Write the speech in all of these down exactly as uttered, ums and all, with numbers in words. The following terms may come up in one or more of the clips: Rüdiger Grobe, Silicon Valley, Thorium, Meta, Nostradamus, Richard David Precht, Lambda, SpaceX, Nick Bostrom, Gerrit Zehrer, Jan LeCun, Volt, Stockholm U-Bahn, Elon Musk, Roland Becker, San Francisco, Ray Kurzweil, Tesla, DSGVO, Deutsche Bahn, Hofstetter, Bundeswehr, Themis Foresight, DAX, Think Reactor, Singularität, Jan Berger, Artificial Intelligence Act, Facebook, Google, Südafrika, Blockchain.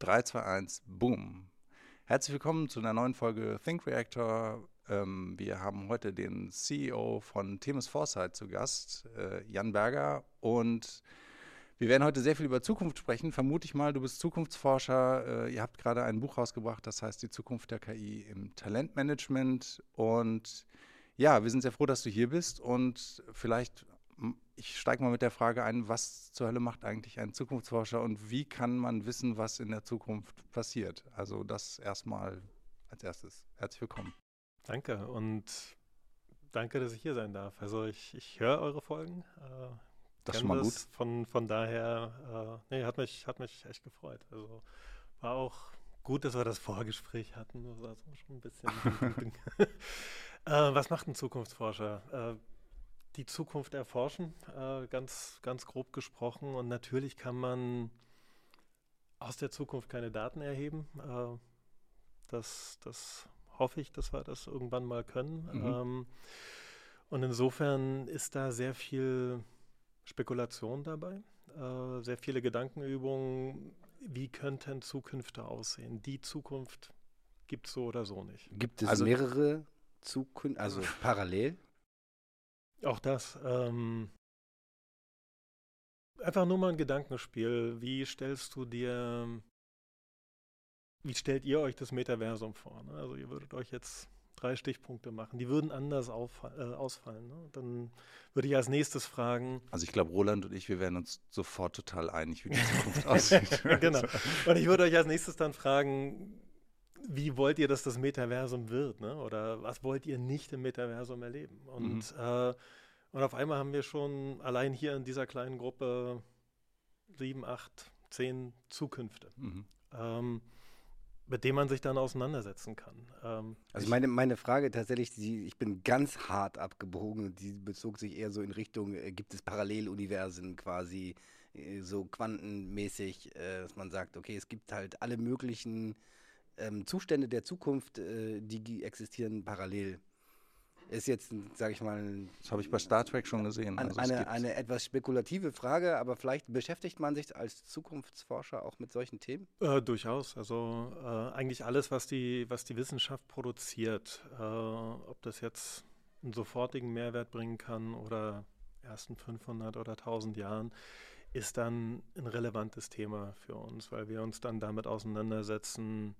drei, zwei, eins, boom. Herzlich willkommen zu einer neuen Folge Think Reactor. Ähm, wir haben heute den C E O von Themis Foresight zu Gast, äh, Jan Berger. Und wir werden heute sehr viel über Zukunft sprechen. Vermute ich mal, du bist Zukunftsforscher. Äh, ihr habt gerade ein Buch rausgebracht, das heißt Die Zukunft der K I im Talentmanagement. Und ja, wir sind sehr froh, dass du hier bist. Und vielleicht... Ich steige mal mit der Frage ein, was zur Hölle macht eigentlich ein Zukunftsforscher und wie kann man wissen, was in der Zukunft passiert? Also das erstmal als erstes. Herzlich willkommen. Danke und danke, dass ich hier sein darf. Also ich, ich höre eure Folgen. Äh, das ist schon mal gut. Von, von daher, äh, nee, hat mich, hat mich echt gefreut. Also war auch gut, dass wir das Vorgespräch hatten. Das war so schon ein bisschen... äh, was macht ein Zukunftsforscher? Äh, Die Zukunft erforschen, äh, ganz, ganz grob gesprochen. Und natürlich kann man aus der Zukunft keine Daten erheben. Äh, das, das hoffe ich, dass wir das irgendwann mal können. Mhm. Ähm, und insofern ist da sehr viel Spekulation dabei, äh, sehr viele Gedankenübungen. Wie könnten Zukünfte aussehen? Die Zukunft gibt es so oder so nicht. Gibt es also mehrere Zukünfte, also parallel? Auch das. Ähm, einfach nur mal ein Gedankenspiel. Wie stellst du dir, wie stellt ihr euch das Metaversum vor? Ne? Also ihr würdet euch jetzt drei Stichpunkte machen. Die würden anders auf, äh, ausfallen. Ne? Dann würde ich als nächstes fragen. Also ich glaube, Roland und ich, wir werden uns sofort total einig, wie die Zukunft aussieht. Genau. Und ich würde euch als nächstes dann fragen, wie wollt ihr, dass das Metaversum wird, ne? Oder was wollt ihr nicht im Metaversum erleben? Und, mhm. äh, und auf einmal haben wir schon allein hier in dieser kleinen Gruppe sieben, acht, zehn Zukünfte, mhm. ähm, mit denen man sich dann auseinandersetzen kann. Ähm, also meine, meine Frage tatsächlich, die, ich bin ganz hart abgebogen, die bezog sich eher so in Richtung, äh, gibt es Paralleluniversen quasi, äh, so quantenmäßig, äh, dass man sagt, okay, es gibt halt alle möglichen Ähm, Zustände der Zukunft, äh, die existieren parallel. Ist jetzt, sage ich mal... Das habe ich bei Star Trek schon gesehen. An, also eine, eine etwas spekulative Frage, aber vielleicht beschäftigt man sich als Zukunftsforscher auch mit solchen Themen? Äh, durchaus. Also äh, eigentlich alles, was die, was die Wissenschaft produziert, äh, ob das jetzt einen sofortigen Mehrwert bringen kann oder ersten fünfhundert oder tausend Jahren, ist dann ein relevantes Thema für uns, weil wir uns dann damit auseinandersetzen,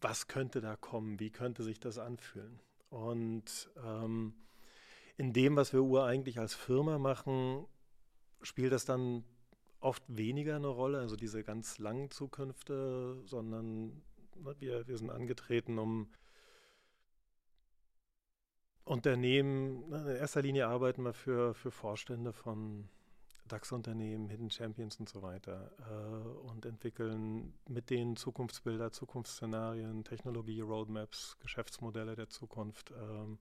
was könnte da kommen? Wie könnte sich das anfühlen? Und ähm, in dem, was wir ureigentlich als Firma machen, spielt das dann oft weniger eine Rolle, also diese ganz langen Zukünfte, sondern wir, wir sind angetreten, um Unternehmen, in erster Linie arbeiten wir für, für Vorstände von DAX-Unternehmen, Hidden Champions und so weiter äh, und entwickeln mit denen Zukunftsbilder, Zukunftsszenarien, Technologie, Roadmaps, Geschäftsmodelle der Zukunft. Ähm,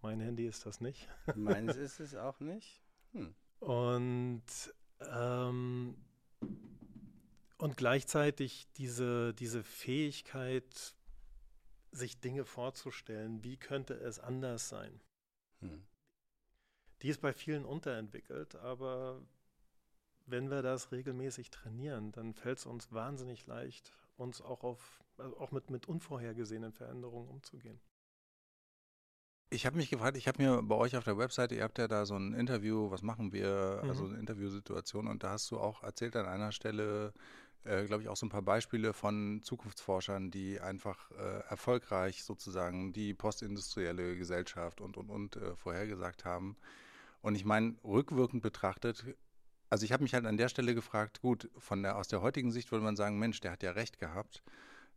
mein Handy ist das nicht. Meins ist es auch nicht. Hm. Und, ähm, und gleichzeitig diese, diese Fähigkeit, sich Dinge vorzustellen, wie könnte es anders sein? Hm. Die ist bei vielen unterentwickelt, aber wenn wir das regelmäßig trainieren, dann fällt es uns wahnsinnig leicht, uns auch auf, also auch mit, mit unvorhergesehenen Veränderungen umzugehen. Ich habe mich gefragt, ich habe mir bei euch auf der Webseite, ihr habt ja da so ein Interview, was machen wir, mhm. also eine Interviewsituation, und da hast du auch erzählt an einer Stelle, äh, glaube ich, auch so ein paar Beispiele von Zukunftsforschern, die einfach äh, erfolgreich sozusagen die postindustrielle Gesellschaft und, und, und äh, vorhergesagt haben. Und ich meine, rückwirkend betrachtet, also ich habe mich halt an der Stelle gefragt, gut, von der, aus der heutigen Sicht würde man sagen, Mensch, der hat ja recht gehabt.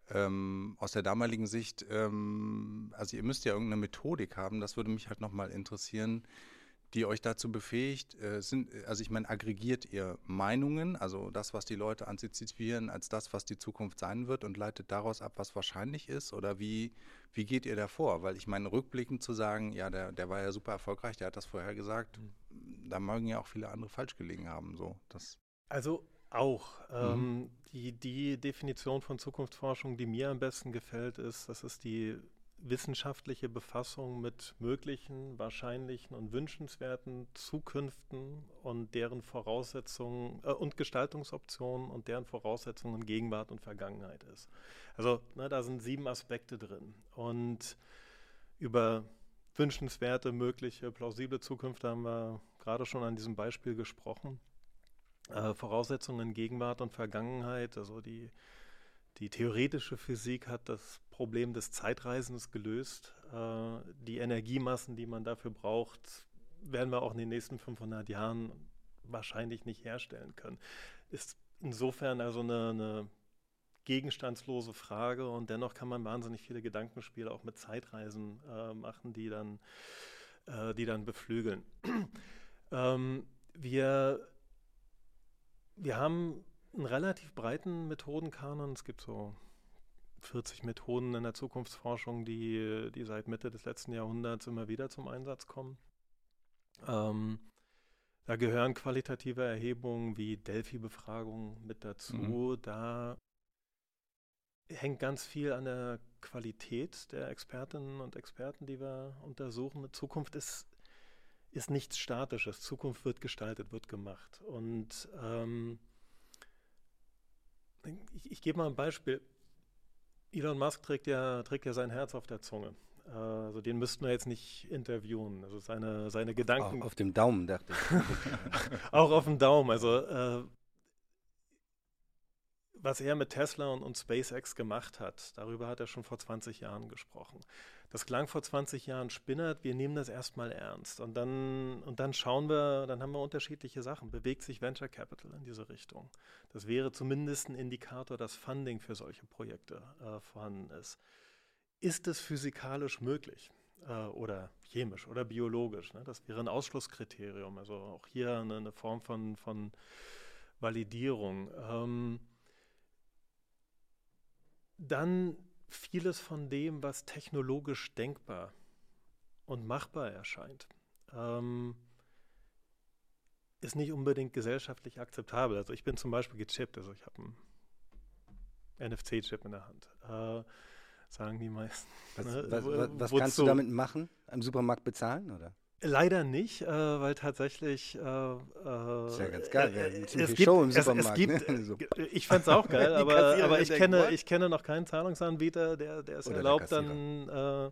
Ähm, aus der damaligen Sicht, ähm, also ihr müsst ja irgendeine Methodik haben, das würde mich halt nochmal interessieren, die euch dazu befähigt, äh, sind, also ich meine, aggregiert ihr Meinungen, also das, was die Leute antizipieren, als das, was die Zukunft sein wird, und leitet daraus ab, was wahrscheinlich ist, oder wie, wie geht ihr da vor? Weil ich meine, rückblickend zu sagen, ja, der, der war ja super erfolgreich, der hat das vorher gesagt, mhm. da mögen ja auch viele andere falsch gelegen haben. So, das also auch. Ähm, mhm. die, die Definition von Zukunftsforschung, die mir am besten gefällt, ist, das ist die wissenschaftliche Befassung mit möglichen, wahrscheinlichen und wünschenswerten Zukünften und deren Voraussetzungen äh, und Gestaltungsoptionen und deren Voraussetzungen in Gegenwart und Vergangenheit ist. Also ne, da sind sieben Aspekte drin. Und über wünschenswerte, mögliche, plausible Zukunft haben wir gerade schon an diesem Beispiel gesprochen. Äh, Voraussetzungen in Gegenwart und Vergangenheit, also die Die theoretische Physik hat das Problem des Zeitreisens gelöst. Äh, die Energiemassen, die man dafür braucht, werden wir auch in den nächsten fünfhundert Jahren wahrscheinlich nicht herstellen können. Ist insofern also eine, eine gegenstandslose Frage, und dennoch kann man wahnsinnig viele Gedankenspiele auch mit Zeitreisen äh, machen, die dann, äh, die dann beflügeln. ähm, wir, wir haben einen relativ breiten Methodenkanon. Es gibt so vierzig Methoden in der Zukunftsforschung, die, die seit Mitte des letzten Jahrhunderts immer wieder zum Einsatz kommen. Ähm, da gehören qualitative Erhebungen wie Delphi-Befragungen mit dazu. Mhm. Da hängt ganz viel an der Qualität der Expertinnen und Experten, die wir untersuchen. Die Zukunft ist, ist nichts Statisches. Zukunft wird gestaltet, wird gemacht. Und ähm, Ich, ich gebe mal ein Beispiel. Elon Musk trägt ja, trägt ja sein Herz auf der Zunge. Äh, also den müssten wir jetzt nicht interviewen. Also seine, seine Gedanken. Auch auf dem Daumen, dachte ich. Auch auf dem Daumen. Also äh, was er mit Tesla und, und SpaceX gemacht hat, darüber hat er schon vor zwanzig Jahren gesprochen. Das klang vor zwanzig Jahren spinnert, wir nehmen das erstmal ernst. Und dann, und dann schauen wir, dann haben wir unterschiedliche Sachen. Bewegt sich Venture Capital in diese Richtung? Das wäre zumindest ein Indikator, dass Funding für solche Projekte äh, vorhanden ist. Ist es physikalisch möglich? Äh, oder chemisch oder biologisch? Ne? Das wäre ein Ausschlusskriterium. Also auch hier eine, eine Form von, von Validierung. Ähm, Dann vieles von dem, was technologisch denkbar und machbar erscheint, ähm, ist nicht unbedingt gesellschaftlich akzeptabel. Also ich bin zum Beispiel gechippt, also ich habe einen N F C-Chip in der Hand, äh, sagen die meisten. Was, ne? was, was, was kannst du damit machen? Im Supermarkt bezahlen, oder? Leider nicht, äh, weil tatsächlich. Äh, das ist ja ganz geil, ja, äh, ziemlich viel Show im Supermarkt. Es, es ne? gibt, ich fand's auch geil, aber, aber ich, kenne, ich kenne noch keinen Zahlungsanbieter, der, der es Oder erlaubt, der dann äh,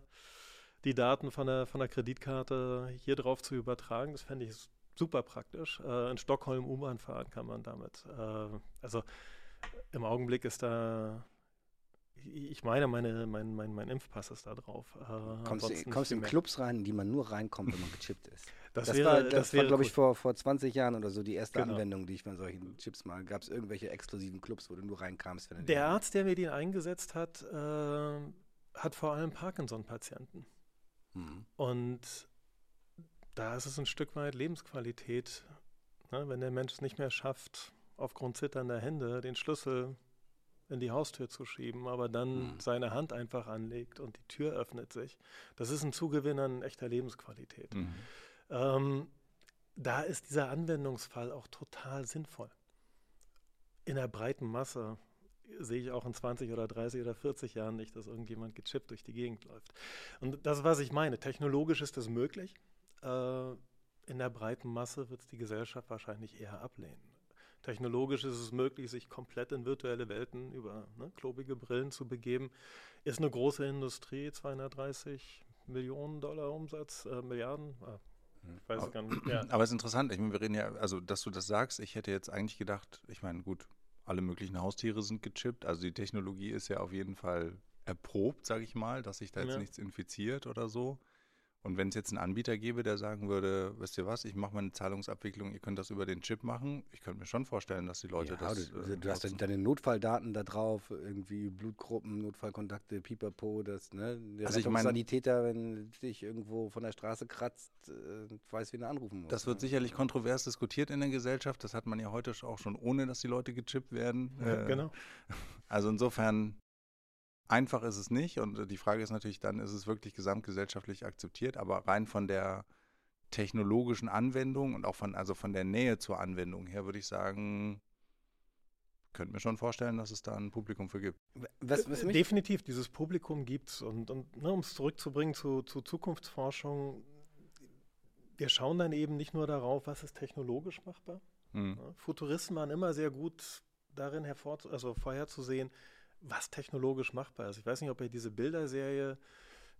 die Daten von der, von der Kreditkarte hier drauf zu übertragen. Das fände ich super praktisch. Äh, in Stockholm U-Bahn fahren kann man damit. Äh, also im Augenblick ist da. Ich meine, meine, mein, mein, mein Impfpass ist da drauf. Äh, kommst du kommst in Clubs rein, in die man nur reinkommt, wenn man gechippt ist? Das, das wäre, war, das das war glaube ich, vor, vor zwanzig Jahren oder so die erste genau. Anwendung, die ich von solchen Chips mache. Gab es irgendwelche exklusiven Clubs, wo du nur reinkamst? Wenn der Arzt, der mir den eingesetzt hat, äh, hat vor allem Parkinson-Patienten. Mhm. Und da ist es ein Stück weit Lebensqualität, ne? Wenn der Mensch es nicht mehr schafft, aufgrund zitternder Hände den Schlüssel in die Haustür zu schieben, aber dann hm. seine Hand einfach anlegt und die Tür öffnet sich. Das ist ein Zugewinn an echter Lebensqualität. Mhm. Ähm, da ist dieser Anwendungsfall auch total sinnvoll. In der breiten Masse sehe ich auch in zwanzig oder dreißig oder vierzig Jahren nicht, dass irgendjemand gechippt durch die Gegend läuft. Und das ist, was ich meine. Technologisch ist das möglich. Äh, in der breiten Masse wird es die Gesellschaft wahrscheinlich eher ablehnen. Technologisch ist es möglich, sich komplett in virtuelle Welten über ne, klobige Brillen zu begeben. Ist eine große Industrie, zweihundertdreißig Millionen Dollar Umsatz, äh, Milliarden, ah, ich weiß aber, gar nicht. Ja. Aber es ist interessant, ich meine, wir reden ja, also dass du das sagst, ich hätte jetzt eigentlich gedacht, ich meine, gut, alle möglichen Haustiere sind gechippt, also die Technologie ist ja auf jeden Fall erprobt, sage ich mal, dass sich da jetzt ja. nichts infiziert oder so. Und wenn es jetzt einen Anbieter gäbe, der sagen würde, wisst ihr was, ich mache meine Zahlungsabwicklung, ihr könnt das über den Chip machen. Ich könnte mir schon vorstellen, dass die Leute ja, das du, äh, du hast deine Notfalldaten da drauf, irgendwie Blutgruppen, Notfallkontakte, Pipapo, das, ne? Der also ich meine, Sanitäter, wenn dich irgendwo von der Straße kratzt, äh, weiß, wen er anrufen muss. Das wird sicherlich kontrovers diskutiert in der Gesellschaft. Das hat man ja heute auch schon, ohne dass die Leute gechippt werden. Ja, äh, genau. Also insofern... Einfach ist es nicht, und die Frage ist natürlich dann, ist es wirklich gesamtgesellschaftlich akzeptiert, aber rein von der technologischen Anwendung und auch von, also von der Nähe zur Anwendung her, würde ich sagen, könnte mir schon vorstellen, dass es da ein Publikum für gibt. Was, was Definitiv, dieses Publikum gibt es. Und, und ne, um es zurückzubringen zu, zu Zukunftsforschung, wir schauen dann eben nicht nur darauf, was ist technologisch machbar. Mhm. Ne? Futuristen waren immer sehr gut darin, hervorzu- also vorherzusehen, was technologisch machbar ist. Ich weiß nicht, ob ihr diese Bilderserie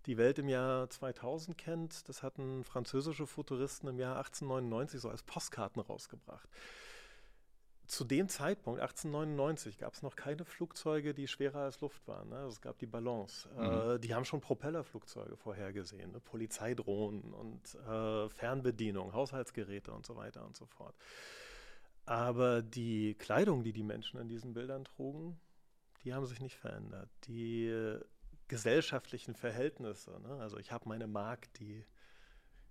Die Welt im Jahr zweitausend kennt. Das hatten französische Futuristen im Jahr achtzehnhundertneunundneunzig so als Postkarten rausgebracht. Zu dem Zeitpunkt, achtzehnhundertneunundneunzig, gab es noch keine Flugzeuge, die schwerer als Luft waren. Ne? Also es gab die Ballons. Mhm. Äh, die haben schon Propellerflugzeuge vorhergesehen, ne? Polizeidrohnen und äh, Fernbedienung, Haushaltsgeräte und so weiter und so fort. Aber die Kleidung, die die Menschen in diesen Bildern trugen, die haben sich nicht verändert. Die gesellschaftlichen Verhältnisse, ne? Also ich habe meine Magd, die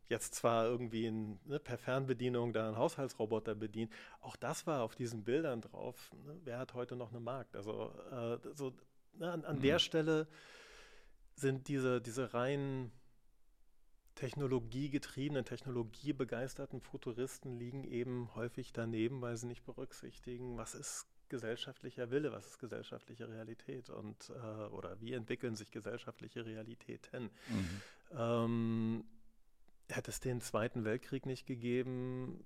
jetzt zwar irgendwie in, ne, per Fernbedienung da einen Haushaltsroboter bedient. Auch das war auf diesen Bildern drauf. Ne? Wer hat heute noch eine Magd? Also äh, so, ne, an, an mhm. der Stelle sind diese, diese rein technologiegetriebenen, technologiebegeisterten Futuristen liegen eben häufig daneben, weil sie nicht berücksichtigen, was ist gesellschaftlicher Wille, was ist gesellschaftliche Realität und äh, oder wie entwickeln sich gesellschaftliche Realitäten. Mhm. Ähm, Hätte es den Zweiten Weltkrieg nicht gegeben,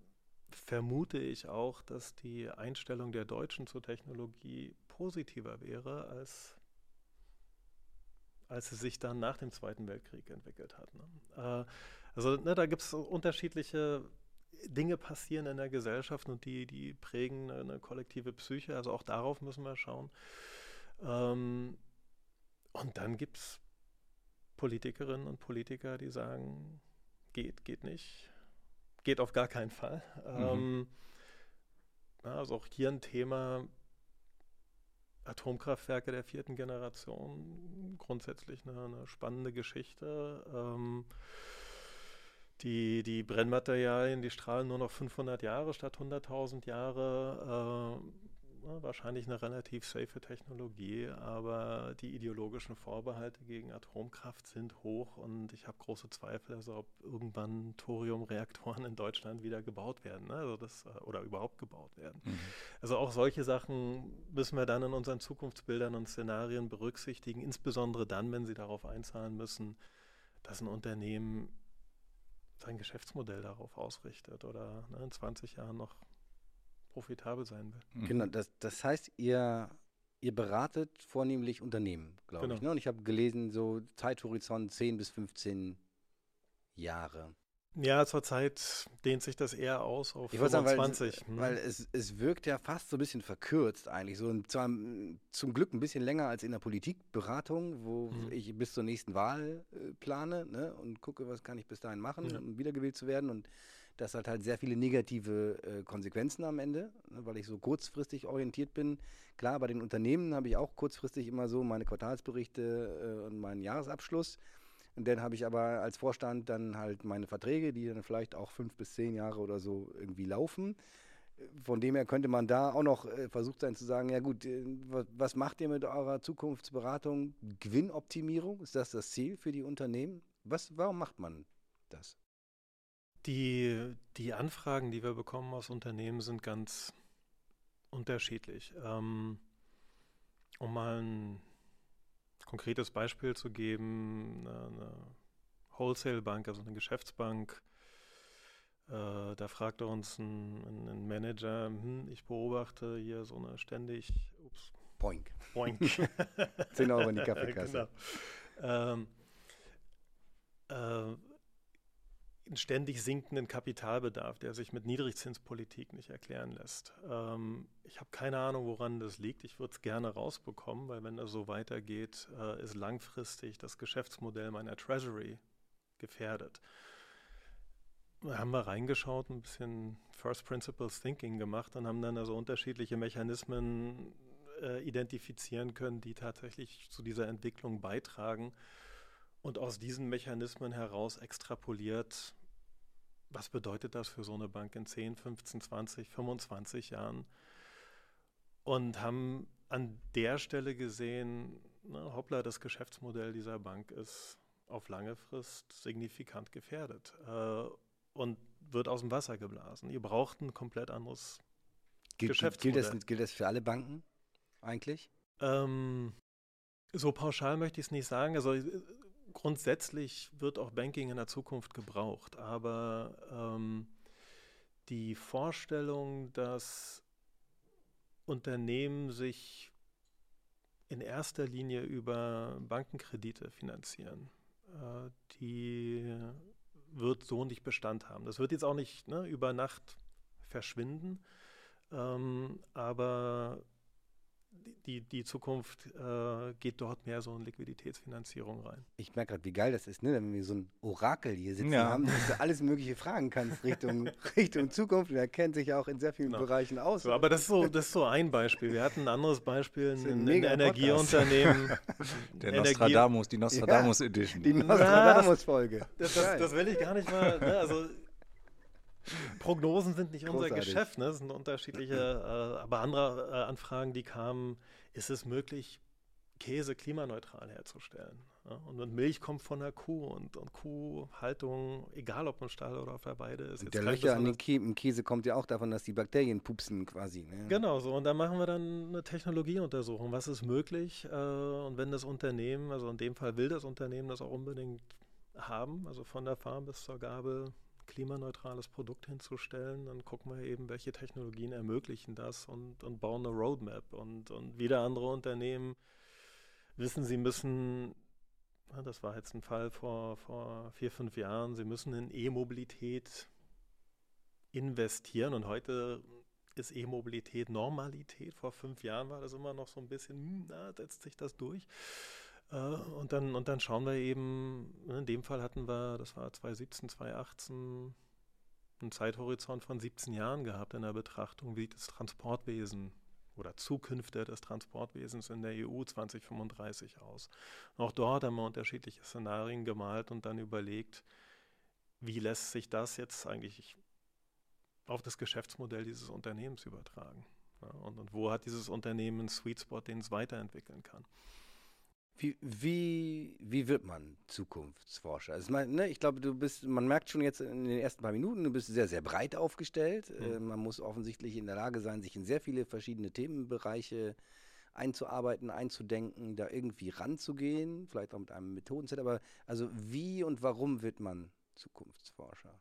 vermute ich auch, dass die Einstellung der Deutschen zur Technologie positiver wäre, als, als sie sich dann nach dem Zweiten Weltkrieg entwickelt hat. Ne? Äh, also ne, da gibt es unterschiedliche Dinge passieren in der Gesellschaft und die, die prägen eine kollektive Psyche. Also auch darauf müssen wir schauen. Ähm, und dann gibt es Politikerinnen und Politiker, die sagen, geht, geht nicht, geht auf gar keinen Fall. Mhm. Ähm, also auch hier ein Thema, Atomkraftwerke der vierten Generation, grundsätzlich eine, eine spannende Geschichte. Ähm, die, die Brennmaterialien, die strahlen nur noch fünfhundert Jahre statt hunderttausend Jahre, äh, na, wahrscheinlich eine relativ safe Technologie, aber die ideologischen Vorbehalte gegen Atomkraft sind hoch und ich habe große Zweifel, also ob irgendwann Thoriumreaktoren in Deutschland wieder gebaut werden, ne? Also das, oder überhaupt gebaut werden. Mhm. Also auch solche Sachen müssen wir dann in unseren Zukunftsbildern und Szenarien berücksichtigen, insbesondere dann, wenn sie darauf einzahlen müssen, dass ein Unternehmen sein Geschäftsmodell darauf ausrichtet oder ne, in zwanzig Jahren noch profitabel sein will. Genau, das, das heißt, ihr, ihr beratet vornehmlich Unternehmen, glaube genau. ich. Ne? Und ich habe gelesen, so Zeithorizont zehn bis fünfzehn Jahre. Ja, zurzeit dehnt sich das eher aus auf ich fünfundzwanzig. Sagen, weil, hm. weil es, es wirkt ja fast so ein bisschen verkürzt eigentlich. So zwar zum Glück ein bisschen länger als in der Politikberatung, wo hm. ich bis zur nächsten Wahl äh, plane, ne, und gucke, was kann ich bis dahin machen, ja. um wiedergewählt zu werden. Und das hat halt sehr viele negative äh, Konsequenzen am Ende, ne, weil ich so kurzfristig orientiert bin. Klar, bei den Unternehmen habe ich auch kurzfristig immer so meine Quartalsberichte äh, und meinen Jahresabschluss. Und dann habe ich aber als Vorstand dann halt meine Verträge, die dann vielleicht auch fünf bis zehn Jahre oder so irgendwie laufen. Von dem her könnte man da auch noch äh, versucht sein zu sagen, ja gut, äh, was, was macht ihr mit eurer Zukunftsberatung? Gewinnoptimierung, ist das das Ziel für die Unternehmen? Was, warum macht man das? Die, die Anfragen, die wir bekommen aus Unternehmen, sind ganz unterschiedlich. Ähm, um mal ein konkretes Beispiel zu geben, eine Wholesale-Bank, also eine Geschäftsbank, äh, da fragte uns ein, ein Manager, hm, ich beobachte hier so eine ständig, ups, boink, boink. zehn Euro in die Kaffeekasse. Genau. Ähm, äh, einen ständig sinkenden Kapitalbedarf, der sich mit Niedrigzinspolitik nicht erklären lässt. Ähm, ich habe keine Ahnung, woran das liegt. Ich würde es gerne rausbekommen, weil wenn das so weitergeht, äh, ist langfristig das Geschäftsmodell meiner Treasury gefährdet. Da haben wir reingeschaut, ein bisschen First Principles Thinking gemacht und haben dann also unterschiedliche Mechanismen äh, identifizieren können, die tatsächlich zu dieser Entwicklung beitragen. Und aus diesen Mechanismen heraus extrapoliert, was bedeutet das für so eine Bank in zehn, fünfzehn, zwanzig, fünfundzwanzig Jahren? Und haben an der Stelle gesehen, na, hoppla, das Geschäftsmodell dieser Bank ist auf lange Frist signifikant gefährdet äh, und wird aus dem Wasser geblasen. Ihr braucht ein komplett anderes Gilt, gilt, das, gilt das für alle Banken eigentlich? Ähm, so pauschal möchte ich es nicht sagen. Also grundsätzlich wird auch Banking in der Zukunft gebraucht, aber ähm, die Vorstellung, dass Unternehmen sich in erster Linie über Bankenkredite finanzieren, äh, die wird so nicht Bestand haben. Das wird jetzt auch nicht ne, über Nacht verschwinden, ähm, aber die, die Zukunft äh, geht dort mehr so in Liquiditätsfinanzierung rein. Ich merke gerade, wie geil das ist, ne? Wenn wir so ein Orakel hier sitzen ja. haben, dass du alles mögliche fragen kannst Richtung, Richtung Zukunft. Und er kennt sich ja auch in sehr vielen genau. Bereichen aus. So, aber das ist, so, das ist so ein Beispiel. Wir hatten ein anderes Beispiel, ein Energieunternehmen. Der Energie- Nostradamus, die Nostradamus ja, Edition. Die Nostradamus-Folge. Das, das, das, das will ich gar nicht mal, ne? Also Prognosen sind nicht Großartig. unser Geschäft, ne? Das sind unterschiedliche, äh, aber andere äh, Anfragen, die kamen, ist es möglich, Käse klimaneutral herzustellen? Ne? Und, und Milch kommt von der Kuh und, und Kuhhaltung, egal ob im Stall oder auf der Weide ist. Jetzt der Löcher an den Kä- im Käse kommt ja auch davon, dass die Bakterien pupsen quasi. Ne? Genau so, und da machen wir dann eine Technologieuntersuchung, was ist möglich äh, und wenn das Unternehmen, also in dem Fall will das Unternehmen das auch unbedingt haben, also von der Farm bis zur Gabel, klimaneutrales Produkt hinzustellen, dann gucken wir eben, welche Technologien ermöglichen das und, und bauen eine Roadmap. Und, und wieder andere Unternehmen wissen, sie müssen, na, das war jetzt ein Fall vor, vor vier, fünf Jahren, sie müssen in E-Mobilität investieren und heute ist E-Mobilität Normalität. Vor fünf Jahren war das immer noch so ein bisschen, na, setzt sich das durch. Und dann, und dann schauen wir eben, in dem Fall hatten wir, das war zwanzig siebzehn, zwanzig achtzehn, einen Zeithorizont von siebzehn Jahren gehabt in der Betrachtung, wie das Transportwesen oder Zukünfte des Transportwesens in der E U zwanzig fünfunddreißig aus. Und auch dort haben wir unterschiedliche Szenarien gemalt und dann überlegt, wie lässt sich das jetzt eigentlich auf das Geschäftsmodell dieses Unternehmens übertragen? Ja, und, und wo hat dieses Unternehmen einen Sweet Spot, den es weiterentwickeln kann? Wie, wie, wie wird man Zukunftsforscher? Also, ne, ich glaube, du bist, man merkt schon jetzt in den ersten paar Minuten, du bist sehr, sehr breit aufgestellt. Mhm. Äh, man muss offensichtlich in der Lage sein, sich in sehr viele verschiedene Themenbereiche einzuarbeiten, einzudenken, da irgendwie ranzugehen, vielleicht auch mit einem Methodenset. Aber also wie und warum wird man Zukunftsforscher?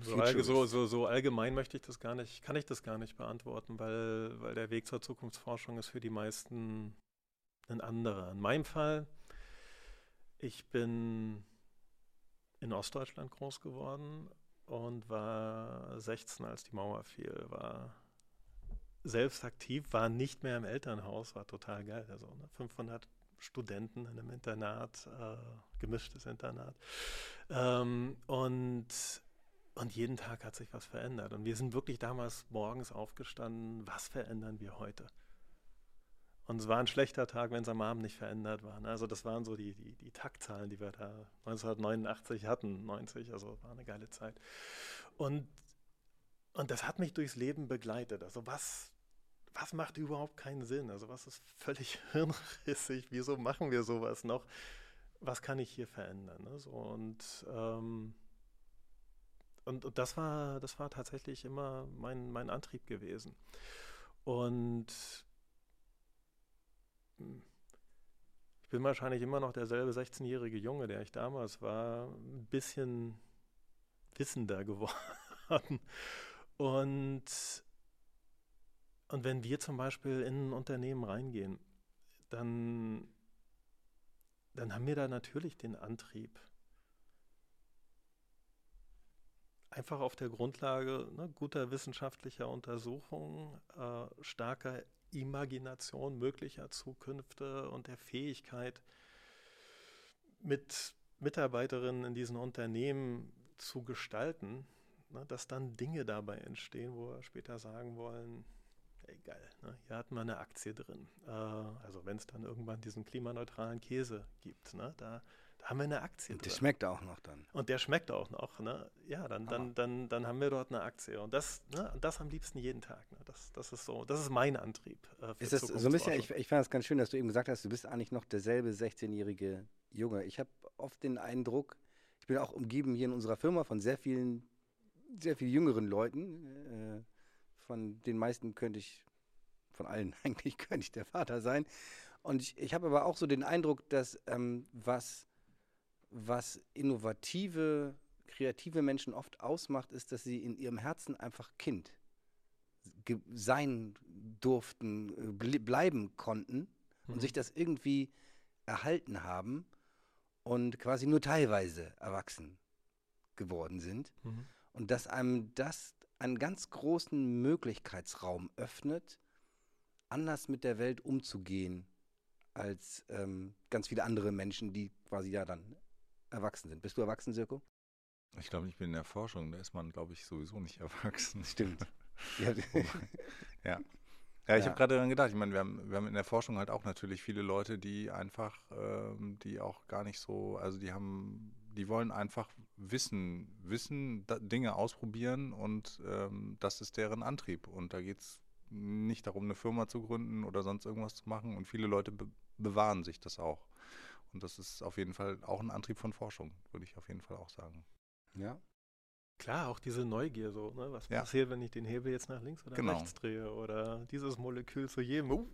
So, so, so allgemein möchte ich das gar nicht, kann ich das gar nicht beantworten, weil, weil der Weg zur Zukunftsforschung ist für die meisten ein anderer. In meinem Fall, ich bin in Ostdeutschland groß geworden und war sechzehn, als die Mauer fiel, war selbst aktiv, war nicht mehr im Elternhaus, war total geil. Also ne, fünfhundert Studenten in einem Internat, äh, gemischtes Internat. Ähm, und Und jeden Tag hat sich was verändert. Und wir sind wirklich damals morgens aufgestanden, was verändern wir heute? Und es war ein schlechter Tag, wenn es am Abend nicht verändert war. Also das waren so die, die, die Taktzahlen, die wir da neunzehnhundertneunundachtzig hatten, neunzig, also war eine geile Zeit. Und, und das hat mich durchs Leben begleitet. Also was, was macht überhaupt keinen Sinn? Also was ist völlig hirnrissig? Wieso machen wir sowas noch? Was kann ich hier verändern? Ne? So, und, ähm, und, und das war, das war tatsächlich immer mein, mein Antrieb gewesen. Und ich bin wahrscheinlich immer noch derselbe sechzehnjährige Junge, der ich damals war, ein bisschen wissender geworden. Und, und wenn wir zum Beispiel in ein Unternehmen reingehen, dann, dann haben wir da natürlich den Antrieb, einfach auf der Grundlage ne, guter wissenschaftlicher Untersuchungen, äh, starker Imagination möglicher Zukünfte und der Fähigkeit, mit Mitarbeiterinnen in diesen Unternehmen zu gestalten, ne, dass dann Dinge dabei entstehen, wo wir später sagen wollen, ey geil, ne, hier hatten wir eine Aktie drin. Äh, also wenn es dann irgendwann diesen klimaneutralen Käse gibt, ne, da haben wir eine Aktie. Und der drin. Schmeckt auch noch dann. Und der schmeckt auch noch. Ne? Ja, dann, dann, dann, dann haben wir dort eine Aktie. Und das, ne? das am liebsten jeden Tag. Ne? Das, das ist so, das ist mein Antrieb. Äh, für ist das so ein bisschen, ich, ich fand es ganz schön, dass du eben gesagt hast, du bist eigentlich noch derselbe sechzehnjährige Junge. Ich habe oft den Eindruck, ich bin auch umgeben hier in unserer Firma von sehr vielen, sehr viel jüngeren Leuten, äh, Von den meisten könnte ich, von allen eigentlich, könnte ich der Vater sein. Und ich, ich habe aber auch so den Eindruck, dass ähm, was, was innovative, kreative Menschen oft ausmacht, ist, dass sie in ihrem Herzen einfach Kind ge- sein durften, ble- bleiben konnten und mhm. sich das irgendwie erhalten haben und quasi nur teilweise erwachsen geworden sind. Mhm. Und dass einem das einen ganz großen Möglichkeitsraum öffnet, anders mit der Welt umzugehen als ähm, ganz viele andere Menschen, die quasi ja dann erwachsen sind. Bist du erwachsen, Sirko? Ich glaube, ich bin in der Forschung. Da ist man, glaube ich, sowieso nicht erwachsen. Stimmt. ja. ja. Ja, ich ja. habe gerade daran gedacht. Ich meine, wir haben, wir haben in der Forschung halt auch natürlich viele Leute, die einfach, ähm, die auch gar nicht so, also die haben, die wollen einfach wissen, wissen, da, Dinge ausprobieren und ähm, das ist deren Antrieb. Und da geht es nicht darum, eine Firma zu gründen oder sonst irgendwas zu machen. Und viele Leute be- bewahren sich das auch. Und das ist auf jeden Fall auch ein Antrieb von Forschung, würde ich auf jeden Fall auch sagen. Ja. Klar, auch diese Neugier so, ne? Was ja. passiert, wenn ich den Hebel jetzt nach links oder genau. rechts drehe oder dieses Molekül zu jedem. Uh.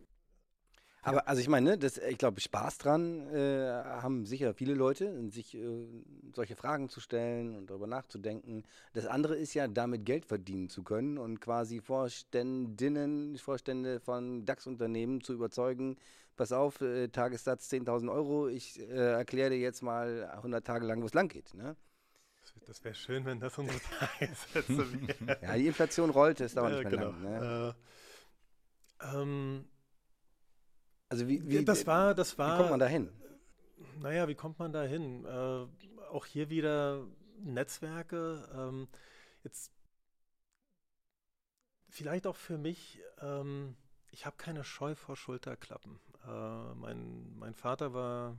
Aber ja. also ich meine, das, ich glaube, Spaß dran äh, haben sicher viele Leute, sich äh, solche Fragen zu stellen und darüber nachzudenken. Das andere ist ja, damit Geld verdienen zu können und quasi Vorständinnen, Vorstände von DAX-Unternehmen zu überzeugen, pass auf, äh, Tagessatz zehntausend Euro, ich äh, erkläre dir jetzt mal hundert Tage lang, wo es lang geht, ne? Das wäre schön, wenn das unsere Tagessätze wären. Ja, die Inflation rollt, es dauert ja, nicht mehr genau. lang. Ne? Äh, ähm, also wie, wie, das war, das war, wie kommt man da hin? Naja, wie kommt man da hin? Äh, auch hier wieder Netzwerke. Ähm, jetzt vielleicht auch für mich, ähm, ich habe keine Scheu vor Schulterklappen. Äh, mein, mein Vater war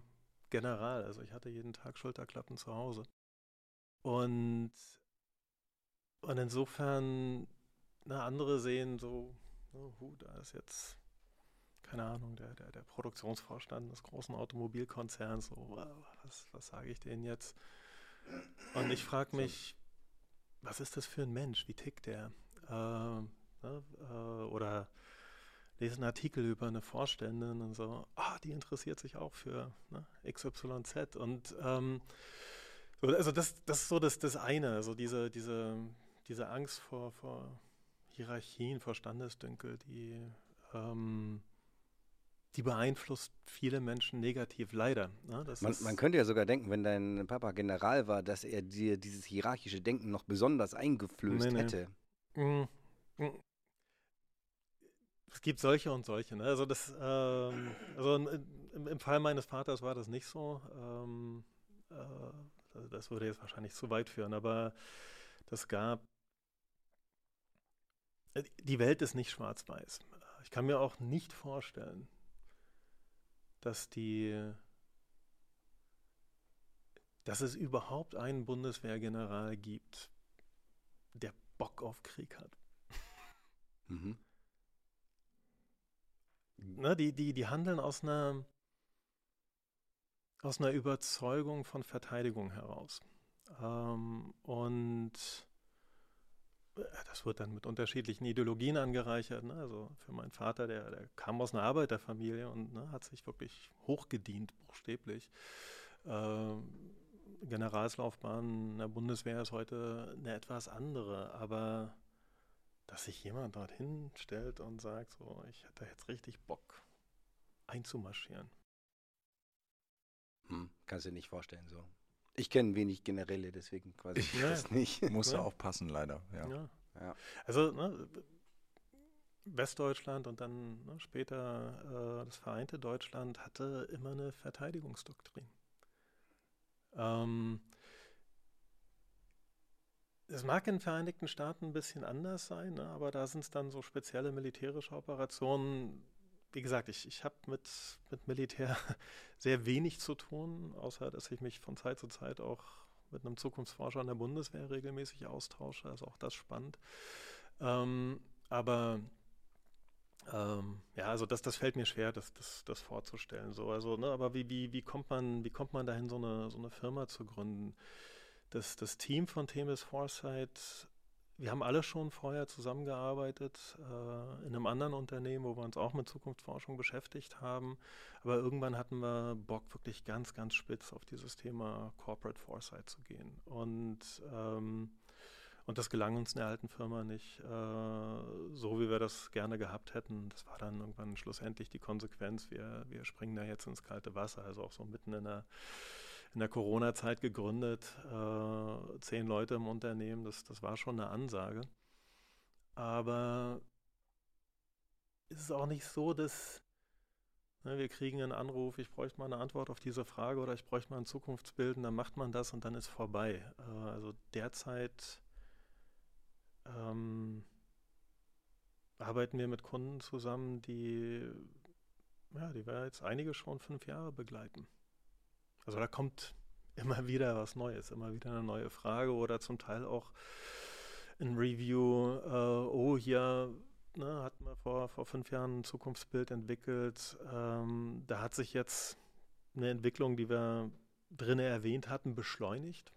General, also ich hatte jeden Tag Schulterklappen zu Hause. Und, und insofern, na, andere sehen so, oh, da ist jetzt, keine Ahnung, der, der, der Produktionsvorstand des großen Automobilkonzerns, so, was, was sage ich denen jetzt? Und ich frage mich, was ist das für ein Mensch? Wie tickt der? Äh, ne, äh, oder lese einen Artikel über eine Vorständin und so, ah, die interessiert sich auch für ne, X Y Z. Und ähm, also das, das ist so das, das eine, so diese, diese, diese Angst vor, vor Hierarchien, vor Standesdünkel, die, ähm, die beeinflusst viele Menschen negativ, leider. Ne? Das man, man könnte ja sogar denken, wenn dein Papa General war, dass er dir dieses hierarchische Denken noch besonders eingeflößt nee, nee. hätte. Mm, mm. Es gibt solche und solche. Ne? Also, das, ähm, also im, im Fall meines Vaters war das nicht so. Ähm, äh, Das würde jetzt wahrscheinlich zu weit führen, aber das gab, die Welt ist nicht schwarz-weiß. Ich kann mir auch nicht vorstellen, dass die, dass es überhaupt einen Bundeswehrgeneral gibt, der Bock auf Krieg hat. Mhm. Na, die, die, die handeln aus einer Aus einer Überzeugung von Verteidigung heraus. Ähm, und das wird dann mit unterschiedlichen Ideologien angereichert. Ne? Also für meinen Vater, der, der kam aus einer Arbeiterfamilie und ne, hat sich wirklich hochgedient, buchstäblich. Ähm, Generalslaufbahn in der Bundeswehr ist heute eine etwas andere, aber dass sich jemand dorthin stellt und sagt, so, ich hätte jetzt richtig Bock einzumarschieren. Kannst du dir nicht vorstellen, so. Ich kenne wenig Generäle, deswegen quasi ich ja. das nicht. Muss ja. auch passen, leider. Ja. Ja. Ja. Also ne, Westdeutschland und dann ne, später äh, das vereinte Deutschland hatte immer eine Verteidigungsdoktrin. Ähm, es mag in den Vereinigten Staaten ein bisschen anders sein, ne, aber da sind es dann so spezielle militärische Operationen. Wie gesagt, ich, ich habe mit, mit Militär sehr wenig zu tun, außer dass ich mich von Zeit zu Zeit auch mit einem Zukunftsforscher an der Bundeswehr regelmäßig austausche. Also auch das spannend. Ähm, aber ähm, ja, also das, das fällt mir schwer, das, das, das vorzustellen. So. Also, ne, aber wie, wie, wie kommt man, wie kommt man dahin, so eine, so eine Firma zu gründen? Das, das Team von Themis Foresight Wir haben alle schon vorher zusammengearbeitet äh, in einem anderen Unternehmen, wo wir uns auch mit Zukunftsforschung beschäftigt haben. Aber irgendwann hatten wir Bock, wirklich ganz, ganz spitz auf dieses Thema Corporate Foresight zu gehen. Und, ähm, und das gelang uns in der alten Firma nicht, äh, so wie wir das gerne gehabt hätten. Das war dann irgendwann schlussendlich die Konsequenz. Wir, wir springen da jetzt ins kalte Wasser, also auch so mitten in der in der Corona-Zeit gegründet, äh, zehn Leute im Unternehmen, das, das war schon eine Ansage. Aber ist es auch nicht so, dass ne, wir kriegen einen Anruf, ich bräuchte mal eine Antwort auf diese Frage oder ich bräuchte mal ein Zukunftsbild und dann macht man das und dann ist vorbei. Äh, also derzeit ähm, arbeiten wir mit Kunden zusammen, die, ja, die wir jetzt einige schon fünf Jahre begleiten. Also da kommt immer wieder was Neues, immer wieder eine neue Frage oder zum Teil auch ein Review, äh, oh hier ne, hatten wir vor, vor fünf Jahren ein Zukunftsbild entwickelt, ähm, da hat sich jetzt eine Entwicklung, die wir drin erwähnt hatten, beschleunigt.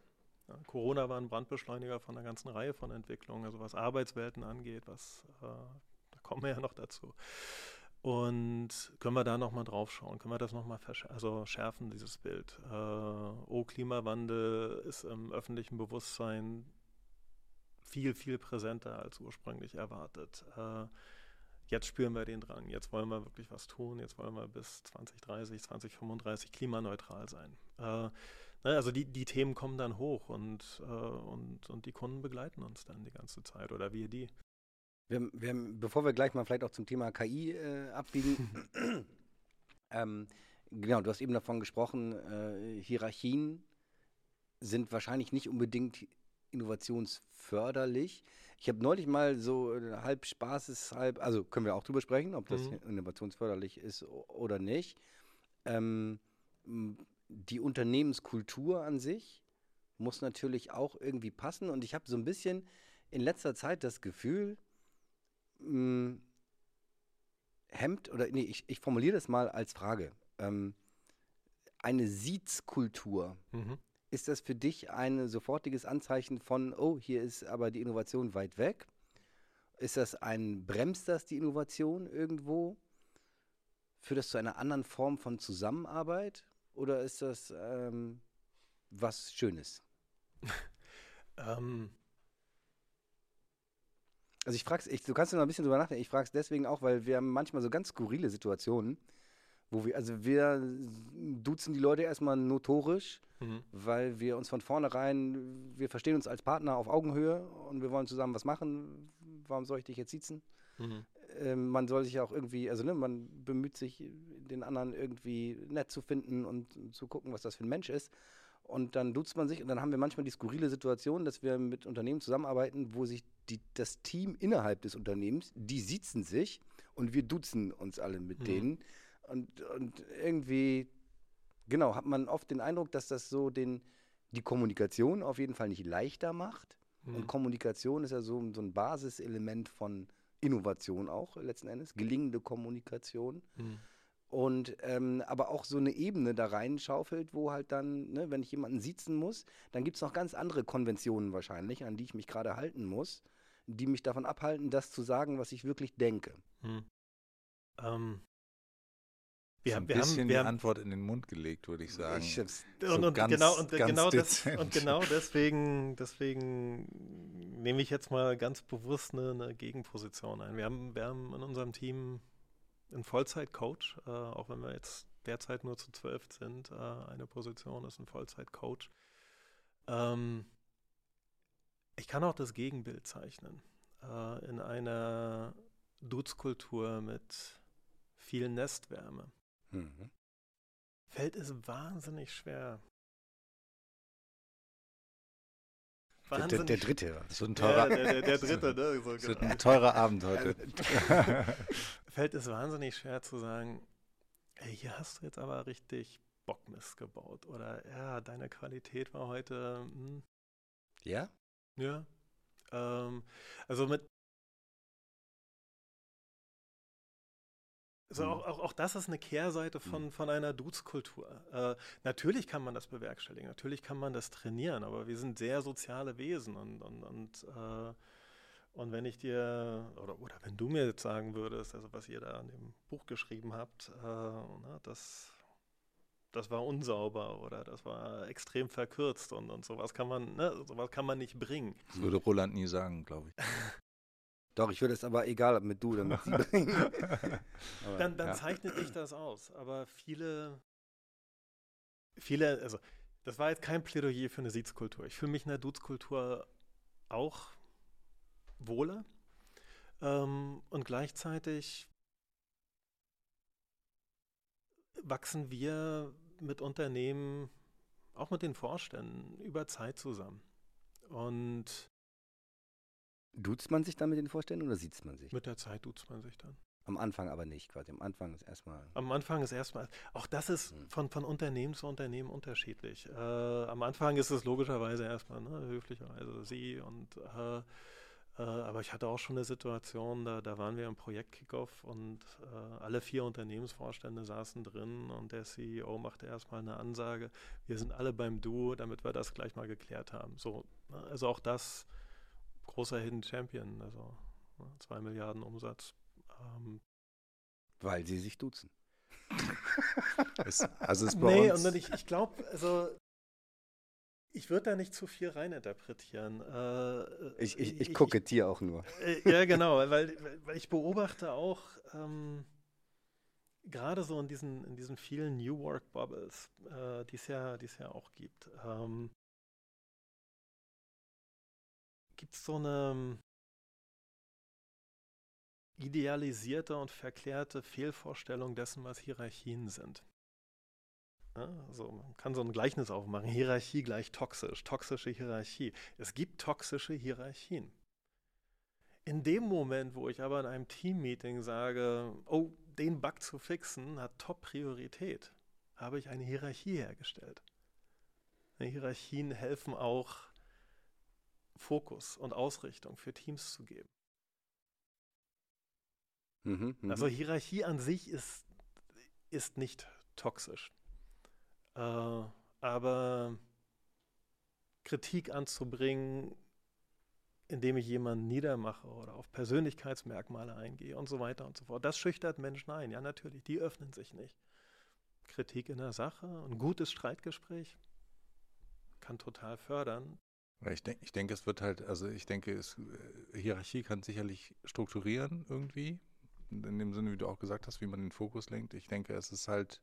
Ja, Corona war ein Brandbeschleuniger von einer ganzen Reihe von Entwicklungen, also was Arbeitswelten angeht, was, äh, da kommen wir ja noch dazu. Und können wir da nochmal drauf schauen? Können wir das nochmal also schärfen, dieses Bild? Äh, oh, Klimawandel ist im öffentlichen Bewusstsein viel, viel präsenter als ursprünglich erwartet. Äh, jetzt spüren wir den Drang, jetzt wollen wir wirklich was tun, jetzt wollen wir bis zwanzig dreißig, zwanzig fünfunddreißig klimaneutral sein. Äh, also die, die Themen kommen dann hoch und, äh, und, und die Kunden begleiten uns dann die ganze Zeit oder wir die. Wir, wir, bevor wir gleich mal vielleicht auch zum Thema K I äh, abbiegen, ähm, genau, du hast eben davon gesprochen, äh, Hierarchien sind wahrscheinlich nicht unbedingt innovationsförderlich. Ich habe neulich mal so äh, halb spaßeshalb, also können wir auch drüber sprechen, ob das mhm. innovationsförderlich ist oder nicht. Ähm, die Unternehmenskultur an sich muss natürlich auch irgendwie passen und ich habe so ein bisschen in letzter Zeit das Gefühl, hemmt, oder nee, ich, ich formuliere das mal als Frage. Ähm, eine Siedskultur, mhm. ist das für dich ein sofortiges Anzeichen von, oh, hier ist aber die Innovation weit weg? Ist das ein, bremst das die Innovation irgendwo? Führt das zu einer anderen Form von Zusammenarbeit? Oder ist das ähm, was Schönes? ähm. Also ich frage es, du kannst ja noch ein bisschen drüber nachdenken, ich frage es deswegen auch, weil wir haben manchmal so ganz skurrile Situationen, wo wir, also wir duzen die Leute erstmal notorisch, mhm. weil wir uns von vornherein, wir verstehen uns als Partner auf Augenhöhe und wir wollen zusammen was machen, warum soll ich dich jetzt siezen? Mhm. Ähm, man soll sich auch irgendwie, also ne, man bemüht sich, den anderen irgendwie nett zu finden und zu gucken, was das für ein Mensch ist. Und dann duzt man sich und dann haben wir manchmal die skurrile Situation, dass wir mit Unternehmen zusammenarbeiten, wo sich die, das Team innerhalb des Unternehmens, die siezen sich und wir duzen uns alle mit mhm. denen. Und, und irgendwie, genau, hat man oft den Eindruck, dass das so den, die Kommunikation auf jeden Fall nicht leichter macht. Mhm. Und Kommunikation ist ja so, so ein Basiselement von Innovation auch letzten Endes, gelingende Kommunikation. Mhm. Und ähm, aber auch so eine Ebene da reinschaufelt, wo halt dann, ne, wenn ich jemanden siezen muss, dann gibt es noch ganz andere Konventionen wahrscheinlich, an die ich mich gerade halten muss, die mich davon abhalten, das zu sagen, was ich wirklich denke. Hm. Ähm, wir so haben ein bisschen wir haben, wir die haben, Antwort in den Mund gelegt, würde ich sagen. Ich, und, so und, ganz, genau, und, ganz genau das, und genau deswegen, deswegen nehme ich jetzt mal ganz bewusst eine, eine Gegenposition ein. Wir haben, wir haben in unserem Team ein Vollzeit-Coach, äh, auch wenn wir jetzt derzeit nur zu zwölf sind, äh, eine Position ist ein Vollzeit-Coach. Ähm, ich kann auch das Gegenbild zeichnen. Äh, in einer Dudes-Kultur mit viel Nestwärme mhm. fällt es wahnsinnig schwer. Der, der, der dritte, das wird ein teurer, ja, der, der, der dritte, ne? So, das wird ein teurer Abend heute. Fällt es wahnsinnig schwer zu sagen, ey, hier hast du jetzt aber richtig Bockmist gebaut oder ja, deine Qualität war heute. Hm. Ja? Ja. Ähm, also mit Also auch, auch, auch das ist eine Kehrseite von, von einer Dudes-Kultur. Äh, natürlich kann man das bewerkstelligen, natürlich kann man das trainieren, aber wir sind sehr soziale Wesen und, und, und äh, Und wenn ich dir, oder, oder wenn du mir jetzt sagen würdest, also was ihr da in dem Buch geschrieben habt, äh, na, das, das war unsauber oder das war extrem verkürzt und, und sowas kann man, ne, sowas kann man nicht bringen. Das würde Roland nie sagen, glaube ich. Doch, ich würde es aber egal, ob mit du oder mit sie bringen. aber, dann dann ja. zeichnet sich das aus. Aber viele, viele, also das war jetzt kein Plädoyer für eine Sitzkultur. Ich fühle mich in der Dutzkultur auch wohler. Ähm, und gleichzeitig wachsen wir mit Unternehmen, auch mit den Vorständen, über Zeit zusammen. Und duzt man sich dann mit den Vorständen oder sieht man sich? Mit der Zeit duzt man sich dann. Am Anfang aber nicht quasi. Am Anfang ist erstmal... Am Anfang ist erstmal... Auch das ist hm. von, von Unternehmen zu Unternehmen unterschiedlich. Äh, am Anfang ist es logischerweise erstmal, ne, höflicherweise sie und... Äh, äh, aber ich hatte auch schon eine Situation, da, da waren wir im Projekt-Kickoff und äh, alle vier Unternehmensvorstände saßen drin und der C E O machte erstmal eine Ansage, wir sind alle beim Du, damit wir das gleich mal geklärt haben. So, ne, also auch das... Großer Hidden Champion, also zwei Milliarden Umsatz. Ähm. Weil sie sich duzen. es, also es bei nee, uns. Und ich, ich glaube, also ich würde da nicht zu viel reininterpretieren. Äh, ich ich, ich, ich kokettiere auch nur. Äh, ja, genau, weil, weil ich beobachte auch ähm, gerade so in diesen, in diesen vielen New Work Bubbles, äh, die es ja, die es ja auch gibt. Ähm, Gibt es so eine idealisierte und verklärte Fehlvorstellung dessen, was Hierarchien sind? Ja, also man kann so ein Gleichnis aufmachen. Hierarchie gleich toxisch, toxische Hierarchie. Es gibt toxische Hierarchien. In dem Moment, wo ich aber in einem Teammeeting sage, oh, den Bug zu fixen hat Top-Priorität, habe ich eine Hierarchie hergestellt. Hierarchien helfen auch, Fokus und Ausrichtung für Teams zu geben. Mhm, mh. Also Hierarchie an sich ist, ist nicht toxisch. Äh, aber Kritik anzubringen, indem ich jemanden niedermache oder auf Persönlichkeitsmerkmale eingehe und so weiter und so fort, das schüchtert Menschen ein. Ja, natürlich, die öffnen sich nicht. Kritik in der Sache, ein gutes Streitgespräch kann total fördern. Ich denke, ich denke, es wird halt, also ich denke, es, Hierarchie kann sicherlich strukturieren irgendwie, in dem Sinne, wie du auch gesagt hast, wie man den Fokus lenkt. Ich denke, es ist halt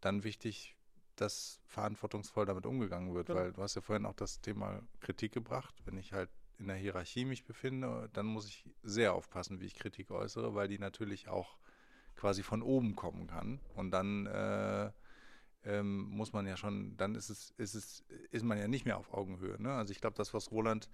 dann wichtig, dass verantwortungsvoll damit umgegangen wird, ja. Weil du hast ja vorhin auch das Thema Kritik gebracht. Wenn ich halt in der Hierarchie mich befinde, dann muss ich sehr aufpassen, wie ich Kritik äußere, weil die natürlich auch quasi von oben kommen kann und dann... Äh, Ähm, muss man ja schon, dann ist es, ist es, ist man ja nicht mehr auf Augenhöhe. Ne? Also ich glaube, das, was Roland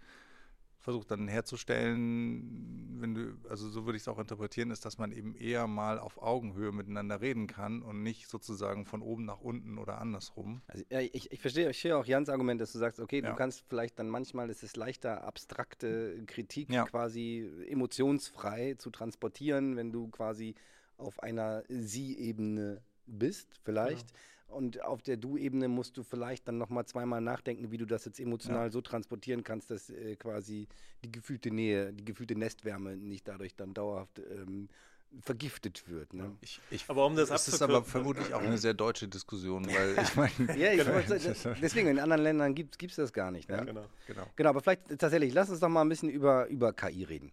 versucht dann herzustellen, wenn du, also so würde ich es auch interpretieren, ist, dass man eben eher mal auf Augenhöhe miteinander reden kann und nicht sozusagen von oben nach unten oder andersrum. Also ja, ich, ich verstehe, ich verstehe auch Jans Argument, dass du sagst, okay, ja. Du kannst vielleicht dann manchmal, es ist leichter, abstrakte Kritik ja. quasi emotionsfrei zu transportieren, wenn du quasi auf einer Sie-Ebene bist, vielleicht. Ja. Und auf der Du-Ebene musst du vielleicht dann nochmal zweimal nachdenken, wie du das jetzt emotional ja. so transportieren kannst, dass äh, quasi die gefühlte Nähe, die gefühlte Nestwärme nicht dadurch dann dauerhaft ähm, vergiftet wird. Ne? Ich, ich, aber um das abzukürzen, ist aber vermutlich auch eine sehr deutsche Diskussion, weil ich meine... ja, ich genau. Deswegen, in anderen Ländern gibt es das gar nicht. Ne? Ja, genau, genau. Genau, aber vielleicht tatsächlich, lass uns doch mal ein bisschen über, über K I reden.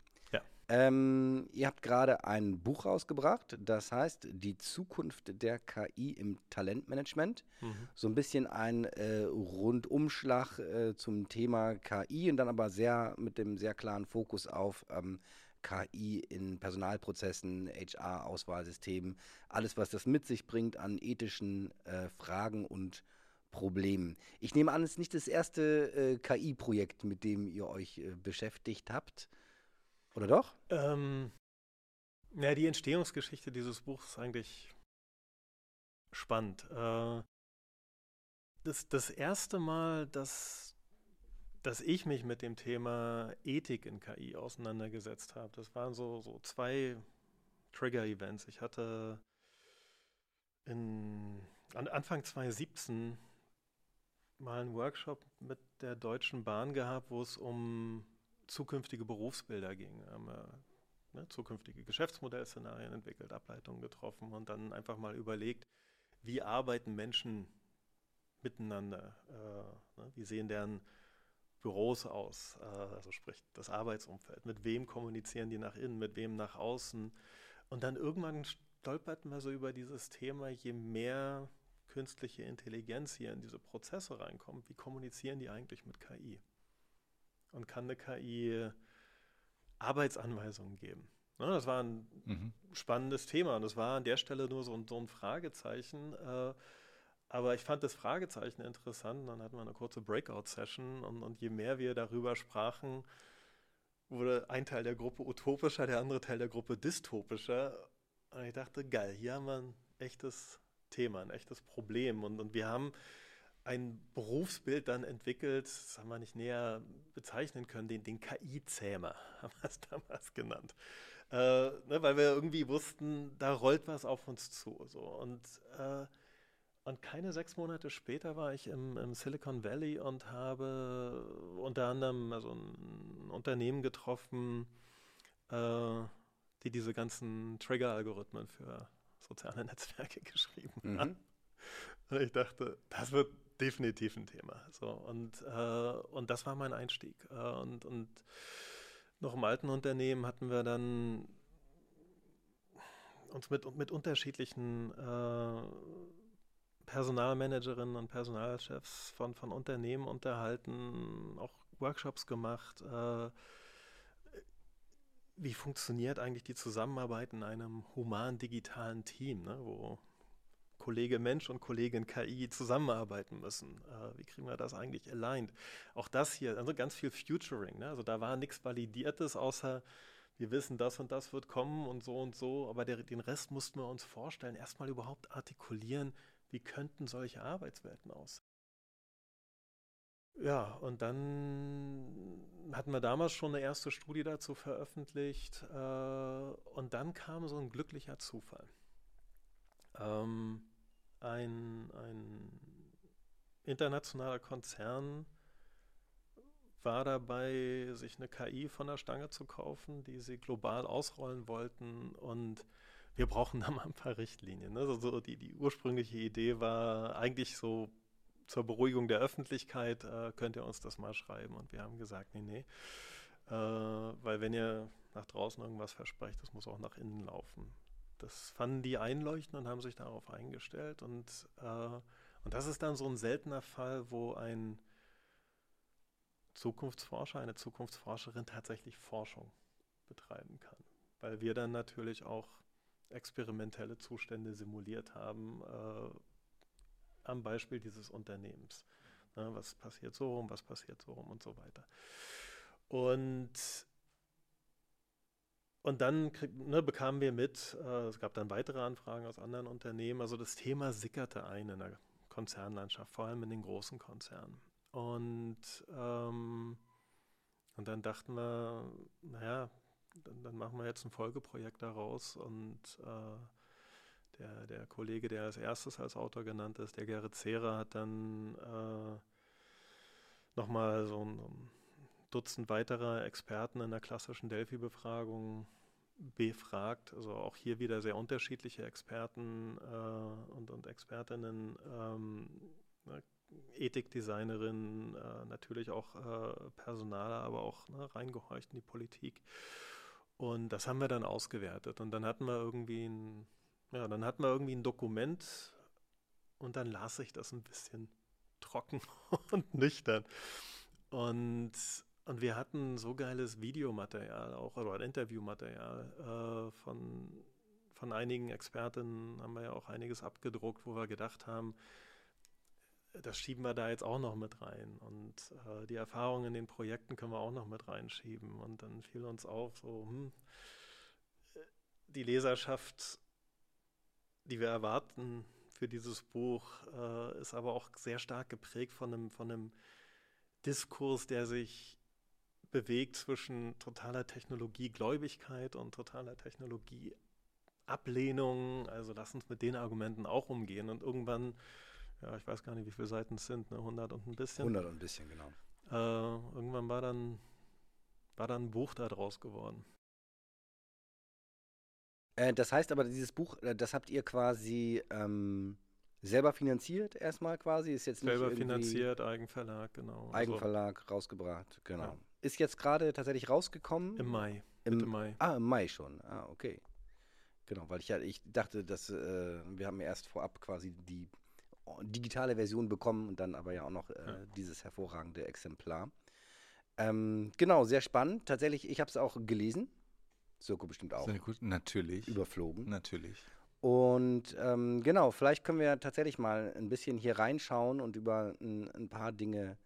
Ähm, ihr habt gerade ein Buch rausgebracht, das heißt Die Zukunft der K I im Talentmanagement. Mhm. So ein bisschen ein äh, Rundumschlag äh, zum Thema K I und dann aber sehr mit dem sehr klaren Fokus auf ähm, K I in Personalprozessen, H R-Auswahlsystemen, alles, was das mit sich bringt an ethischen äh, Fragen und Problemen. Ich nehme an, es ist nicht das erste äh, K I-Projekt, mit dem ihr euch äh, beschäftigt habt. Oder doch? Ähm, ja, die Entstehungsgeschichte dieses Buchs ist eigentlich spannend. Äh, das, das erste Mal, dass, dass ich mich mit dem Thema Ethik in K I auseinandergesetzt habe, das waren so, so zwei Trigger-Events. Ich hatte in, an Anfang zwanzig siebzehn mal einen Workshop mit der Deutschen Bahn gehabt, wo es um zukünftige Berufsbilder ging. Haben wir, ne, zukünftige Geschäftsmodellszenarien entwickelt, Ableitungen getroffen und dann einfach mal überlegt, wie arbeiten Menschen miteinander? Äh, ne, wie sehen deren Büros aus? Äh, also sprich das Arbeitsumfeld. Mit wem kommunizieren die nach innen? Mit wem nach außen? Und dann irgendwann stolperten wir so über dieses Thema, je mehr künstliche Intelligenz hier in diese Prozesse reinkommt, wie kommunizieren die eigentlich mit K I? Und kann eine K I Arbeitsanweisungen geben? Ne, das war ein mhm. spannendes Thema und das war an der Stelle nur so ein, so ein Fragezeichen. Äh, aber ich fand das Fragezeichen interessant. Dann hatten wir eine kurze Breakout-Session und, und je mehr wir darüber sprachen, wurde ein Teil der Gruppe utopischer, der andere Teil der Gruppe dystopischer. Und ich dachte, geil, hier haben wir ein echtes Thema, ein echtes Problem. Und, und wir haben ein Berufsbild dann entwickelt, das haben wir nicht näher bezeichnen können, den, den K I-Zähmer haben wir es damals genannt. Äh, ne, weil wir irgendwie wussten, da rollt was auf uns zu. So. Und, äh, und keine sechs Monate später war ich im, im Silicon Valley und habe unter anderem also ein Unternehmen getroffen, äh, die diese ganzen Trigger-Algorithmen für soziale Netzwerke geschrieben mhm. haben. Und ich dachte, das wird definitiv ein Thema. So, und, äh, und das war mein Einstieg. Äh, und, und noch im alten Unternehmen hatten wir dann uns mit, mit unterschiedlichen äh, Personalmanagerinnen und Personalchefs von, von Unternehmen unterhalten, auch Workshops gemacht. Äh, wie funktioniert eigentlich die Zusammenarbeit in einem human-digitalen Team, ne, wo Kollege Mensch und Kollegin K I zusammenarbeiten müssen. Äh, wie kriegen wir das eigentlich aligned? Auch das hier, also ganz viel Futuring. Ne? Also da war nichts Validiertes, außer wir wissen, das und das wird kommen und so und so. Aber der, den Rest mussten wir uns vorstellen. Erstmal überhaupt artikulieren, wie könnten solche Arbeitswelten aussehen. Ja, und dann hatten wir damals schon eine erste Studie dazu veröffentlicht. Äh, und dann kam so ein glücklicher Zufall. Ähm, Ein, ein internationaler Konzern war dabei, sich eine K I von der Stange zu kaufen, die sie global ausrollen wollten. Und wir brauchen da mal ein paar Richtlinien. Ne? So, so die, die ursprüngliche Idee war eigentlich so zur Beruhigung der Öffentlichkeit, äh, könnt ihr uns das mal schreiben. Und wir haben gesagt, nee, nee. Äh, weil wenn ihr nach draußen irgendwas versprecht, das muss auch nach innen laufen. Das fanden die einleuchtend und haben sich darauf eingestellt. Und, äh, und das ist dann so ein seltener Fall, wo ein Zukunftsforscher, eine Zukunftsforscherin tatsächlich Forschung betreiben kann. Weil wir dann natürlich auch experimentelle Zustände simuliert haben, äh, am Beispiel dieses Unternehmens. Na, was passiert so rum, was passiert so rum und so weiter. Und Und dann krieg, ne, bekamen wir mit, äh, es gab dann weitere Anfragen aus anderen Unternehmen, also das Thema sickerte ein in der Konzernlandschaft, vor allem in den großen Konzernen. Und, ähm, und dann dachten wir, naja, dann, dann machen wir jetzt ein Folgeprojekt daraus. Und äh, der, der Kollege, der als erstes als Autor genannt ist, der Gerrit Zehrer, hat dann äh, nochmal so ein... So ein Dutzend weiterer Experten in der klassischen Delphi-Befragung befragt, also auch hier wieder sehr unterschiedliche Experten äh, und, und Expertinnen, ähm, ne, Ethikdesignerinnen, äh, natürlich auch äh, Personaler, aber auch ne, reingehorcht in die Politik. Und das haben wir dann ausgewertet. Und dann hatten wir irgendwie ein, ja, dann hatten wir irgendwie ein Dokument und dann las ich das ein bisschen trocken und nüchtern. Und Und wir hatten so geiles Videomaterial auch, oder Interviewmaterial äh, von, von einigen Expertinnen, haben wir ja auch einiges abgedruckt, wo wir gedacht haben, das schieben wir da jetzt auch noch mit rein. Und äh, die Erfahrungen in den Projekten können wir auch noch mit reinschieben. Und dann fiel uns auf, so, hm, die Leserschaft, die wir erwarten für dieses Buch, äh, ist aber auch sehr stark geprägt von einem, von einem Diskurs, der sich bewegt zwischen totaler Technologiegläubigkeit und totaler Technologieablehnung. Also lass uns mit den Argumenten auch umgehen. Und irgendwann, ja, ich weiß gar nicht, wie viele Seiten es sind, ne? hundert und ein bisschen. hundert und ein bisschen, genau. Äh, irgendwann war dann war dann ein Buch daraus geworden. Äh, das heißt aber, dieses Buch, das habt ihr quasi ähm, selber finanziert erstmal quasi? Ist jetzt nicht selber finanziert, Eigenverlag, genau. Eigenverlag also, rausgebracht, genau. Ja. Ist jetzt gerade tatsächlich rausgekommen? Im Mai, im, Mitte Mai. Ah, im Mai schon, ah, okay. Genau, weil ich ja, ich dachte, dass äh, wir haben ja erst vorab quasi die digitale Version bekommen und dann aber ja auch noch äh, ja. dieses hervorragende Exemplar. Ähm, genau, sehr spannend. Tatsächlich, ich habe es auch gelesen. Soko bestimmt auch. Sehr gut, natürlich. Überflogen. Natürlich. Und ähm, genau, vielleicht können wir tatsächlich mal ein bisschen hier reinschauen und über ein, ein paar Dinge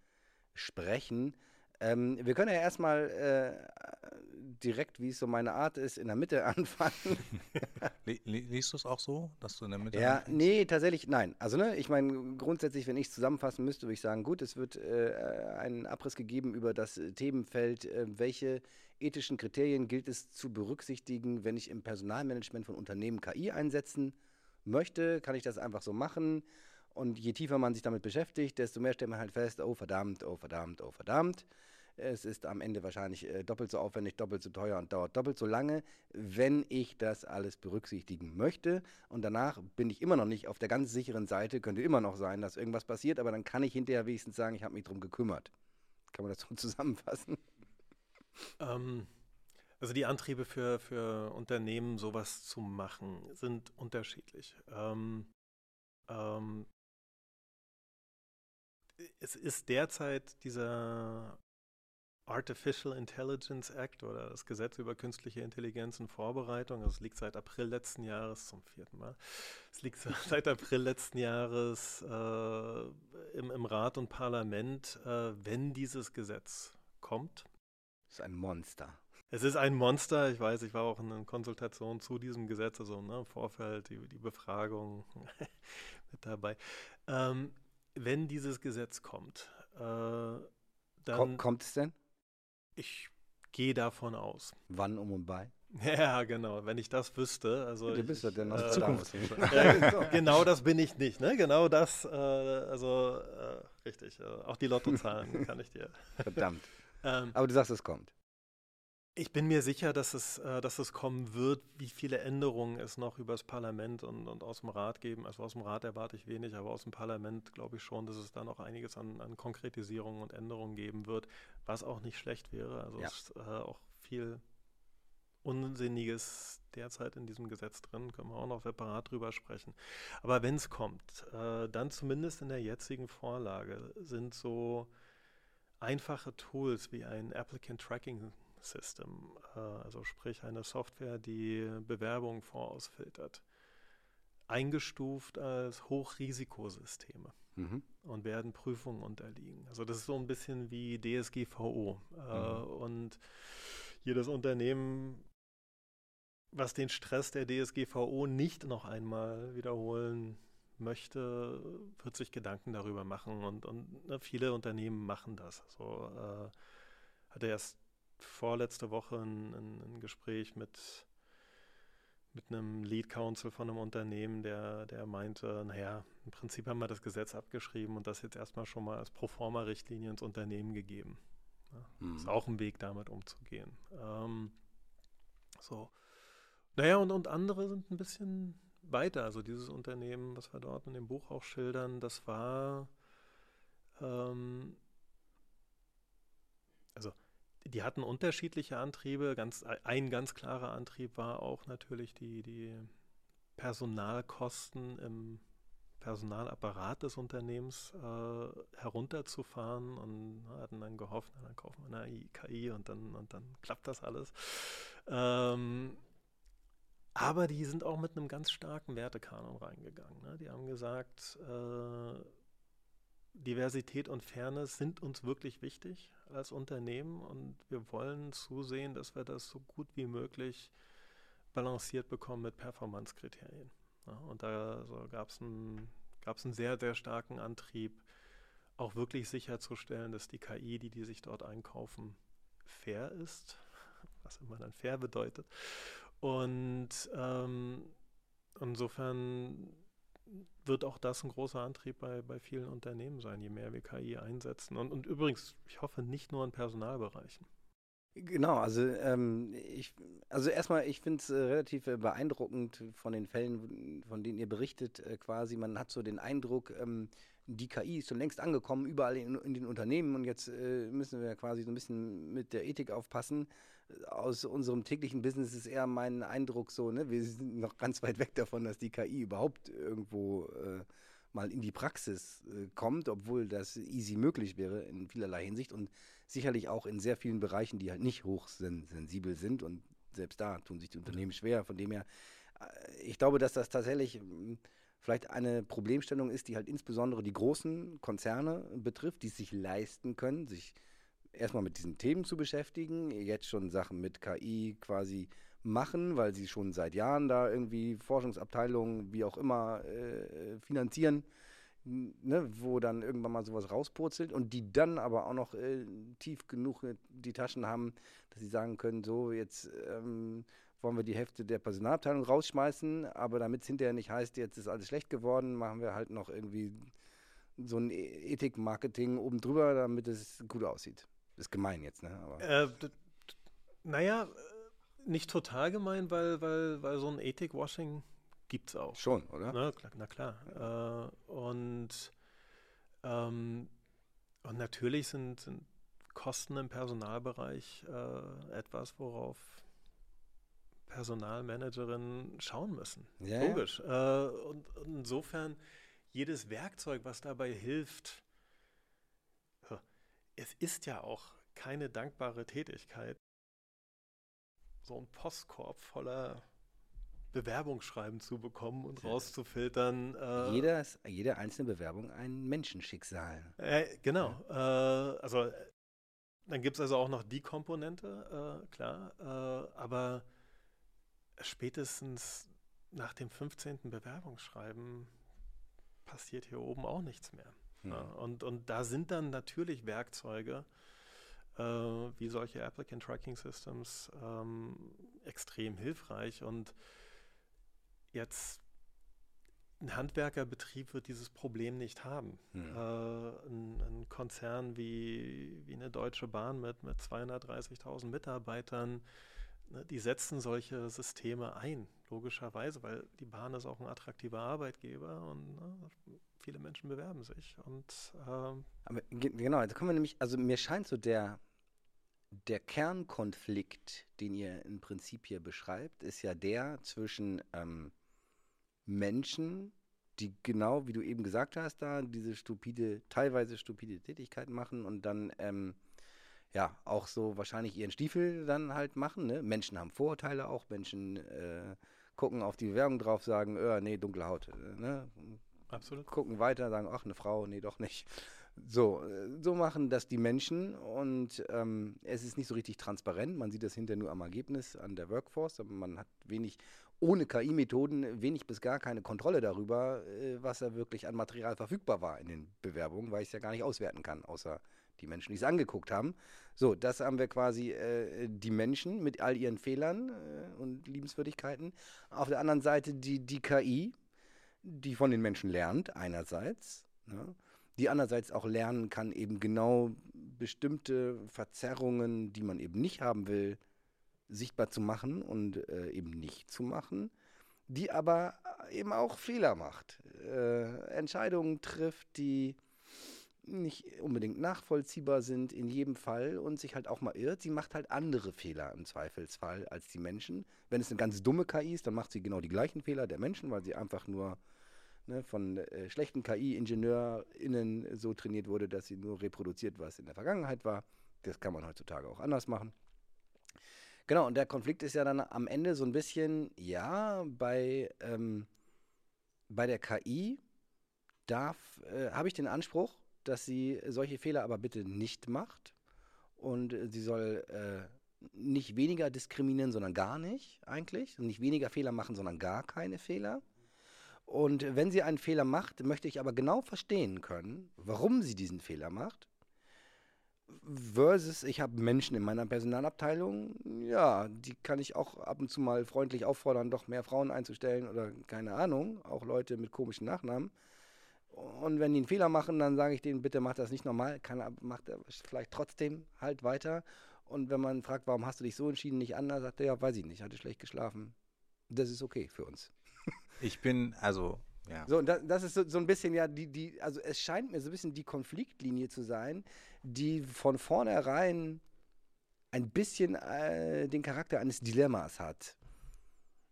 sprechen. Ähm, wir können ja erstmal äh, direkt, wie es so meine Art ist, in der Mitte anfangen. Le- liest du es auch so, dass du in der Mitte Ja, anfängst? Nee, tatsächlich, nein. Also ne, ich meine, grundsätzlich, wenn ich es zusammenfassen müsste, würde ich sagen, gut, es wird äh, einen Abriss gegeben über das Themenfeld, äh, welche ethischen Kriterien gilt es zu berücksichtigen, wenn ich im Personalmanagement von Unternehmen K I einsetzen möchte, kann ich das einfach so machen. Und je tiefer man sich damit beschäftigt, desto mehr stellt man halt fest, oh verdammt, oh verdammt, oh verdammt. Es ist am Ende wahrscheinlich äh, doppelt so aufwendig, doppelt so teuer und dauert doppelt so lange, wenn ich das alles berücksichtigen möchte. Und danach bin ich immer noch nicht auf der ganz sicheren Seite, könnte immer noch sein, dass irgendwas passiert, aber dann kann ich hinterher wenigstens sagen, ich habe mich drum gekümmert. Kann man das so zusammenfassen? Ähm, also die Antriebe für, für Unternehmen, sowas zu machen, sind unterschiedlich. Ähm, ähm, Es ist derzeit dieser Artificial Intelligence Act oder das Gesetz über künstliche Intelligenz in Vorbereitung. Also es liegt seit April letzten Jahres, zum vierten Mal, es liegt seit April letzten Jahres äh, im, im Rat und Parlament, äh, wenn dieses Gesetz kommt. Das ist ein Monster. Es ist ein Monster, ich weiß, ich war auch in Konsultation zu diesem Gesetz, also ne, im Vorfeld, die, die Befragung mit dabei. Ähm, Wenn dieses Gesetz kommt, äh, dann... Komm, kommt es denn? Ich gehe davon aus. Wann, um und bei? Ja, genau. Wenn ich das wüsste... Also du bist ja denn aus der Zukunft. Äh, genau das bin ich nicht. Ne? Genau das, äh, also äh, richtig. Äh, auch die Lottozahlen kann ich dir... Verdammt. ähm, Aber du sagst, es kommt. Ich bin mir sicher, dass es, äh, dass es kommen wird, wie viele Änderungen es noch übers Parlament und, und aus dem Rat geben. Also aus dem Rat erwarte ich wenig, aber aus dem Parlament glaube ich schon, dass es da noch einiges an, an Konkretisierungen und Änderungen geben wird, was auch nicht schlecht wäre. Also ja. es ist äh, auch viel Unsinniges derzeit in diesem Gesetz drin, können wir auch noch separat drüber sprechen. Aber wenn es kommt, äh, dann zumindest in der jetzigen Vorlage sind so einfache Tools wie ein Applicant Tracking System, also sprich eine Software, die Bewerbungen vorausfiltert, eingestuft als Hochrisikosysteme mhm. und werden Prüfungen unterliegen. Also das ist so ein bisschen wie D S G V O mhm. und jedes Unternehmen, was den Stress der D S G V O nicht noch einmal wiederholen möchte, wird sich Gedanken darüber machen und, und ne, viele Unternehmen machen das. Also äh, hatte erst vorletzte Woche ein, ein, ein Gespräch mit, mit einem Lead Counsel von einem Unternehmen, der, der meinte, naja, im Prinzip haben wir das Gesetz abgeschrieben und das jetzt erstmal schon mal als Proforma-Richtlinie ins Unternehmen gegeben. Ja, mhm. Ist auch ein Weg, damit umzugehen. Ähm, so. Naja, und, und andere sind ein bisschen weiter. Also dieses Unternehmen, was wir dort in dem Buch auch schildern, das war ähm, also die hatten unterschiedliche Antriebe. Ganz, ein ganz klarer Antrieb war auch natürlich die, die Personalkosten im Personalapparat des Unternehmens äh, herunterzufahren und hatten dann gehofft, na, dann kaufen wir eine K I und dann, und dann klappt das alles. Ähm, aber die sind auch mit einem ganz starken Wertekanon reingegangen. Ne? Die haben gesagt, äh, Diversität und Fairness sind uns wirklich wichtig als Unternehmen und wir wollen zusehen, dass wir das so gut wie möglich balanciert bekommen mit Performance-Kriterien. Ja, und da also gab es einen, gab's einen sehr, sehr starken Antrieb, auch wirklich sicherzustellen, dass die K I, die die sich dort einkaufen, fair ist, was immer dann fair bedeutet. Und ähm, insofern wird auch das ein großer Antrieb bei, bei vielen Unternehmen sein, je mehr wir K I einsetzen. Und, und übrigens, ich hoffe, nicht nur in Personalbereichen. Genau, also ähm, ich, also erstmal, ich finde es äh, relativ äh, beeindruckend von den Fällen, von denen ihr berichtet, äh, quasi. Man hat so den Eindruck, ähm, die K I ist schon längst angekommen, überall in, in den Unternehmen, und jetzt äh, müssen wir quasi so ein bisschen mit der Ethik aufpassen. Aus unserem täglichen Business ist eher mein Eindruck so, ne, wir sind noch ganz weit weg davon, dass die K I überhaupt irgendwo äh, mal in die Praxis äh, kommt, obwohl das easy möglich wäre in vielerlei Hinsicht und sicherlich auch in sehr vielen Bereichen, die halt nicht hochsensibel sind, und selbst da tun sich die Unternehmen schwer. Von dem her, äh, ich glaube, dass das tatsächlich mh, vielleicht eine Problemstellung ist, die halt insbesondere die großen Konzerne betrifft, die es sich leisten können, sich erstmal mit diesen Themen zu beschäftigen, jetzt schon Sachen mit K I quasi machen, weil sie schon seit Jahren da irgendwie Forschungsabteilungen, wie auch immer, äh, finanzieren, ne, wo dann irgendwann mal sowas rauspurzelt, und die dann aber auch noch äh, tief genug die Taschen haben, dass sie sagen können, so jetzt ähm, wollen wir die Hälfte der Personalabteilung rausschmeißen, aber damit es hinterher nicht heißt, jetzt ist alles schlecht geworden, machen wir halt noch irgendwie so ein Ethik-Marketing oben drüber, damit es gut aussieht. Ist gemein jetzt, ne? Aber äh, d- d- naja, nicht total gemein, weil, weil, weil so ein Ethikwashing gibt es auch. Schon, oder? Na, na klar. Ja. Äh, und, ähm, und natürlich sind, sind Kosten im Personalbereich äh, etwas, worauf Personalmanagerinnen schauen müssen. Ja, logisch. Ja. Äh, und, und insofern, jedes Werkzeug, was dabei hilft, es ist ja auch keine dankbare Tätigkeit, so einen Postkorb voller Bewerbungsschreiben zu bekommen und rauszufiltern. Äh, jeder ist, jede einzelne Bewerbung ein Menschenschicksal. Äh, genau. Ja. Äh, also äh, dann gibt es also auch noch die Komponente, äh, klar. Äh, aber spätestens nach dem fünfzehnten Bewerbungsschreiben passiert hier oben auch nichts mehr. Hm. Ja, und, und da sind dann natürlich Werkzeuge, Äh, wie solche Applicant Tracking Systems ähm, extrem hilfreich, und jetzt ein Handwerkerbetrieb wird dieses Problem nicht haben. Hm. Äh, ein, ein Konzern wie, wie eine Deutsche Bahn mit, mit zweihundertdreißigtausend Mitarbeitern, ne, die setzen solche Systeme ein, logischerweise, weil die Bahn ist auch ein attraktiver Arbeitgeber und ne, viele Menschen bewerben sich. Und, ähm Aber ge- genau, jetzt kommen wir nämlich, also mir scheint so der, der Kernkonflikt, den ihr im Prinzip hier beschreibt, ist ja der zwischen ähm, Menschen, die genau, wie du eben gesagt hast, da diese stupide, teilweise stupide Tätigkeit machen und dann ähm, ja auch so wahrscheinlich ihren Stiefel dann halt machen. Ne? Menschen haben Vorurteile auch, Menschen äh, gucken auf die Bewerbung drauf, sagen, öh, nee, dunkle Haut, ne? Absolut. Gucken weiter, sagen, ach, eine Frau, nee, doch nicht. So, so machen das die Menschen, und ähm, es ist nicht so richtig transparent. Man sieht das hinterher nur am Ergebnis an der Workforce, aber man hat wenig, ohne K I-Methoden, wenig bis gar keine Kontrolle darüber, äh, was da wirklich an Material verfügbar war in den Bewerbungen, weil ich es ja gar nicht auswerten kann, außer die Menschen, die es angeguckt haben. So, das haben wir quasi äh, die Menschen mit all ihren Fehlern äh, und Liebenswürdigkeiten. Auf der anderen Seite die, die K I, die von den Menschen lernt, einerseits, ne, die andererseits auch lernen kann, eben genau bestimmte Verzerrungen, die man eben nicht haben will, sichtbar zu machen und äh, eben nicht zu machen, die aber eben auch Fehler macht, äh, Entscheidungen trifft, die nicht unbedingt nachvollziehbar sind in jedem Fall und sich halt auch mal irrt. Sie macht halt andere Fehler im Zweifelsfall als die Menschen. Wenn es eine ganz dumme K I ist, dann macht sie genau die gleichen Fehler der Menschen, weil sie einfach nur ne, von äh, schlechten K I-IngenieurInnen so trainiert wurde, dass sie nur reproduziert, was in der Vergangenheit war. Das kann man heutzutage auch anders machen. Genau, und der Konflikt ist ja dann am Ende so ein bisschen, ja, bei, ähm, bei der K I darf, äh, habe ich den Anspruch, dass sie solche Fehler aber bitte nicht macht, und äh, sie soll äh, nicht weniger diskriminieren, sondern gar nicht eigentlich, und nicht weniger Fehler machen, sondern gar keine Fehler. Und äh, wenn sie einen Fehler macht, möchte ich aber genau verstehen können, warum sie diesen Fehler macht, versus ich habe Menschen in meiner Personalabteilung, ja, die kann ich auch ab und zu mal freundlich auffordern, doch mehr Frauen einzustellen oder keine Ahnung, auch Leute mit komischen Nachnamen. Und wenn die einen Fehler machen, dann sage ich denen, bitte macht das nicht normal, kann, macht er vielleicht trotzdem halt weiter. Und wenn man fragt, warum hast du dich so entschieden, nicht anders, sagt er, ja, weiß ich nicht, hatte schlecht geschlafen. Das ist okay für uns. Ich bin, also, ja. So, und das, das ist so, so ein bisschen, ja, die, die, also es scheint mir so ein bisschen die Konfliktlinie zu sein, die von vornherein ein bisschen äh, den Charakter eines Dilemmas hat.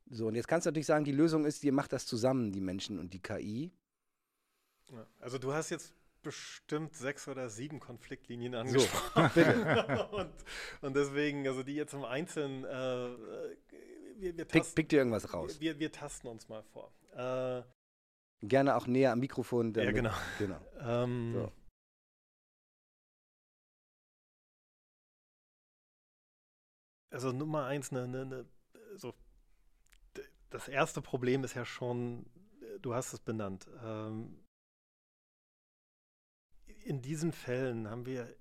So, und jetzt kannst du natürlich sagen, die Lösung ist, ihr macht das zusammen, die Menschen und die K I. Ja, also du hast jetzt bestimmt sechs oder sieben Konfliktlinien angesprochen. So. und, und deswegen, also die jetzt im Einzelnen, äh, wir, wir tasten, pick, pick dir irgendwas raus. Wir, wir tasten uns mal vor. Äh, Gerne auch näher am Mikrofon. Damit, ja, genau. genau. Ähm, so. Also Nummer eins, ne, ne, ne, so, das erste Problem ist ja schon, du hast es benannt, ähm, in diesen Fällen haben wir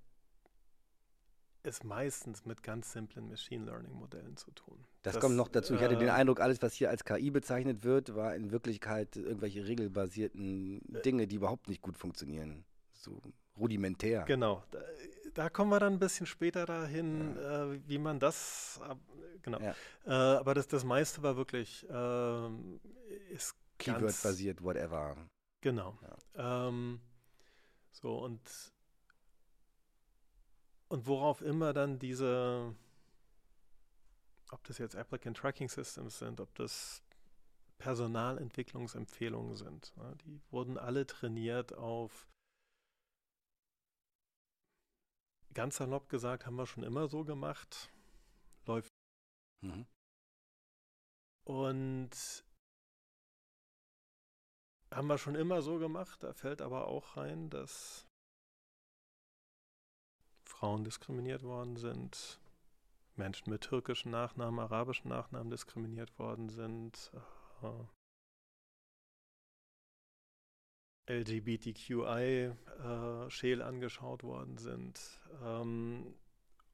es meistens mit ganz simplen Machine Learning Modellen zu tun. Das, das kommt noch dazu. Ich hatte äh, den Eindruck, alles, was hier als K I bezeichnet wird, war in Wirklichkeit irgendwelche regelbasierten äh, Dinge, die überhaupt nicht gut funktionieren. So rudimentär. Genau. Da, da kommen wir dann ein bisschen später dahin, ja. äh, wie man das, äh, genau. Ja. Äh, aber das, das meiste war wirklich, äh, ist Keyword-basiert, whatever. Genau. Ja. Ähm, So, und, und worauf immer dann diese, ob das jetzt Applicant Tracking Systems sind, ob das Personalentwicklungsempfehlungen sind, ne, die wurden alle trainiert auf, ganz salopp gesagt, haben wir schon immer so gemacht, läuft. Mhm. Und haben wir schon immer so gemacht, da fällt aber auch rein, dass Frauen diskriminiert worden sind, Menschen mit türkischen Nachnamen, arabischen Nachnamen diskriminiert worden sind, äh, L G B T Q I äh, scheel angeschaut worden sind. Ähm,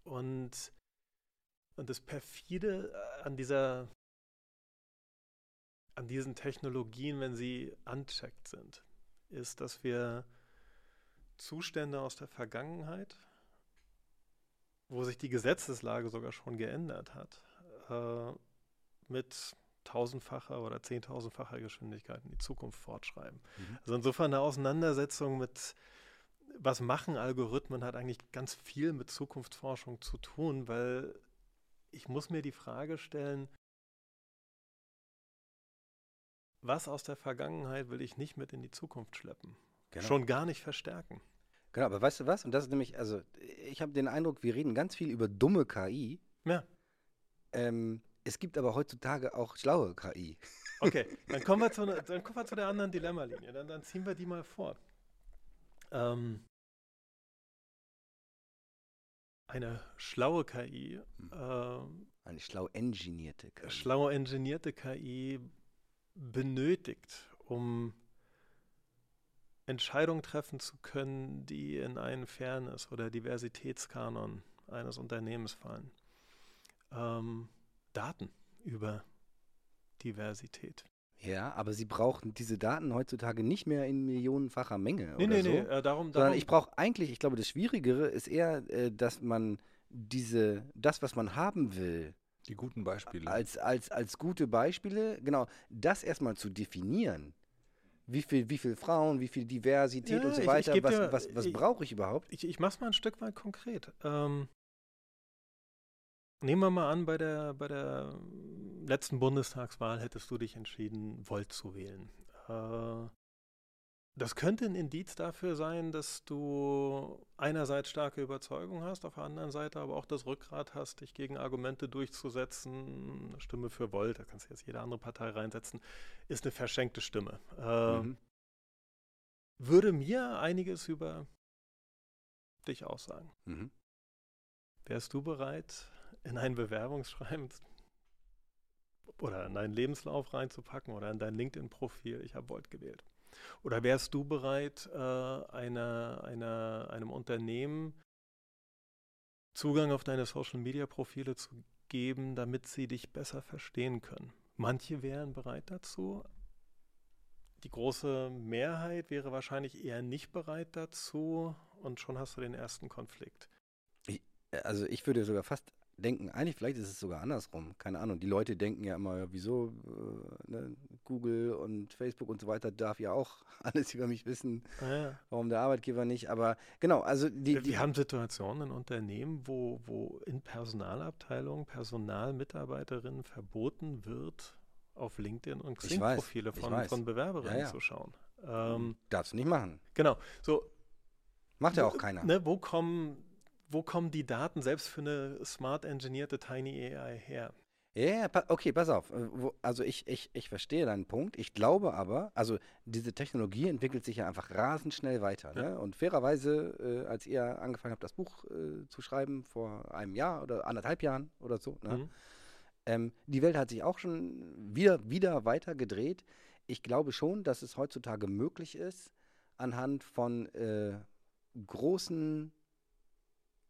und, und das perfide an dieser an diesen Technologien, wenn sie unchecked sind, ist, dass wir Zustände aus der Vergangenheit, wo sich die Gesetzeslage sogar schon geändert hat, äh, mit tausendfacher oder zehntausendfacher Geschwindigkeit in die Zukunft fortschreiben. Mhm. Also insofern eine Auseinandersetzung mit, was machen Algorithmen, hat eigentlich ganz viel mit Zukunftsforschung zu tun, weil ich muss mir die Frage stellen, was aus der Vergangenheit will ich nicht mit in die Zukunft schleppen? Genau. Schon gar nicht verstärken. Genau, aber weißt du was? Und das ist nämlich, also ich habe den Eindruck, wir reden ganz viel über dumme K I. Ja. Ähm, es gibt aber heutzutage auch schlaue K I. Okay, dann kommen wir zu, dann kommen wir zu der anderen Dilemmalinie. Dann, dann ziehen wir die mal vor. Ähm, eine schlaue K I. Ähm, eine schlau engineerte K I. Schlau engineerte K I benötigt, um Entscheidungen treffen zu können, die in einen Fairness- oder Diversitätskanon eines Unternehmens fallen. Ähm, Daten über Diversität. Ja, aber sie brauchen diese Daten heutzutage nicht mehr in millionenfacher Menge nee, oder nee, so. Nee, nee, äh, darum, darum. Ich brauche eigentlich, ich glaube, das Schwierigere ist eher, äh, dass man diese, das, was man haben will, die guten Beispiele. Als, als, als gute Beispiele, genau, das erstmal zu definieren. Wie viel, wie viel Frauen, wie viel Diversität ja, und so ich, weiter, ich was, dir, was, was brauche ich überhaupt? Ich, ich mache es mal ein Stück weit konkret. Ähm, nehmen wir mal an, bei der, bei der letzten Bundestagswahl hättest du dich entschieden, Volt zu wählen. Äh, das könnte ein Indiz dafür sein, dass du einerseits starke Überzeugung hast, auf der anderen Seite aber auch das Rückgrat hast, dich gegen Argumente durchzusetzen. Eine Stimme für Volt, da kannst du jetzt jede andere Partei reinsetzen, ist eine verschenkte Stimme. Äh, mhm. Würde mir einiges über dich aussagen. Mhm. Wärst du bereit, in ein Bewerbungsschreiben oder in deinen Lebenslauf reinzupacken oder in dein LinkedIn-Profil, ich habe Volt gewählt? Oder wärst du bereit, äh, einer, einer, einem Unternehmen Zugang auf deine Social-Media-Profile zu geben, damit sie dich besser verstehen können? Manche wären bereit dazu. Die große Mehrheit wäre wahrscheinlich eher nicht bereit dazu. Und schon hast du den ersten Konflikt. Ich, also ich würde sogar fast denken, eigentlich vielleicht ist es sogar andersrum, keine Ahnung. Die Leute denken ja immer, ja, wieso äh, ne? Google und Facebook und so weiter darf ja auch alles über mich wissen, ah, ja. Warum der Arbeitgeber nicht, aber genau. Also die, die Wir haben Situationen in Unternehmen, wo, wo in Personalabteilungen Personalmitarbeiterinnen verboten wird, auf LinkedIn und Xing-Profile von, von Bewerberinnen ja, ja. zu schauen. Ähm, Darfst du nicht machen. Genau. So, macht ja auch keiner. Ne, wo kommen... Wo kommen die Daten selbst für eine smart engineerte Tiny A I her? Ja, yeah, okay, pass auf. Also ich, ich, ich verstehe deinen Punkt. Ich glaube aber, also diese Technologie entwickelt sich ja einfach rasend schnell weiter. Ja. Ne? Und fairerweise, äh, als ihr angefangen habt, das Buch äh, zu schreiben, vor einem Jahr oder anderthalb Jahren oder so, ne? Mhm. Ähm, die Welt hat sich auch schon wieder, wieder weiter gedreht. Ich glaube schon, dass es heutzutage möglich ist, anhand von äh, großen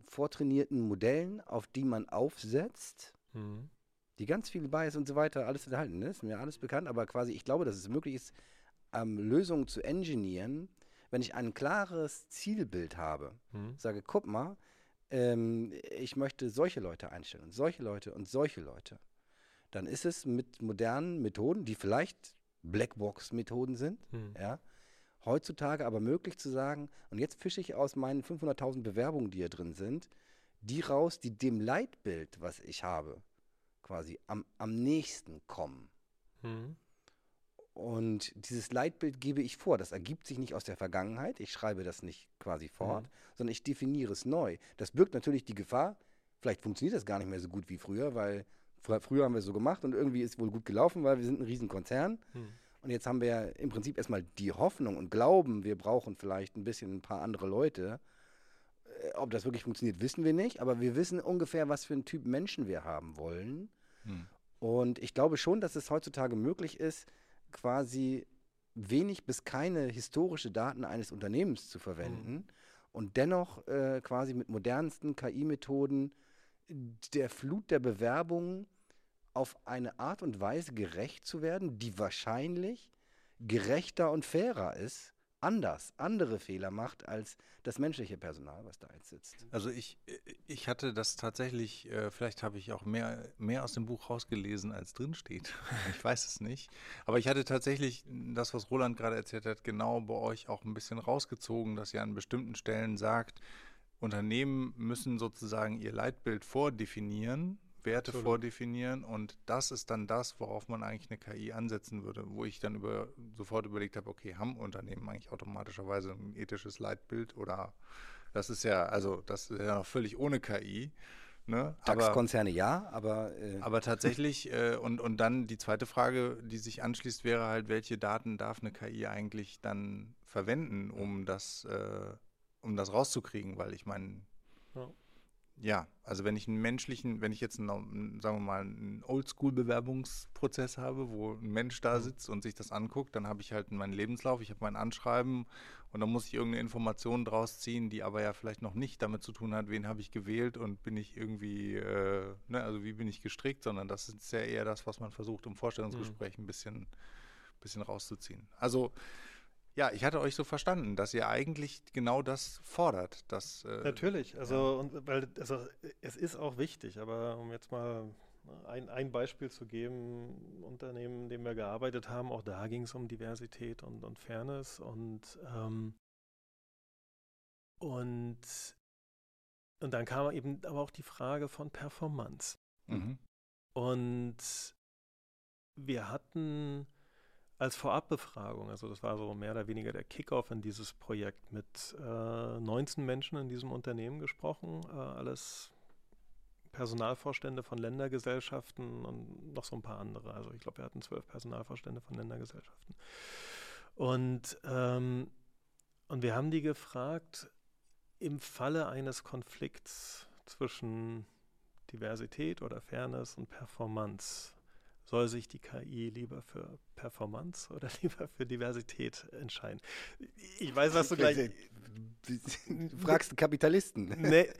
vortrainierten Modellen, auf die man aufsetzt, mhm. die ganz viel Bias und so weiter, alles enthalten, ne? Ist mir alles bekannt, aber quasi, ich glaube, dass es möglich ist, ähm, Lösungen zu engineieren, wenn ich ein klares Zielbild habe. Mhm. Sage, guck mal, ähm, ich möchte solche Leute einstellen und solche Leute und solche Leute. Dann ist es mit modernen Methoden, die vielleicht Blackbox-Methoden sind, mhm. ja, heutzutage aber möglich zu sagen, und jetzt fische ich aus meinen fünfhunderttausend Bewerbungen, die hier drin sind, die raus, die dem Leitbild, was ich habe, quasi am, am nächsten kommen. Mhm. Und dieses Leitbild gebe ich vor. Das ergibt sich nicht aus der Vergangenheit. Ich schreibe das nicht quasi fort, mhm. sondern ich definiere es neu. Das birgt natürlich die Gefahr, vielleicht funktioniert das gar nicht mehr so gut wie früher, weil fr- früher haben wir es so gemacht und irgendwie ist wohl gut gelaufen, weil wir sind ein Riesenkonzern. Mhm. Und jetzt haben wir ja im Prinzip erstmal die Hoffnung und glauben, wir brauchen vielleicht ein bisschen ein paar andere Leute. Ob das wirklich funktioniert, wissen wir nicht. Aber wir wissen ungefähr, was für einen Typ Menschen wir haben wollen. Hm. Und ich glaube schon, dass es heutzutage möglich ist, quasi wenig bis keine historische Daten eines Unternehmens zu verwenden. Hm. Und dennoch äh, quasi mit modernsten K I-Methoden der Flut der Bewerbungen auf eine Art und Weise gerecht zu werden, die wahrscheinlich gerechter und fairer ist, anders, andere Fehler macht als das menschliche Personal, was da jetzt sitzt. Also ich, ich hatte das tatsächlich, äh, vielleicht habe ich auch mehr, mehr aus dem Buch rausgelesen, als drin steht. Ich weiß es nicht. Aber ich hatte tatsächlich das, was Roland gerade erzählt hat, genau bei euch auch ein bisschen rausgezogen, dass ihr an bestimmten Stellen sagt, Unternehmen müssen sozusagen ihr Leitbild vordefinieren, Werte Absolut. vordefinieren, und das ist dann das, worauf man eigentlich eine K I ansetzen würde, wo ich dann über, sofort überlegt habe, okay, haben Unternehmen eigentlich automatischerweise ein ethisches Leitbild, oder das ist ja, also das ist ja noch völlig ohne K I. Ne? DAX-Konzerne ja, aber... Äh aber tatsächlich, äh, und, und dann die zweite Frage, die sich anschließt, wäre halt, welche Daten darf eine K I eigentlich dann verwenden, um das, äh, um das rauszukriegen, weil ich meine... Ja. Ja, also wenn ich einen menschlichen, wenn ich jetzt einen, sagen wir mal, einen Oldschool-Bewerbungsprozess habe, wo ein Mensch da sitzt und sich das anguckt, dann habe ich halt meinen Lebenslauf, ich habe mein Anschreiben, und dann muss ich irgendeine Information draus ziehen, die aber ja vielleicht noch nicht damit zu tun hat, wen habe ich gewählt und bin ich irgendwie, äh, ne, also wie bin ich gestrickt, sondern das ist ja eher das, was man versucht, im Vorstellungsgespräch ein bisschen, bisschen rauszuziehen. Also ja, ich hatte euch so verstanden, dass ihr eigentlich genau das fordert. Dass, äh, Natürlich, also, ja. und, weil, also es ist auch wichtig, aber um jetzt mal ein, ein Beispiel zu geben, Unternehmen, in dem wir gearbeitet haben, auch da ging es um Diversität und, und Fairness und, ähm, und, und dann kam eben aber auch die Frage von Performance. Mhm. Und wir hatten... Als Vorabbefragung, also das war so mehr oder weniger der Kickoff in dieses Projekt, mit äh, neunzehn Menschen in diesem Unternehmen gesprochen, äh, alles Personalvorstände von Ländergesellschaften und noch so ein paar andere. Also ich glaube, wir hatten zwölf Personalvorstände von Ländergesellschaften. Und, ähm, und wir haben die gefragt, im Falle eines Konflikts zwischen Diversität oder Fairness und Performance, soll sich die K I lieber für Performance oder lieber für Diversität entscheiden? Ich weiß, was du gleich... Du fragst einen Kapitalisten. Nee.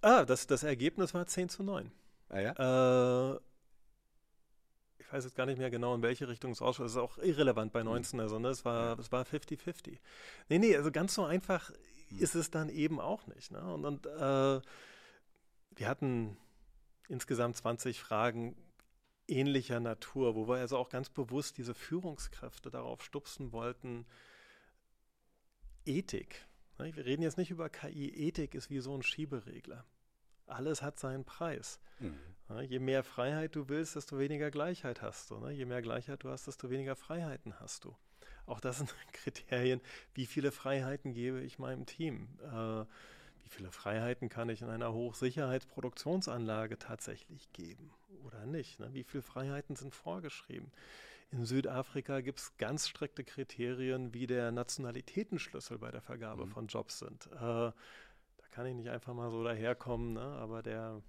Ah, das, das Ergebnis war zehn zu neun. Ah ja? Äh, ich weiß jetzt gar nicht mehr genau, in welche Richtung es ausschaut. Das ist auch irrelevant bei neunzehn. Also, ne? Es war fünfzig fünfzig. Nee, nee, also ganz so einfach ist es dann eben auch nicht. Ne? Und, und äh, Wir hatten insgesamt zwanzig Fragen ähnlicher Natur, wo wir also auch ganz bewusst diese Führungskräfte darauf stupsen wollten. Ethik. Wir reden jetzt nicht über K I. Ethik ist wie so ein Schieberegler. Alles hat seinen Preis. Mhm. Je mehr Freiheit du willst, desto weniger Gleichheit hast du. Je mehr Gleichheit du hast, desto weniger Freiheiten hast du. Auch das sind Kriterien, wie viele Freiheiten gebe ich meinem Team? Äh, wie viele Freiheiten kann ich in einer Hochsicherheitsproduktionsanlage tatsächlich geben oder nicht? Ne? Wie viele Freiheiten sind vorgeschrieben? In Südafrika gibt es ganz strikte Kriterien, wie der Nationalitätenschlüssel bei der Vergabe mhm. von Jobs sind. Äh, da kann ich nicht einfach mal so daherkommen, ne? Aber der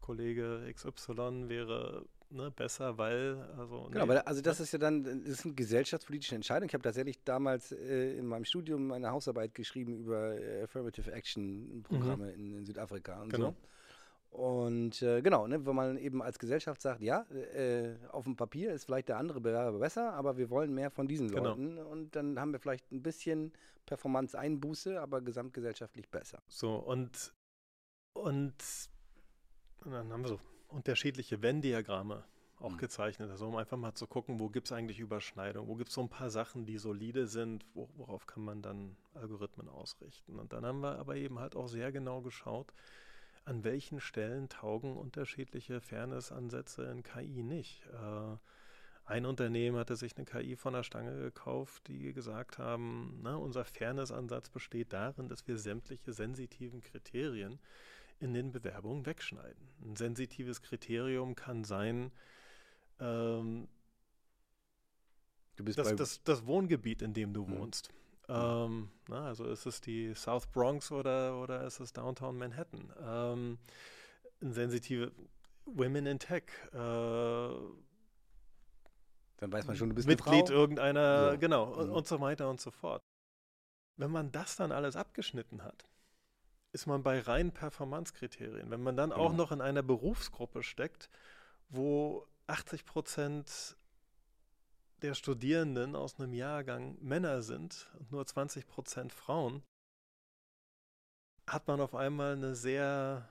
Kollege X Y wäre... Ne, besser, weil... Also, nee. Genau, aber also das ist ja dann, das ist eine gesellschaftspolitische Entscheidung. Ich habe tatsächlich damals äh, in meinem Studium meine Hausarbeit geschrieben über äh, Affirmative Action Programme mhm. in, in Südafrika und genau. so. Und äh, genau, ne, wenn man eben als Gesellschaft sagt, ja, äh, auf dem Papier ist vielleicht der andere Bewerber besser, aber wir wollen mehr von diesen genau. Leuten und dann haben wir vielleicht ein bisschen Performance-Einbuße, aber gesamtgesellschaftlich besser. So, und, und, und dann haben wir so unterschiedliche Venn-Diagramme auch mhm. gezeichnet, also um einfach mal zu gucken, wo gibt es eigentlich Überschneidungen, wo gibt es so ein paar Sachen, die solide sind, wo, worauf kann man dann Algorithmen ausrichten. Und dann haben wir aber eben halt auch sehr genau geschaut, an welchen Stellen taugen unterschiedliche Fairness-Ansätze in K I nicht. Äh, ein Unternehmen hatte sich eine K I von der Stange gekauft, die gesagt haben, na, unser Fairness-Ansatz besteht darin, dass wir sämtliche sensitiven Kriterien in den Bewerbungen wegschneiden. Ein sensitives Kriterium kann sein, ähm, du bist das, das, das Wohngebiet, in dem du mhm. wohnst. Ähm, na, also ist es die South Bronx oder, oder ist es Downtown Manhattan? Ähm, ein sensitive Women in Tech. Äh, Dann weiß man schon, du bist Mitglied Frau. Irgendeiner, ja. genau, mhm. und, und so weiter und so fort. Wenn man das dann alles abgeschnitten hat, ist man bei reinen Performance-Kriterien. Wenn man dann genau. auch noch in einer Berufsgruppe steckt, wo achtzig Prozent der Studierenden aus einem Jahrgang Männer sind und nur zwanzig Prozent Frauen, hat man auf einmal eine sehr,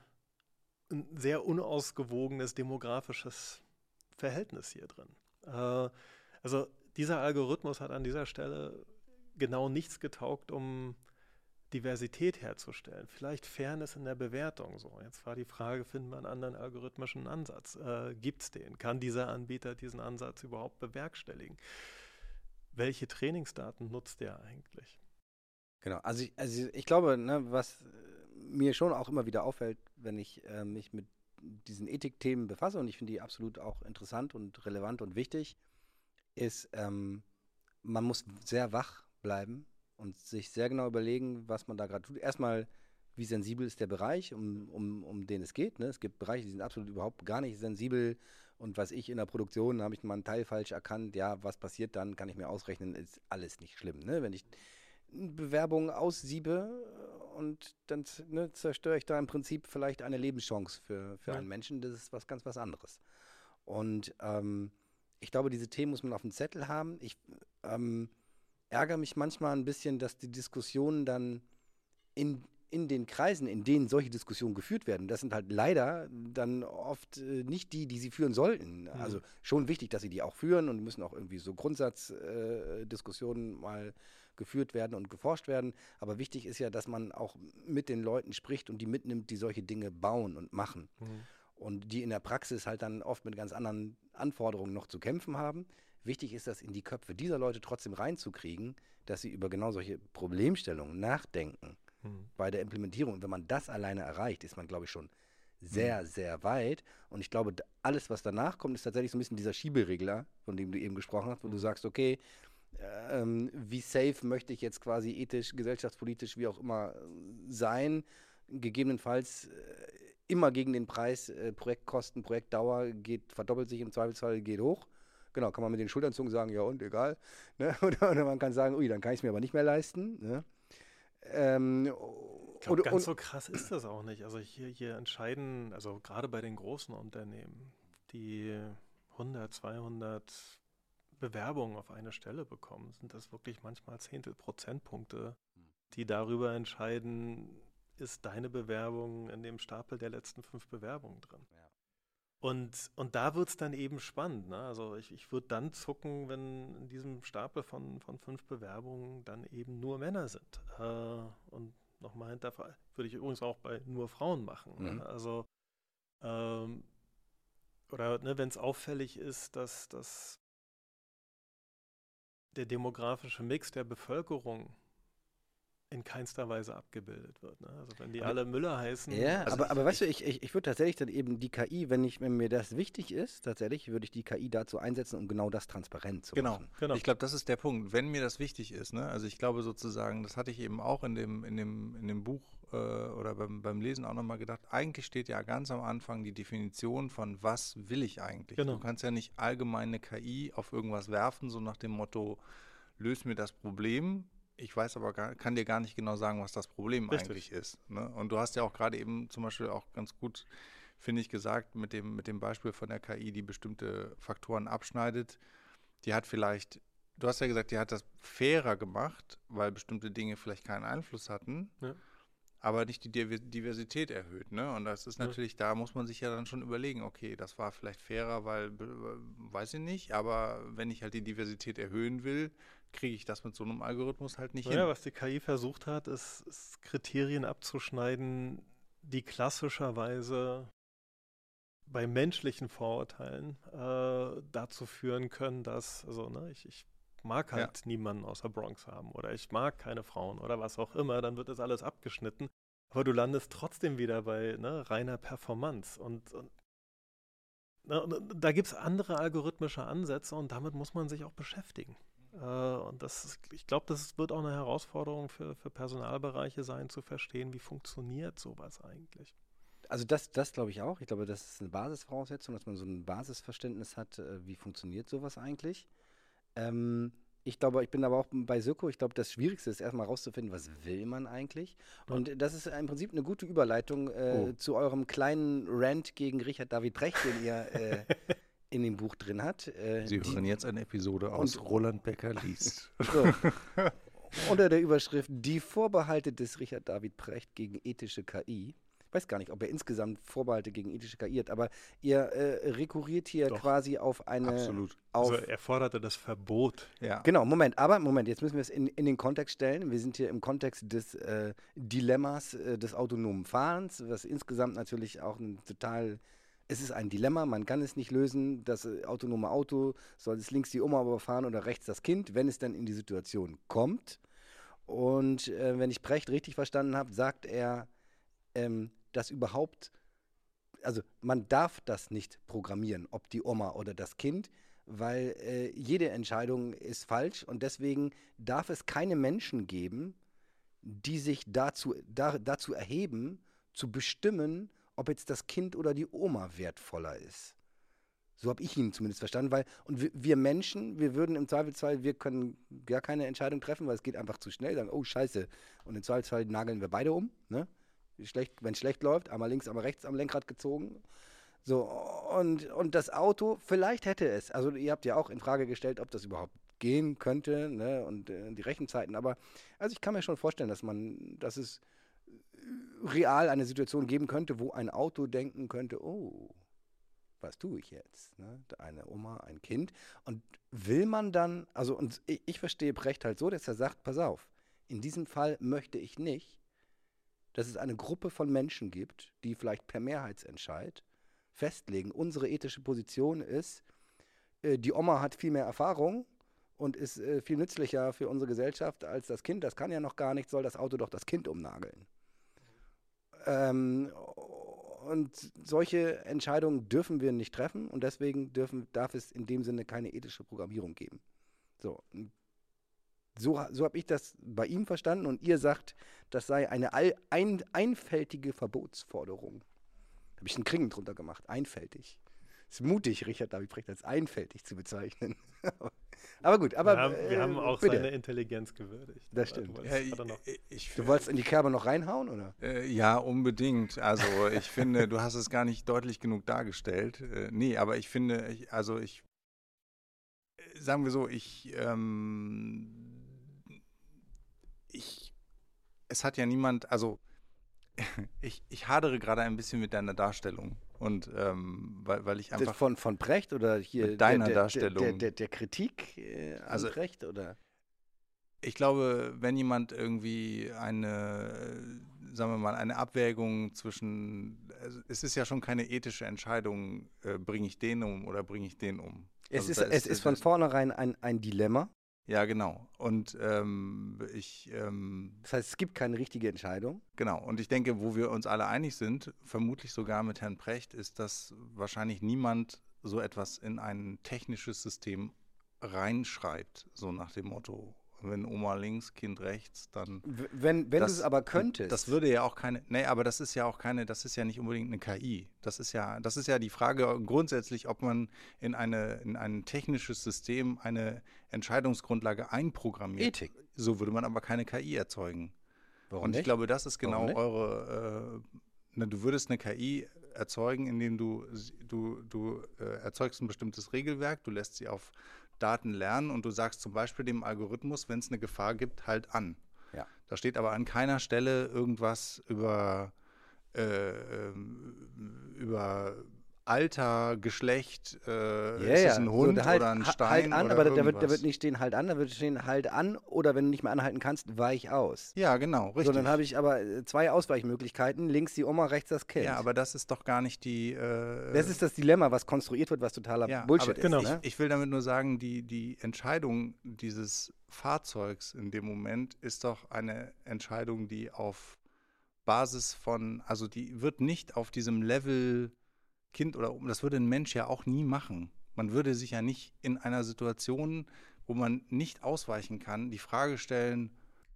ein sehr unausgewogenes demografisches Verhältnis hier drin. Äh, also dieser Algorithmus hat an dieser Stelle genau nichts getaugt, um Diversität herzustellen, vielleicht Fairness in der Bewertung. So, jetzt war die Frage, finden wir einen anderen algorithmischen Ansatz? Äh, gibt es den? Kann dieser Anbieter diesen Ansatz überhaupt bewerkstelligen? Welche Trainingsdaten nutzt der eigentlich? Genau, also ich, also ich glaube, ne, was mir schon auch immer wieder auffällt, wenn ich äh, mich mit diesen Ethikthemen befasse, und ich finde die absolut auch interessant und relevant und wichtig, ist, ähm, man muss sehr wach bleiben und sich sehr genau überlegen, was man da gerade tut. Erstmal, wie sensibel ist der Bereich, um, um, um den es geht. Ne? Es gibt Bereiche, die sind absolut überhaupt gar nicht sensibel. Und was ich in der Produktion, habe ich mal einen Teil falsch erkannt. Ja, was passiert dann, kann ich mir ausrechnen, ist alles nicht schlimm. Ne? Wenn ich Bewerbungen aussiebe und dann ne, zerstöre ich da im Prinzip vielleicht eine Lebenschance für, für ja. einen Menschen, das ist was ganz was anderes. Und ähm, ich glaube, diese Themen muss man auf dem Zettel haben. Ich ähm, ärgere mich manchmal ein bisschen, dass die Diskussionen dann in, in den Kreisen, in denen solche Diskussionen geführt werden, das sind halt leider dann oft äh, nicht die, die sie führen sollten. Mhm. Also schon wichtig, dass sie die auch führen und müssen auch irgendwie so Grundsatzdiskussionen äh, mal geführt werden und geforscht werden. Aber wichtig ist ja, dass man auch mit den Leuten spricht und die mitnimmt, die solche Dinge bauen und machen. Mhm. Und die in der Praxis halt dann oft mit ganz anderen Anforderungen noch zu kämpfen haben. Wichtig ist, das in die Köpfe dieser Leute trotzdem reinzukriegen, dass sie über genau solche Problemstellungen nachdenken mhm. bei der Implementierung. Und wenn man das alleine erreicht, ist man, glaube ich, schon sehr, mhm. sehr weit. Und ich glaube, alles, was danach kommt, ist tatsächlich so ein bisschen dieser Schieberegler, von dem du eben gesprochen hast, wo mhm. du sagst, okay, äh, ähm, wie safe möchte ich jetzt quasi ethisch, gesellschaftspolitisch, wie auch immer äh, sein, gegebenenfalls äh, immer gegen den Preis, äh, Projektkosten, Projektdauer geht, verdoppelt sich im Zweifelsfall, geht hoch. Genau, kann man mit den Schultern zucken sagen, ja und, egal. Ne? Oder, oder man kann sagen, ui, dann kann ich es mir aber nicht mehr leisten. Ne? Ähm, ich glaube, ganz und, so krass ist das auch nicht. Also hier, hier entscheiden, also gerade bei den großen Unternehmen, die hundert, zweihundert Bewerbungen auf eine Stelle bekommen, sind das wirklich manchmal Zehntel Prozentpunkte, die darüber entscheiden, ist deine Bewerbung in dem Stapel der letzten fünf Bewerbungen drin. Ja. Und, und da wird es dann eben spannend. Ne? Also ich, ich würde dann zucken, wenn in diesem Stapel von, von fünf Bewerbungen dann eben nur Männer sind. Äh, und nochmal hinterfragen, würde ich übrigens auch bei nur Frauen machen. Mhm. Ne? Also ähm, oder ne, wenn es auffällig ist, dass, dass der demografische Mix der Bevölkerung in keinster Weise abgebildet wird. Ne? Also wenn die aber, alle Müller heißen. Ja, also aber, ich, aber weißt du, ich, ich, ich würde tatsächlich dann eben die K I, wenn, ich, wenn mir das wichtig ist, tatsächlich würde ich die K I dazu einsetzen, um genau das transparent zu genau, machen. Genau. Ich glaube, das ist der Punkt, wenn mir das wichtig ist. Ne? Also ich glaube sozusagen, das hatte ich eben auch in dem, in dem, in dem Buch äh, oder beim, beim Lesen auch nochmal gedacht, eigentlich steht ja ganz am Anfang die Definition von, was will ich eigentlich? Genau. Du kannst ja nicht allgemeine K I auf irgendwas werfen, so nach dem Motto, löse mir das Problem. Ich weiß aber, gar, kann dir gar nicht genau sagen, was das Problem Richtig. eigentlich ist. Ne? Und du hast ja auch gerade eben zum Beispiel auch ganz gut, finde ich, gesagt, mit dem, mit dem Beispiel von der K I, die bestimmte Faktoren abschneidet. Die hat vielleicht, du hast ja gesagt, die hat das fairer gemacht, weil bestimmte Dinge vielleicht keinen Einfluss hatten, ja. aber nicht die Diversität erhöht. Ne? Und das ist natürlich, ja. da muss man sich ja dann schon überlegen, okay, das war vielleicht fairer, weil, weiß ich nicht, aber wenn ich halt die Diversität erhöhen will, kriege ich das mit so einem Algorithmus halt nicht ja, hin. Ja, was die K I versucht hat, ist, ist Kriterien abzuschneiden, die klassischerweise bei menschlichen Vorurteilen äh, dazu führen können, dass, also ne, ich, ich mag halt ja. niemanden aus der Bronx haben oder ich mag keine Frauen oder was auch immer, dann wird das alles abgeschnitten. Aber du landest trotzdem wieder bei ne, reiner Performance und, und ne, da gibt es andere algorithmische Ansätze und damit muss man sich auch beschäftigen. Und das ist, ich glaube, das wird auch eine Herausforderung für, für Personalbereiche sein, zu verstehen, wie funktioniert sowas eigentlich. Also das, das glaube ich auch. Ich glaube, das ist eine Basisvoraussetzung, dass man so ein Basisverständnis hat, wie funktioniert sowas eigentlich. Ähm, ich glaube, ich bin aber auch bei Sirko, ich glaube, das Schwierigste ist erstmal rauszufinden, was will man eigentlich. Und das ist im Prinzip eine gute Überleitung äh, oh. zu eurem kleinen Rant gegen Richard David Precht, den ihr... Äh, in dem Buch drin hat. Äh, Sie hören jetzt eine Episode aus Roland Becker liest. So. Unter der Überschrift Die Vorbehalte des Richard David Precht gegen ethische K I. Ich weiß gar nicht, ob er insgesamt Vorbehalte gegen ethische K I hat, aber ihr äh, rekurriert hier Doch. quasi auf eine... Absolut. Auf also er forderte das Verbot. Ja. Genau, Moment, aber Moment, jetzt müssen wir es in, in den Kontext stellen. Wir sind hier im Kontext des äh, Dilemmas äh, des autonomen Fahrens, was insgesamt natürlich auch ein total... Es ist ein Dilemma, man kann es nicht lösen. Das äh, autonome Auto soll es links die Oma überfahren oder rechts das Kind, wenn es dann in die Situation kommt. Und äh, wenn ich Precht richtig verstanden habe, sagt er, ähm, dass überhaupt, also man darf das nicht programmieren, ob die Oma oder das Kind, weil äh, jede Entscheidung ist falsch und deswegen darf es keine Menschen geben, die sich dazu, da, dazu erheben, zu bestimmen, ob jetzt das Kind oder die Oma wertvoller ist. So habe ich ihn zumindest verstanden, weil und wir, wir Menschen, wir würden im Zweifelsfall, wir können gar keine Entscheidung treffen, weil es geht einfach zu schnell, sagen, oh scheiße, und im Zweifelsfall nageln wir beide um, ne? Schlecht, wenn es schlecht läuft, einmal links, einmal rechts am Lenkrad gezogen. So, und, und das Auto, vielleicht hätte es, also ihr habt ja auch in Frage gestellt, ob das überhaupt gehen könnte, ne? Und äh, die Rechenzeiten, aber also ich kann mir schon vorstellen, dass man, dass es real eine Situation geben könnte, wo ein Auto denken könnte, oh, was tue ich jetzt? Ne? Eine Oma, ein Kind. Und will man dann, also und ich, ich verstehe Precht halt so, dass er sagt, pass auf, in diesem Fall möchte ich nicht, dass es eine Gruppe von Menschen gibt, die vielleicht per Mehrheitsentscheid festlegen, unsere ethische Position ist, äh, die Oma hat viel mehr Erfahrung und ist äh, viel nützlicher für unsere Gesellschaft als das Kind, das kann ja noch gar nichts, soll das Auto doch das Kind umnageln. Ähm, und solche Entscheidungen dürfen wir nicht treffen und deswegen dürfen, darf es in dem Sinne keine ethische Programmierung geben. So, so, so habe ich das bei ihm verstanden und ihr sagt, das sei eine all, ein, einfältige Verbotsforderung. Da habe ich einen Kringel drunter gemacht, einfältig. Es ist mutig, Richard David Precht als einfältig zu bezeichnen. Aber gut, aber wir haben, wir äh, haben auch bitte. seine Intelligenz gewürdigt. Das stimmt. Du, wolltest, ja, ich, ich, du wolltest in die Kerbe noch reinhauen, oder? Äh, ja, unbedingt. Also ich finde, du hast es gar nicht deutlich genug dargestellt. Äh, nee, aber ich finde, ich, also ich, sagen wir so, ich, ähm, ich, es hat ja niemand, also Ich, ich hadere gerade ein bisschen mit deiner Darstellung. Und ähm, weil, weil ich einfach. Von, von Precht oder hier? Mit deiner der, der, Darstellung. Der, der, der Kritik äh, an also, Precht oder? Ich glaube, wenn jemand irgendwie eine, sagen wir mal, eine Abwägung zwischen, also es ist ja schon keine ethische Entscheidung, äh, bringe ich den um oder bringe ich den um. Es, also ist, ist, es ist von ist, vornherein ein, ein Dilemma. Ja, genau. Und ähm, ich. Ähm, das heißt, es gibt keine richtige Entscheidung. Genau. Und ich denke, wo wir uns alle einig sind, vermutlich sogar mit Herrn Precht, ist, dass wahrscheinlich niemand so etwas in ein technisches System reinschreibt, so nach dem Motto. Wenn Oma links, Kind rechts, dann... Wenn, wenn du es aber könntest. Das würde ja auch keine... Nee, aber das ist ja auch keine... Das ist ja nicht unbedingt eine K I. Das ist ja, das ist ja die Frage grundsätzlich, ob man in, eine, in ein technisches System eine Entscheidungsgrundlage einprogrammiert. Ethik. So würde man aber keine K I erzeugen. Warum Und nicht? Ich glaube, das ist genau eure... Äh, na, du würdest eine K I erzeugen, indem du... Du, du äh, erzeugst ein bestimmtes Regelwerk, du lässt sie auf... Daten lernen und du sagst zum Beispiel dem Algorithmus, wenn es eine Gefahr gibt, halt an. Ja. Da steht aber an keiner Stelle irgendwas über, äh, über Alter, Geschlecht, äh, yeah, ist es ein Hund so, halt, oder ein Stein halt an, oder aber irgendwas. Da wird, da wird nicht stehen, halt an, da wird stehen, halt an oder wenn du nicht mehr anhalten kannst, weich aus. Ja, genau, richtig. So, dann habe ich aber zwei Ausweichmöglichkeiten, links die Oma, rechts das Kind. Ja, aber das ist doch gar nicht die... Äh, das ist das Dilemma, was konstruiert wird, was totaler ja, Bullshit ist. Genau. Ich, ich will damit nur sagen, die, die Entscheidung dieses Fahrzeugs in dem Moment ist doch eine Entscheidung, die auf Basis von, also die wird nicht auf diesem Level... Kind oder das würde ein Mensch ja auch nie machen. Man würde sich ja nicht in einer Situation, wo man nicht ausweichen kann, die Frage stellen,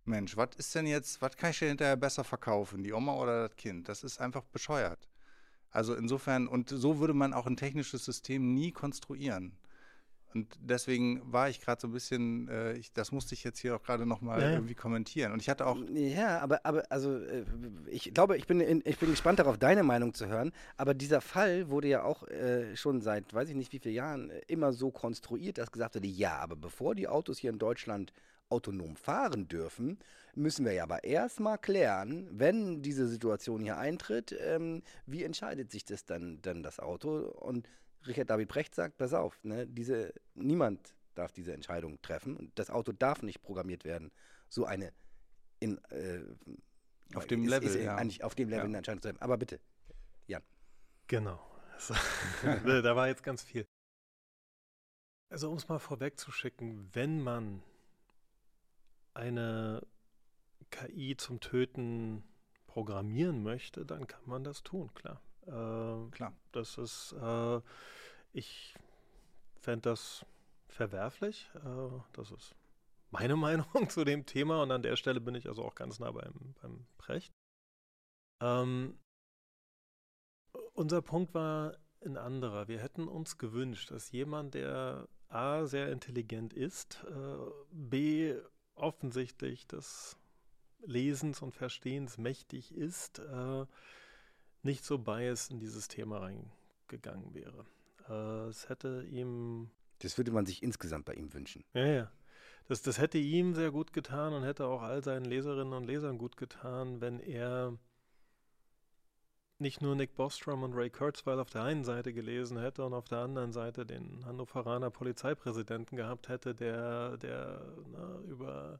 Mensch, was ist denn jetzt, was kann ich denn hinterher besser verkaufen, die Oma oder das Kind? Das ist einfach bescheuert. Also insofern, und so würde man auch ein technisches System nie konstruieren. Und deswegen war ich gerade so ein bisschen, äh, ich, das musste ich jetzt hier auch gerade nochmal ja. irgendwie kommentieren. Und ich hatte auch... Ja, aber, aber also äh, ich glaube, ich bin, in, ich bin gespannt darauf, deine Meinung zu hören. Aber dieser Fall wurde ja auch äh, schon seit, weiß ich nicht wie vielen Jahren, immer so konstruiert, dass gesagt wurde, ja, aber bevor die Autos hier in Deutschland autonom fahren dürfen, müssen wir ja aber erstmal klären, wenn diese Situation hier eintritt, ähm, wie entscheidet sich das dann, dann das Auto? Und Richard David Precht sagt, pass auf, ne, diese, niemand darf diese Entscheidung treffen und das Auto darf nicht programmiert werden. So eine in, äh, auf dem ist, Level, ist ja. eigentlich auf dem Level ja. eine Entscheidung zu treffen. Aber bitte, Jan. Genau. Da war jetzt ganz viel. Also um es mal vorwegzuschicken, wenn man eine K I zum Töten programmieren möchte, dann kann man das tun, klar. Äh, Klar. Das ist, äh, ich fände das verwerflich. Äh, das ist meine Meinung zu dem Thema und an der Stelle bin ich also auch ganz nah beim, beim Precht. Ähm, unser Punkt war ein anderer. Wir hätten uns gewünscht, dass jemand, der A, sehr intelligent ist, äh, B, offensichtlich des Lesens und Verstehens mächtig ist, äh, nicht so biased in dieses Thema reingegangen wäre. Äh, es hätte ihm... Das würde man sich insgesamt bei ihm wünschen. Ja, ja. Das, das hätte ihm sehr gut getan und hätte auch all seinen Leserinnen und Lesern gut getan, wenn er nicht nur Nick Bostrom und Ray Kurzweil auf der einen Seite gelesen hätte und auf der anderen Seite den Hannoveraner Polizeipräsidenten gehabt hätte, der, der na, über...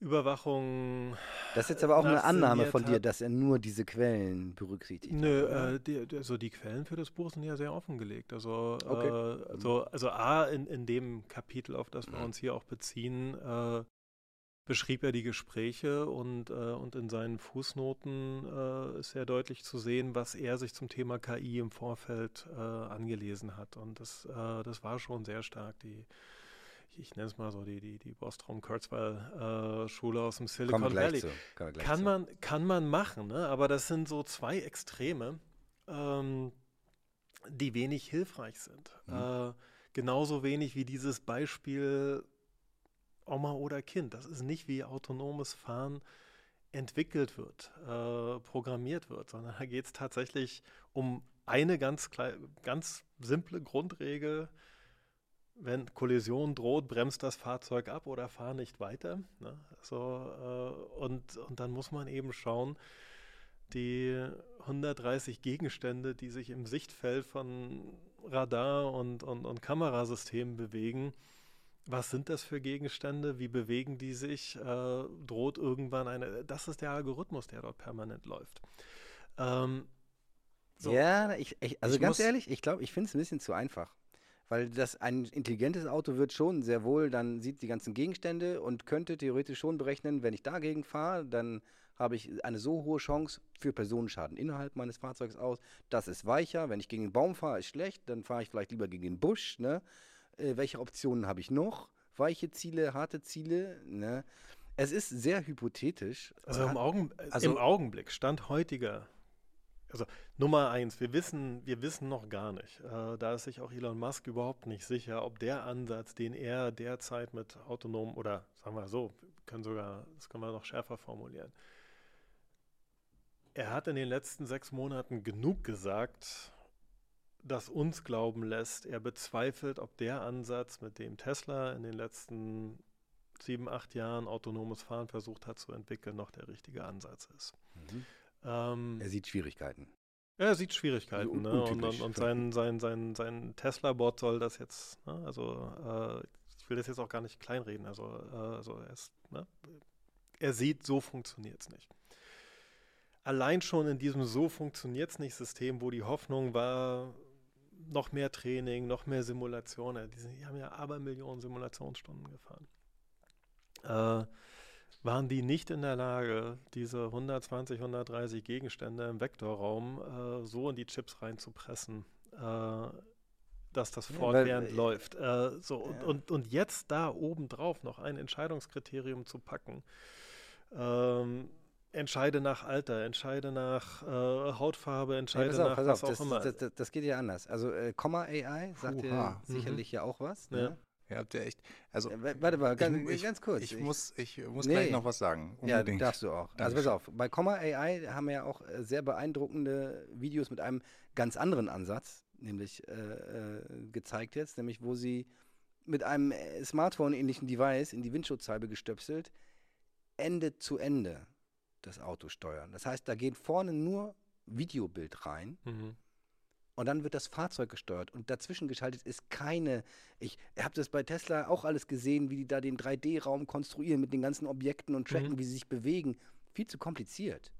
Überwachung. Das ist jetzt aber auch eine Annahme von dir, dass er nur diese Quellen berücksichtigt. Nö, hat, äh, die, also die Quellen für das Buch sind ja sehr offengelegt. Also, okay. äh, also, also A, in, in dem Kapitel, auf das wir uns hier auch beziehen, äh, beschrieb er die Gespräche und, äh, und in seinen Fußnoten äh, ist sehr deutlich zu sehen, was er sich zum Thema K I im Vorfeld äh, angelesen hat. Und das, äh, das war schon sehr stark, die ich nenne es mal so, die, die, die Bostrom-Kurzweil-Schule äh, aus dem Silicon Valley. Zu, kann, man, kann man machen, ne? Aber das sind so zwei Extreme, ähm, die wenig hilfreich sind. Mhm. Äh, genauso wenig wie dieses Beispiel Oma oder Kind. Das ist nicht, wie autonomes Fahren entwickelt wird, äh, programmiert wird, sondern da geht es tatsächlich um eine ganz, klein, ganz simple Grundregel. Wenn Kollision droht, bremst das Fahrzeug ab oder fahr nicht weiter. Ne? So, äh, und, und dann muss man eben schauen, die hundertdreißig Gegenstände, die sich im Sichtfeld von Radar und, und, und Kamerasystemen bewegen. Was sind das für Gegenstände? Wie bewegen die sich? Äh, droht irgendwann eine... Das ist der Algorithmus, der dort permanent läuft. Ähm, so. Ja, ich, ich, also ich ganz ehrlich, ich glaube, ich finde es ein bisschen zu einfach. Weil das ein intelligentes Auto wird schon sehr wohl, dann sieht die ganzen Gegenstände und könnte theoretisch schon berechnen, wenn ich dagegen fahre, dann habe ich eine so hohe Chance für Personenschaden innerhalb meines Fahrzeugs aus. Das ist weicher, wenn ich gegen den Baum fahre, ist schlecht, dann fahre ich vielleicht lieber gegen den Busch. Ne? Äh, welche Optionen habe ich noch? Weiche Ziele, harte Ziele, ne? Es ist sehr hypothetisch. Also im, Augen, also im Augenblick, Stand heutiger. Also Nummer eins, wir wissen, wir wissen noch gar nicht, äh, da ist sich auch Elon Musk überhaupt nicht sicher, ob der Ansatz, den er derzeit mit autonomen, oder sagen wir so, können sogar, das können wir noch schärfer formulieren. Er hat in den letzten sechs Monaten genug gesagt, das uns glauben lässt, er bezweifelt, ob der Ansatz, mit dem Tesla in den letzten sieben, acht Jahren autonomes Fahren versucht hat zu entwickeln, noch der richtige Ansatz ist. Mhm. Ähm, er sieht Schwierigkeiten. Er sieht Schwierigkeiten. Also ne? Und, und, und sein, sein, sein, sein Tesla-Bot soll das jetzt, ne? Also äh, ich will das jetzt auch gar nicht kleinreden. Also, äh, also er, ist, ne? Er sieht, so funktioniert es nicht. Allein schon in diesem so funktioniert es nicht System, wo die Hoffnung war, noch mehr Training, noch mehr Simulationen. Die, sind, die haben ja Abermillionen Simulationsstunden gefahren. Äh, waren die nicht in der Lage, diese hundertzwanzig, hundertdreißig Gegenstände im Vektorraum äh, so in die Chips reinzupressen, äh, dass das ja, fortwährend weil, läuft. Äh, so, ja. und, und, und jetzt da obendrauf noch ein Entscheidungskriterium zu packen. Ähm, entscheide nach Alter, entscheide nach äh, Hautfarbe, entscheide ja, auf, nach was auf, auch das, immer. Das, das, das geht ja anders. Also äh, Comma A I sagt Uha. ja sicherlich mhm. ja auch was, ja. Ne? Ja, habt ihr echt, also... Ja, warte mal, ganz, ich, ganz kurz. Ich, ich muss, ich muss nee. gleich noch was sagen. Unbedingt. Ja, darfst du auch. Dankeschön. Also pass auf, bei Comma A I haben wir ja auch sehr beeindruckende Videos mit einem ganz anderen Ansatz, nämlich äh, gezeigt jetzt, nämlich wo sie mit einem Smartphone-ähnlichen Device in die Windschutzscheibe gestöpselt, Ende zu Ende das Auto steuern. Das heißt, da geht vorne nur Videobild rein. Mhm. Und dann wird das Fahrzeug gesteuert und dazwischen geschaltet ist keine, ich habe das bei Tesla auch alles gesehen, wie die da den drei D-Raum konstruieren mit den ganzen Objekten und tracken, mhm. wie sie sich bewegen. Viel zu kompliziert.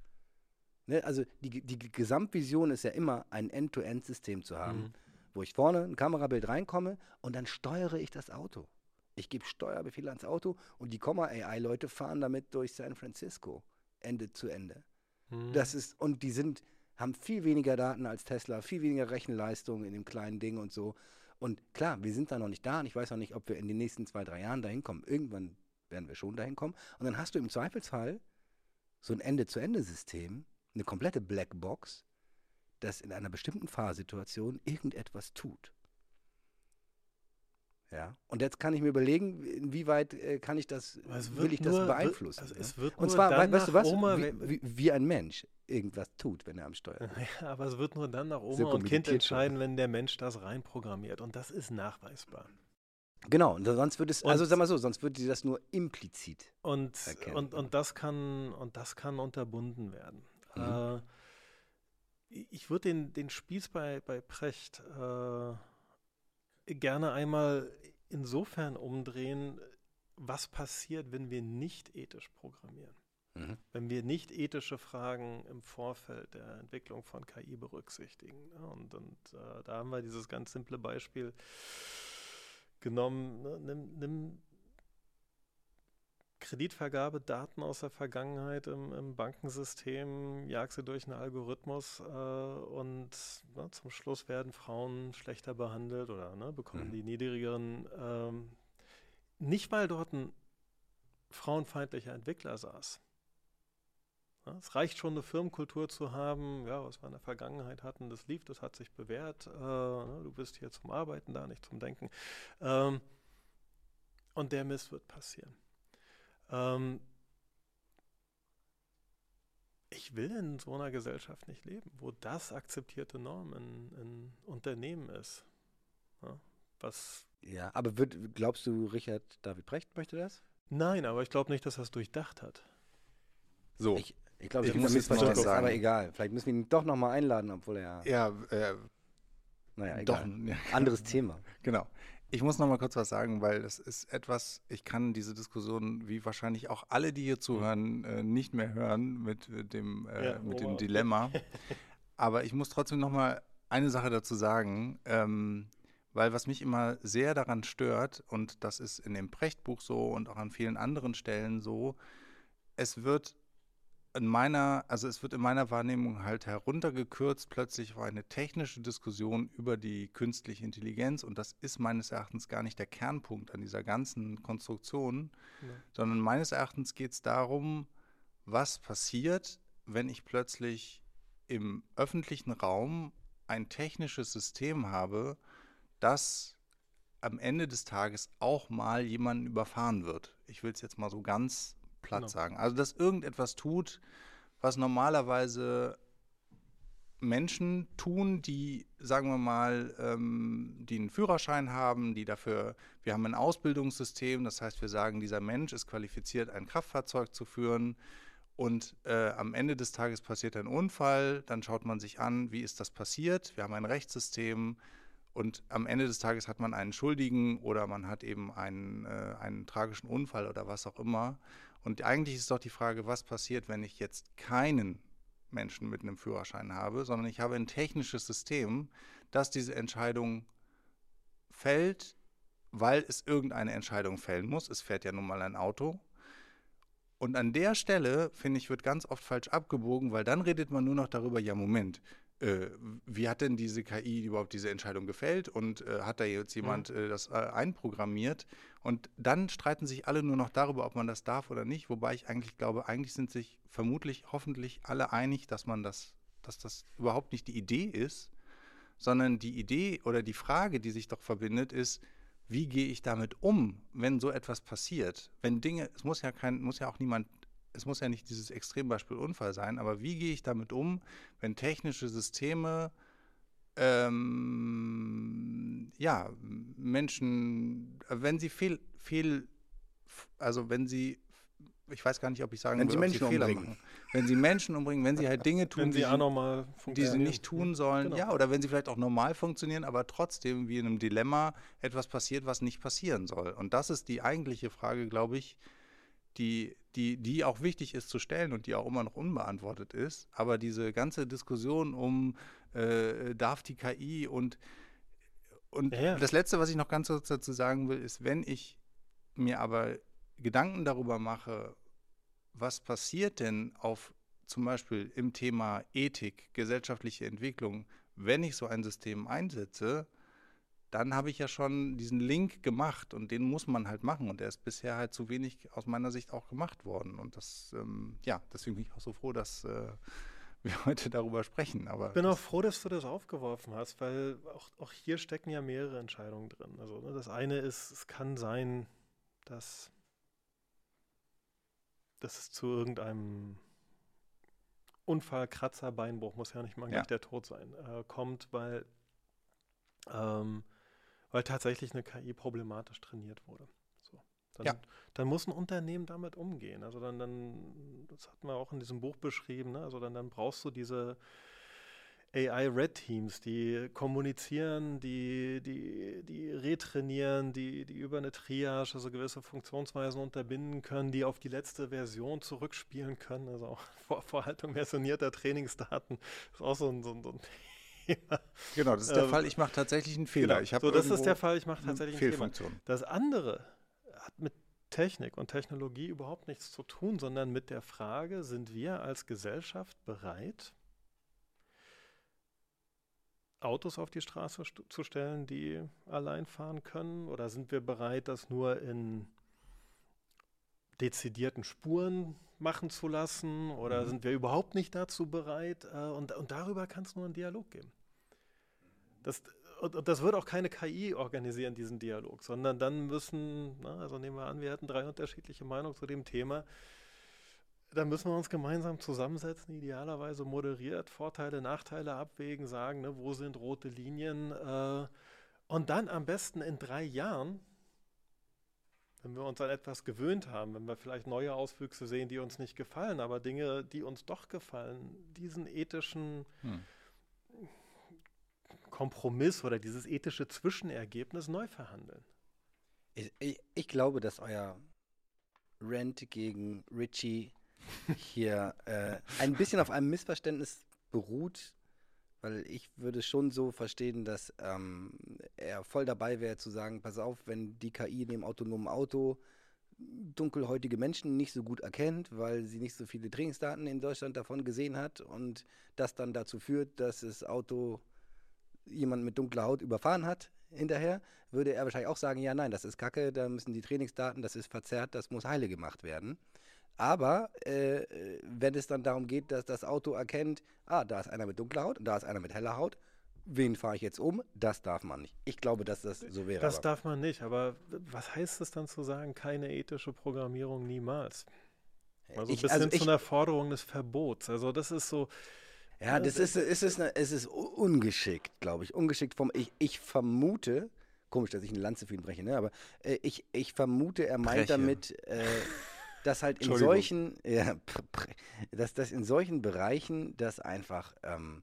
Ne? Also die, die Gesamtvision ist ja immer, ein End-to-End-System zu haben, mhm. wo ich vorne ein Kamerabild reinkomme und dann steuere ich das Auto. Ich gebe Steuerbefehle ans Auto und die Comma-A I-Leute fahren damit durch San Francisco, Ende zu Ende. Mhm. Das ist, und die sind... haben viel weniger Daten als Tesla, viel weniger Rechenleistung in dem kleinen Ding und so. Und klar, wir sind da noch nicht da und ich weiß noch nicht, ob wir in den nächsten zwei, drei Jahren dahin kommen. Irgendwann werden wir schon dahin kommen. Und dann hast du im Zweifelsfall so ein Ende-zu-Ende-System, eine komplette Blackbox, das in einer bestimmten Fahrsituation irgendetwas tut. Ja. Und jetzt kann ich mir überlegen, inwieweit äh, kann ich das, will ich nur, das beeinflussen. Wird, also es wird ja? Und zwar, wei- weißt du was, Oma, wie, wie, wie ein Mensch irgendwas tut, wenn er am Steuer ist. Ja, aber es wird nur dann nach Oma Sehr und Kind entscheiden, wenn der Mensch das reinprogrammiert. Und das ist nachweisbar. Genau, und sonst würde es, und, also sag mal so, sonst würde sie das nur implizit und, erkennen. Und, und, das kann, und das kann unterbunden werden. Mhm. Äh, ich würde den, den Spieß bei, bei Precht äh, gerne einmal insofern umdrehen, was passiert, wenn wir nicht ethisch programmieren? Mhm. Wenn wir nicht ethische Fragen im Vorfeld der Entwicklung von K I berücksichtigen. Ne? Und, und äh, da haben wir dieses ganz simple Beispiel genommen. Ne? Nimm, nimm Kreditvergabedaten aus der Vergangenheit im, im Bankensystem, jag sie durch einen Algorithmus äh, und ne, zum Schluss werden Frauen schlechter behandelt oder ne, bekommen mhm. die niedrigeren. Ähm, nicht, weil dort ein frauenfeindlicher Entwickler saß. Ja, es reicht schon, eine Firmenkultur zu haben, ja, was wir in der Vergangenheit hatten, das lief, das hat sich bewährt. Äh, ne, du bist hier zum Arbeiten da, nicht zum Denken. Ähm, und der Mist wird passieren. Ich will in so einer Gesellschaft nicht leben, wo das akzeptierte Norm in, in Unternehmen ist. Ja, was ja, aber wird, glaubst du, Richard David Precht möchte das? Nein, aber ich glaube nicht, dass er es durchdacht hat. So, ich, Ich glaube, ich, ich muss es verstehen, aber egal. Vielleicht müssen wir ihn doch nochmal einladen, obwohl er... Ja, äh, naja, egal. Doch, ja. Anderes Thema. Genau. Ich muss noch mal kurz was sagen, weil das ist etwas, ich kann diese Diskussion, wie wahrscheinlich auch alle, die hier zuhören, nicht mehr hören mit dem, äh, ja, mit dem Dilemma. Aber ich muss trotzdem noch mal eine Sache dazu sagen, ähm, weil was mich immer sehr daran stört, und das ist in dem Precht-Buch so und auch an vielen anderen Stellen so, es wird in meiner, also es wird in meiner Wahrnehmung halt heruntergekürzt, plötzlich war eine technische Diskussion über die künstliche Intelligenz, und das ist meines Erachtens gar nicht der Kernpunkt an dieser ganzen Konstruktion, ja. sondern meines Erachtens geht es darum, was passiert, wenn ich plötzlich im öffentlichen Raum ein technisches System habe, das am Ende des Tages auch mal jemanden überfahren wird. Ich will es jetzt mal so ganz platt no. sagen. Also, dass irgendetwas tut, was normalerweise Menschen tun, die, sagen wir mal, ähm, die einen Führerschein haben, die dafür, wir haben ein Ausbildungssystem, das heißt, wir sagen, dieser Mensch ist qualifiziert, ein Kraftfahrzeug zu führen, und äh, am Ende des Tages passiert ein Unfall, dann schaut man sich an, wie ist das passiert, wir haben ein Rechtssystem, und am Ende des Tages hat man einen Schuldigen oder man hat eben einen, äh, einen tragischen Unfall oder was auch immer. Und eigentlich ist doch die Frage, was passiert, wenn ich jetzt keinen Menschen mit einem Führerschein habe, sondern ich habe ein technisches System, das diese Entscheidung fällt, weil es irgendeine Entscheidung fällen muss. Es fährt ja nun mal ein Auto. Und an der Stelle, finde ich, wird ganz oft falsch abgebogen, weil dann redet man nur noch darüber, ja Moment, äh, wie hat denn diese K I überhaupt diese Entscheidung gefällt, und äh, hat da jetzt jemand äh, das äh, einprogrammiert? Und dann streiten sich alle nur noch darüber, ob man das darf oder nicht, wobei ich eigentlich glaube, eigentlich sind sich vermutlich, hoffentlich alle einig, dass man das, dass das überhaupt nicht die Idee ist, sondern die Idee oder die Frage, die sich doch verbindet, ist, wie gehe ich damit um, wenn so etwas passiert? Wenn Dinge, es muss ja kein, muss ja auch niemand, es muss ja nicht dieses Extrembeispiel Unfall sein, aber wie gehe ich damit um, wenn technische Systeme ähm, ja, Menschen, wenn sie fehl, fehl, also wenn sie, ich weiß gar nicht, ob ich sagen würde, wenn sie Fehler machen. Wenn sie Menschen umbringen, wenn sie halt Dinge tun, die, sie, die sie nicht tun sollen. Genau. Ja, oder wenn sie vielleicht auch normal funktionieren, aber trotzdem wie in einem Dilemma etwas passiert, was nicht passieren soll. Und das ist die eigentliche Frage, glaube ich, die, die, die auch wichtig ist zu stellen und die auch immer noch unbeantwortet ist. Aber diese ganze Diskussion um äh, darf die K I und, und ja, ja. das Letzte, was ich noch ganz kurz dazu sagen will, ist, wenn ich mir aber Gedanken darüber mache, was passiert denn auf zum Beispiel im Thema Ethik, gesellschaftliche Entwicklung, wenn ich so ein System einsetze, dann habe ich ja schon diesen Link gemacht, und den muss man halt machen, und der ist bisher halt zu wenig aus meiner Sicht auch gemacht worden, und das, ähm, ja, deswegen bin ich auch so froh, dass äh, wir heute darüber sprechen. Aber ich bin auch froh, dass du das aufgeworfen hast, weil auch, auch hier stecken ja mehrere Entscheidungen drin. Also ne, das eine ist, es kann sein, dass dass es zu irgendeinem Unfall, Kratzer, Beinbruch, muss ja nicht mal ja. der Tod sein, äh, kommt, weil, ähm, weil tatsächlich eine K I problematisch trainiert wurde. So. Dann, ja. dann muss ein Unternehmen damit umgehen. Also dann, dann, das hatten wir auch in diesem Buch beschrieben, ne? Also dann, dann brauchst du diese A I-Red-Teams, die kommunizieren, die, die, die retrainieren, die, die über eine Triage, also gewisse Funktionsweisen unterbinden können, die auf die letzte Version zurückspielen können, also auch Vor- Vorhaltung versionierter Trainingsdaten, das ist auch so ein, so ein, so ein Thema. Genau, das ist der ähm, Fall, ich mache tatsächlich einen Fehler. Genau, ich so, das ist der Fall, ich mache tatsächlich einen Fehler. Das andere hat mit Technik und Technologie überhaupt nichts zu tun, sondern mit der Frage, sind wir als Gesellschaft bereit, Autos auf die Straße st- zu stellen, die allein fahren können? Oder sind wir bereit, das nur in dezidierten Spuren machen zu lassen? Oder mhm. sind wir überhaupt nicht dazu bereit? Äh, und, und darüber kann es nur einen Dialog geben. Das, und, und das wird auch keine K I organisieren, diesen Dialog, sondern dann müssen, na, also nehmen wir an, wir hätten drei unterschiedliche Meinungen zu dem Thema, dann müssen wir uns gemeinsam zusammensetzen, idealerweise moderiert, Vorteile, Nachteile abwägen, sagen, ne, wo sind rote Linien, äh, und dann am besten in drei Jahren, Wenn wir uns an etwas gewöhnt haben, wenn wir vielleicht neue Auswüchse sehen, die uns nicht gefallen, aber Dinge, die uns doch gefallen, diesen ethischen hm. Kompromiss oder dieses ethische Zwischenergebnis neu verhandeln. Ich, ich, ich glaube, dass euer Rant gegen Richie hier äh, ein bisschen auf einem Missverständnis beruht, weil ich würde schon so verstehen, dass ähm, er voll dabei wäre zu sagen, pass auf, wenn die K I in dem autonomen Auto dunkelhäutige Menschen nicht so gut erkennt, weil sie nicht so viele Trainingsdaten in Deutschland davon gesehen hat und das dann dazu führt, dass das Auto jemand mit dunkler Haut überfahren hat hinterher, würde er wahrscheinlich auch sagen, ja, nein, das ist Kacke, da müssen die Trainingsdaten, das ist verzerrt, das muss heile gemacht werden. Aber äh, wenn es dann darum geht, dass das Auto erkennt, ah, da ist einer mit dunkler Haut und da ist einer mit heller Haut, wen fahre ich jetzt um? Das darf man nicht. Ich glaube, dass das so wäre. Das aber. darf man nicht, aber was heißt es dann zu sagen, keine ethische Programmierung niemals? Also ich, bis also hin ich, zu einer Forderung des Verbots. Also das ist so... Ja, das ist, ist, ist eine, es ist ungeschickt, glaube ich. Ungeschickt vom... Ich, ich vermute... Komisch, dass ich eine Lanze für ihn breche, ne? Aber äh, ich, ich vermute, er meint breche. damit... Äh, dass halt in solchen, ja, dass das in solchen Bereichen, das einfach, ähm,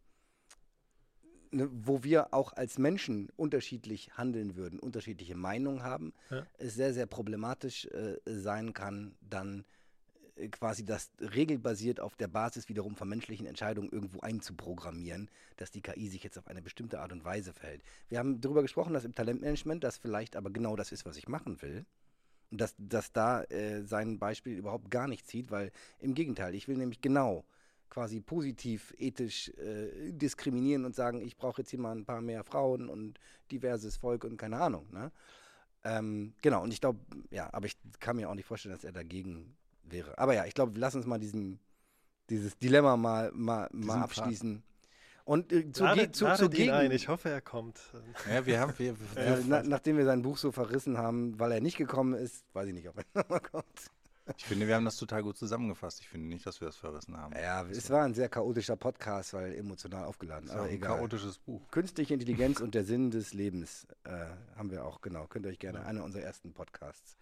ne, wo wir auch als Menschen unterschiedlich handeln würden, unterschiedliche Meinungen haben, ja. es sehr, sehr problematisch äh, sein kann, dann äh, quasi das regelbasiert auf der Basis wiederum von menschlichen Entscheidungen irgendwo einzuprogrammieren, dass die K I sich jetzt auf eine bestimmte Art und Weise verhält. Wir haben darüber gesprochen, dass im Talentmanagement das vielleicht aber genau das ist, was ich machen will. Dass, dass da äh, sein Beispiel überhaupt gar nicht zieht, weil im Gegenteil, ich will nämlich genau quasi positiv ethisch äh, diskriminieren und sagen, ich brauche jetzt hier mal ein paar mehr Frauen und diverses Volk und keine Ahnung. Ne? Ähm, genau, und ich glaube, ja, aber ich kann mir auch nicht vorstellen, dass er dagegen wäre. Aber ja, ich glaube, lass uns mal diesen, dieses Dilemma mal, mal, mal abschließen. Part. Und äh, zu, ladet, zu, zu gegen, ein. Ich hoffe, er kommt. Ja, wir haben, wir, wir äh, na, nachdem wir sein Buch so verrissen haben, weil er nicht gekommen ist, weiß ich nicht, ob er nochmal kommt. Ich finde, wir haben das total gut zusammengefasst. Ich finde nicht, dass wir das verrissen haben. Ja, es war ein sehr chaotischer Podcast, weil emotional aufgeladen. Es war aber ein egal. Chaotisches Buch. Künstliche Intelligenz und der Sinn des Lebens äh, haben wir auch, genau. Könnt ihr euch gerne, ja. einer unserer ersten Podcasts.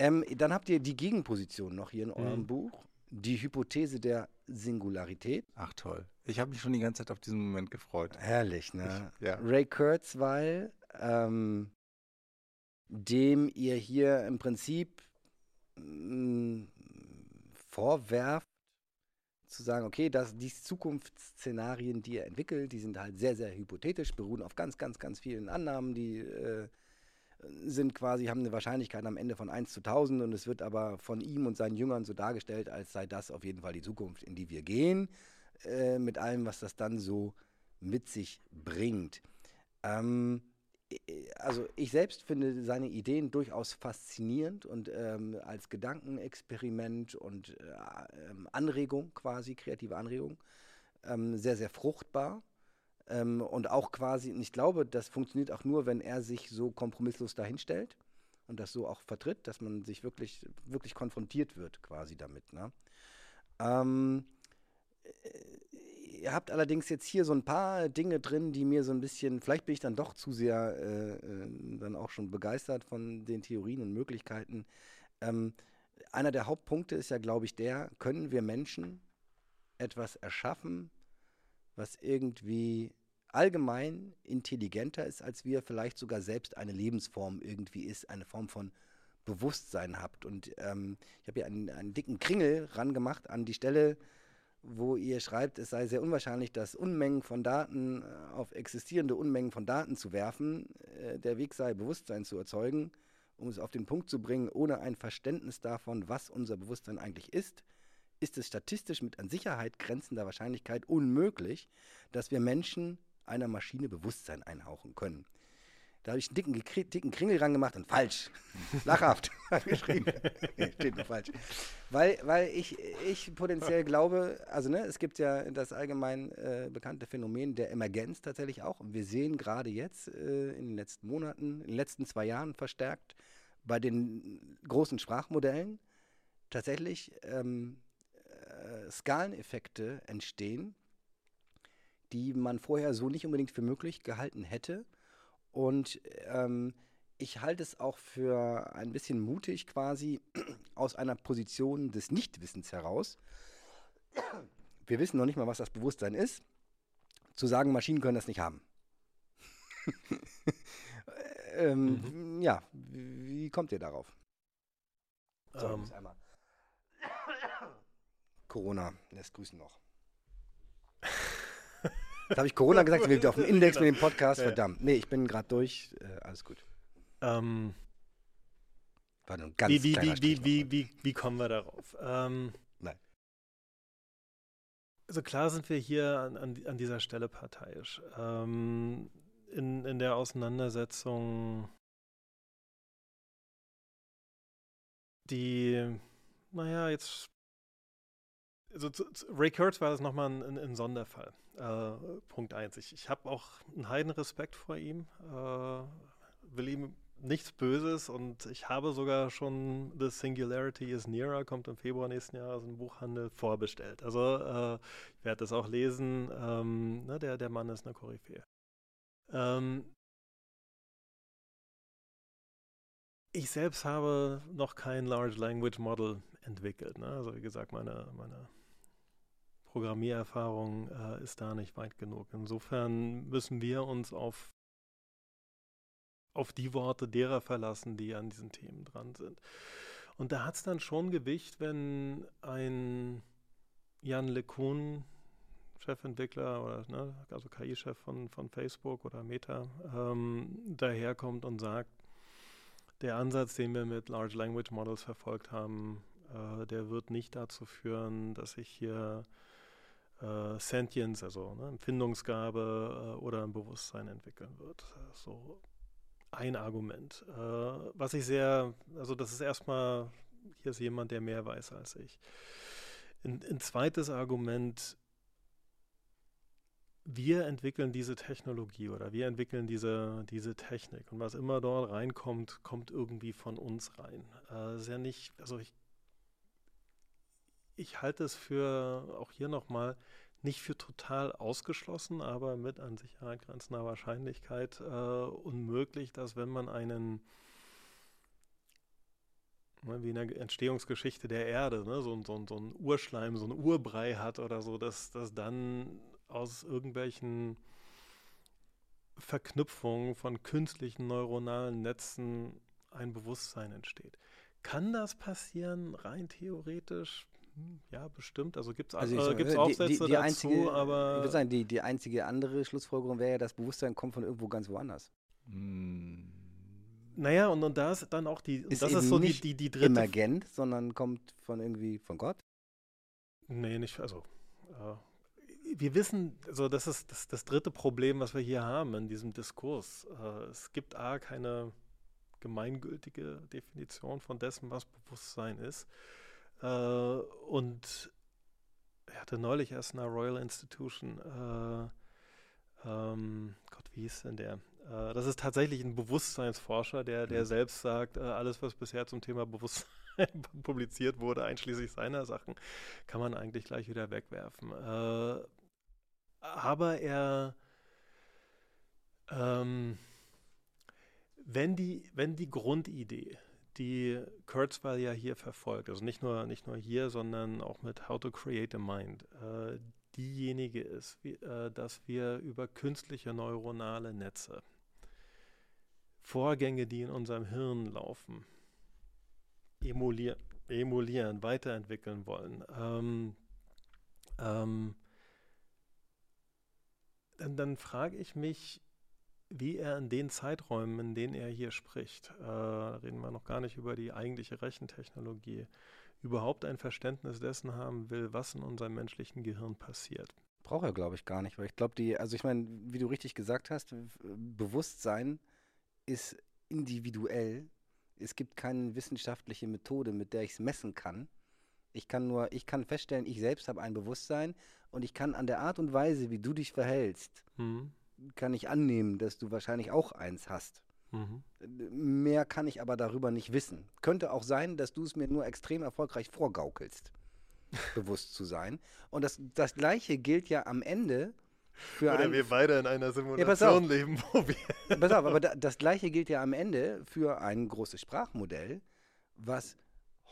Ähm, dann habt ihr die Gegenposition noch hier in eurem mhm. Buch. Die Hypothese der Singularität. Ach toll. Ich habe mich schon die ganze Zeit auf diesen Moment gefreut. Herrlich, ne? Ich, ja. Ray Kurzweil, ähm, dem ihr hier im Prinzip mh, vorwerft, zu sagen, okay, dass die Zukunftsszenarien, die ihr entwickelt, die sind halt sehr, sehr hypothetisch, beruhen auf ganz, ganz, ganz vielen Annahmen, die... Äh, sind quasi, haben eine Wahrscheinlichkeit am Ende von eins zu tausend und es wird aber von ihm und seinen Jüngern so dargestellt, als sei das auf jeden Fall die Zukunft, in die wir gehen, äh, mit allem, was das dann so mit sich bringt. Ähm, also ich selbst finde seine Ideen durchaus faszinierend und ähm, als Gedankenexperiment und äh, Anregung quasi, kreative Anregung, ähm, sehr, sehr fruchtbar. Ähm, und auch quasi, und ich glaube, das funktioniert auch nur, wenn er sich so kompromisslos dahinstellt und das so auch vertritt, dass man sich wirklich, wirklich konfrontiert wird quasi damit. Ne? Ähm, ihr habt allerdings jetzt hier so ein paar Dinge drin, die mir so ein bisschen, vielleicht bin ich dann doch zu sehr äh, äh, dann auch schon begeistert von den Theorien und Möglichkeiten. Ähm, einer der Hauptpunkte ist ja, glaube ich, der, können wir Menschen etwas erschaffen, was irgendwie allgemein intelligenter ist, als wir, vielleicht sogar selbst eine Lebensform irgendwie ist, eine Form von Bewusstsein habt. Und ähm, ich habe hier einen, einen dicken Kringel rangemacht an die Stelle, wo ihr schreibt, es sei sehr unwahrscheinlich, dass Unmengen von Daten auf existierende Unmengen von Daten zu werfen, äh, der Weg sei, Bewusstsein zu erzeugen, um es auf den Punkt zu bringen, ohne ein Verständnis davon, was unser Bewusstsein eigentlich ist. Ist es statistisch mit an Sicherheit grenzender Wahrscheinlichkeit unmöglich, dass wir Menschen einer Maschine Bewusstsein einhauchen können. Da habe ich einen dicken, gekri- dicken Kringel ran gemacht und falsch, lachhaft, geschrieben. Steht nur falsch. Weil, weil ich, ich potenziell glaube, also ne, es gibt ja das allgemein äh, bekannte Phänomen der Emergenz tatsächlich auch. Und wir sehen gerade jetzt äh, in den letzten Monaten, in den letzten zwei Jahren verstärkt bei den großen Sprachmodellen tatsächlich ähm, Skaleneffekte entstehen, die man vorher so nicht unbedingt für möglich gehalten hätte. Und ähm, ich halte es auch für ein bisschen mutig, quasi aus einer Position des Nichtwissens heraus. Wir wissen noch nicht mal, was das Bewusstsein ist, zu sagen, Maschinen können das nicht haben. ähm, mhm. Ja, wie kommt ihr darauf? So, ähm. einmal. Corona lässt grüßen noch. Jetzt habe ich Corona gesagt, wir sind auf dem Index mit dem Podcast, ja, verdammt. Nee, ich bin gerade durch, äh, alles gut. Ähm, War nur ein ganz wie, wie, kleiner Strich wie, wie, wie, wie kommen wir darauf? Ähm, Nein. Also klar sind wir hier an, an, an dieser Stelle parteiisch. Ähm, in, in der Auseinandersetzung, die, naja, jetzt, also zu, zu Ray Kurzweil war das nochmal ein, ein Sonderfall. Äh, Punkt eins. Ich, ich habe auch einen heiden Respekt vor ihm, äh, will ihm nichts Böses, und ich habe sogar schon The Singularity is Nearer, kommt im Februar nächsten Jahres im Buchhandel, vorbestellt. Also äh, ich werde das auch lesen. Ähm, ne, der, der Mann ist eine Koryphäe. Ähm, ich selbst habe noch kein Large Language Model entwickelt. Ne? Also wie gesagt, meine, meine Programmiererfahrung äh, ist da nicht weit genug. Insofern müssen wir uns auf, auf die Worte derer verlassen, die an diesen Themen dran sind. Und da hat es dann schon Gewicht, wenn ein Jan LeCun, Chefentwickler oder ne, also K I-Chef von, von Facebook oder Meta, ähm, daherkommt und sagt, der Ansatz, den wir mit Large Language Models verfolgt haben, äh, der wird nicht dazu führen, dass ich hier Uh, Sentience, also ne, Empfindungsgabe uh, oder ein Bewusstsein entwickeln wird. So ein Argument. Uh, was ich sehr, also das ist erstmal, hier ist jemand, der mehr weiß als ich. Ein, ein zweites Argument, wir entwickeln diese Technologie oder wir entwickeln diese, diese Technik, und was immer dort reinkommt, kommt irgendwie von uns rein. Uh, ist ja nicht, also ich Ich halte es für, auch hier nochmal, nicht für total ausgeschlossen, aber mit an Sicherheit grenzender Wahrscheinlichkeit äh, unmöglich, dass wenn man einen, wie in der Entstehungsgeschichte der Erde, ne, so, so, so einen Urschleim, so einen Urbrei hat oder so, dass, dass dann aus irgendwelchen Verknüpfungen von künstlichen neuronalen Netzen ein Bewusstsein entsteht. Kann das passieren, rein theoretisch? Ja, bestimmt. Also gibt es also äh, gibt's Aufsätze die, die, die dazu, einzige, aber... Ich würde sagen, die, die einzige andere Schlussfolgerung wäre ja, das Bewusstsein kommt von irgendwo ganz woanders. Hm. Naja, und, und da ist dann auch die... Ist das eben ist so nicht die, die, die dritte... emergent, sondern kommt von irgendwie von Gott? Nee, nicht... Also, äh, wir wissen, also das ist das, das dritte Problem, was wir hier haben in diesem Diskurs. Äh, es gibt A, keine gemeingültige Definition von dessen, was Bewusstsein ist. Uh, und ich hatte neulich erst in der Royal Institution, uh, um, Gott, wie hieß denn der? Uh, das ist tatsächlich ein Bewusstseinsforscher, der, der mhm. selbst sagt, uh, alles, was bisher zum Thema Bewusstsein publiziert wurde, einschließlich seiner Sachen, kann man eigentlich gleich wieder wegwerfen. Uh, aber er, um, wenn die, wenn die Grundidee, die Kurzweil ja hier verfolgt, also nicht nur, nicht nur hier, sondern auch mit How to Create a Mind, äh, diejenige ist, wie, äh, dass wir über künstliche neuronale Netze, Vorgänge, die in unserem Hirn laufen, emulieren, emulieren weiterentwickeln wollen, ähm, ähm, dann, dann frage ich mich, wie er in den Zeiträumen, in denen er hier spricht, äh, reden wir noch gar nicht über die eigentliche Rechentechnologie, überhaupt ein Verständnis dessen haben will, was in unserem menschlichen Gehirn passiert. Braucht er, glaube ich, gar nicht, weil ich glaube, die, also ich meine, wie du richtig gesagt hast, Bewusstsein ist individuell. Es gibt keine wissenschaftliche Methode, mit der ich es messen kann. Ich kann nur, ich kann feststellen, ich selbst habe ein Bewusstsein, und ich kann an der Art und Weise, wie du dich verhältst, mhm. kann ich annehmen, dass du wahrscheinlich auch eins hast. Mhm. Mehr kann ich aber darüber nicht wissen. Könnte auch sein, dass du es mir nur extrem erfolgreich vorgaukelst, bewusst zu sein. Und das, das Gleiche gilt ja am Ende Für Oder ein, wir beide in einer Simulation ja, leben, wo wir... Pass auf, aber da, das Gleiche gilt ja am Ende für ein großes Sprachmodell, was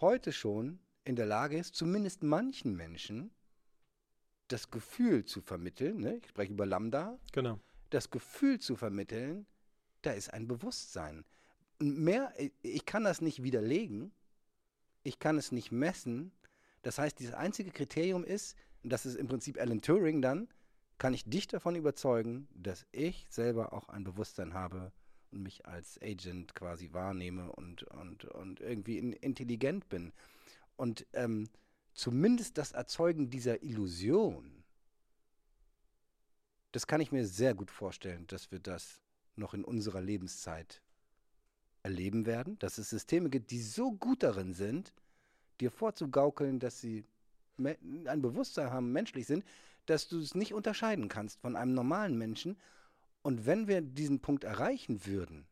heute schon in der Lage ist, zumindest manchen Menschen das Gefühl zu vermitteln, ne? Ich spreche über Lambda, genau. Das Gefühl zu vermitteln, da ist ein Bewusstsein. Mehr, ich kann das nicht widerlegen, ich kann es nicht messen. Das heißt, dieses einzige Kriterium ist, und das ist im Prinzip Alan Turing dann, kann ich dich davon überzeugen, dass ich selber auch ein Bewusstsein habe und mich als Agent quasi wahrnehme und, und, und irgendwie in, intelligent bin. Und ähm, zumindest das Erzeugen dieser Illusion, das kann ich mir sehr gut vorstellen, dass wir das noch in unserer Lebenszeit erleben werden, dass es Systeme gibt, die so gut darin sind, dir vorzugaukeln, dass sie me- ein Bewusstsein haben, menschlich sind, dass du es nicht unterscheiden kannst von einem normalen Menschen. Und wenn wir diesen Punkt erreichen würden,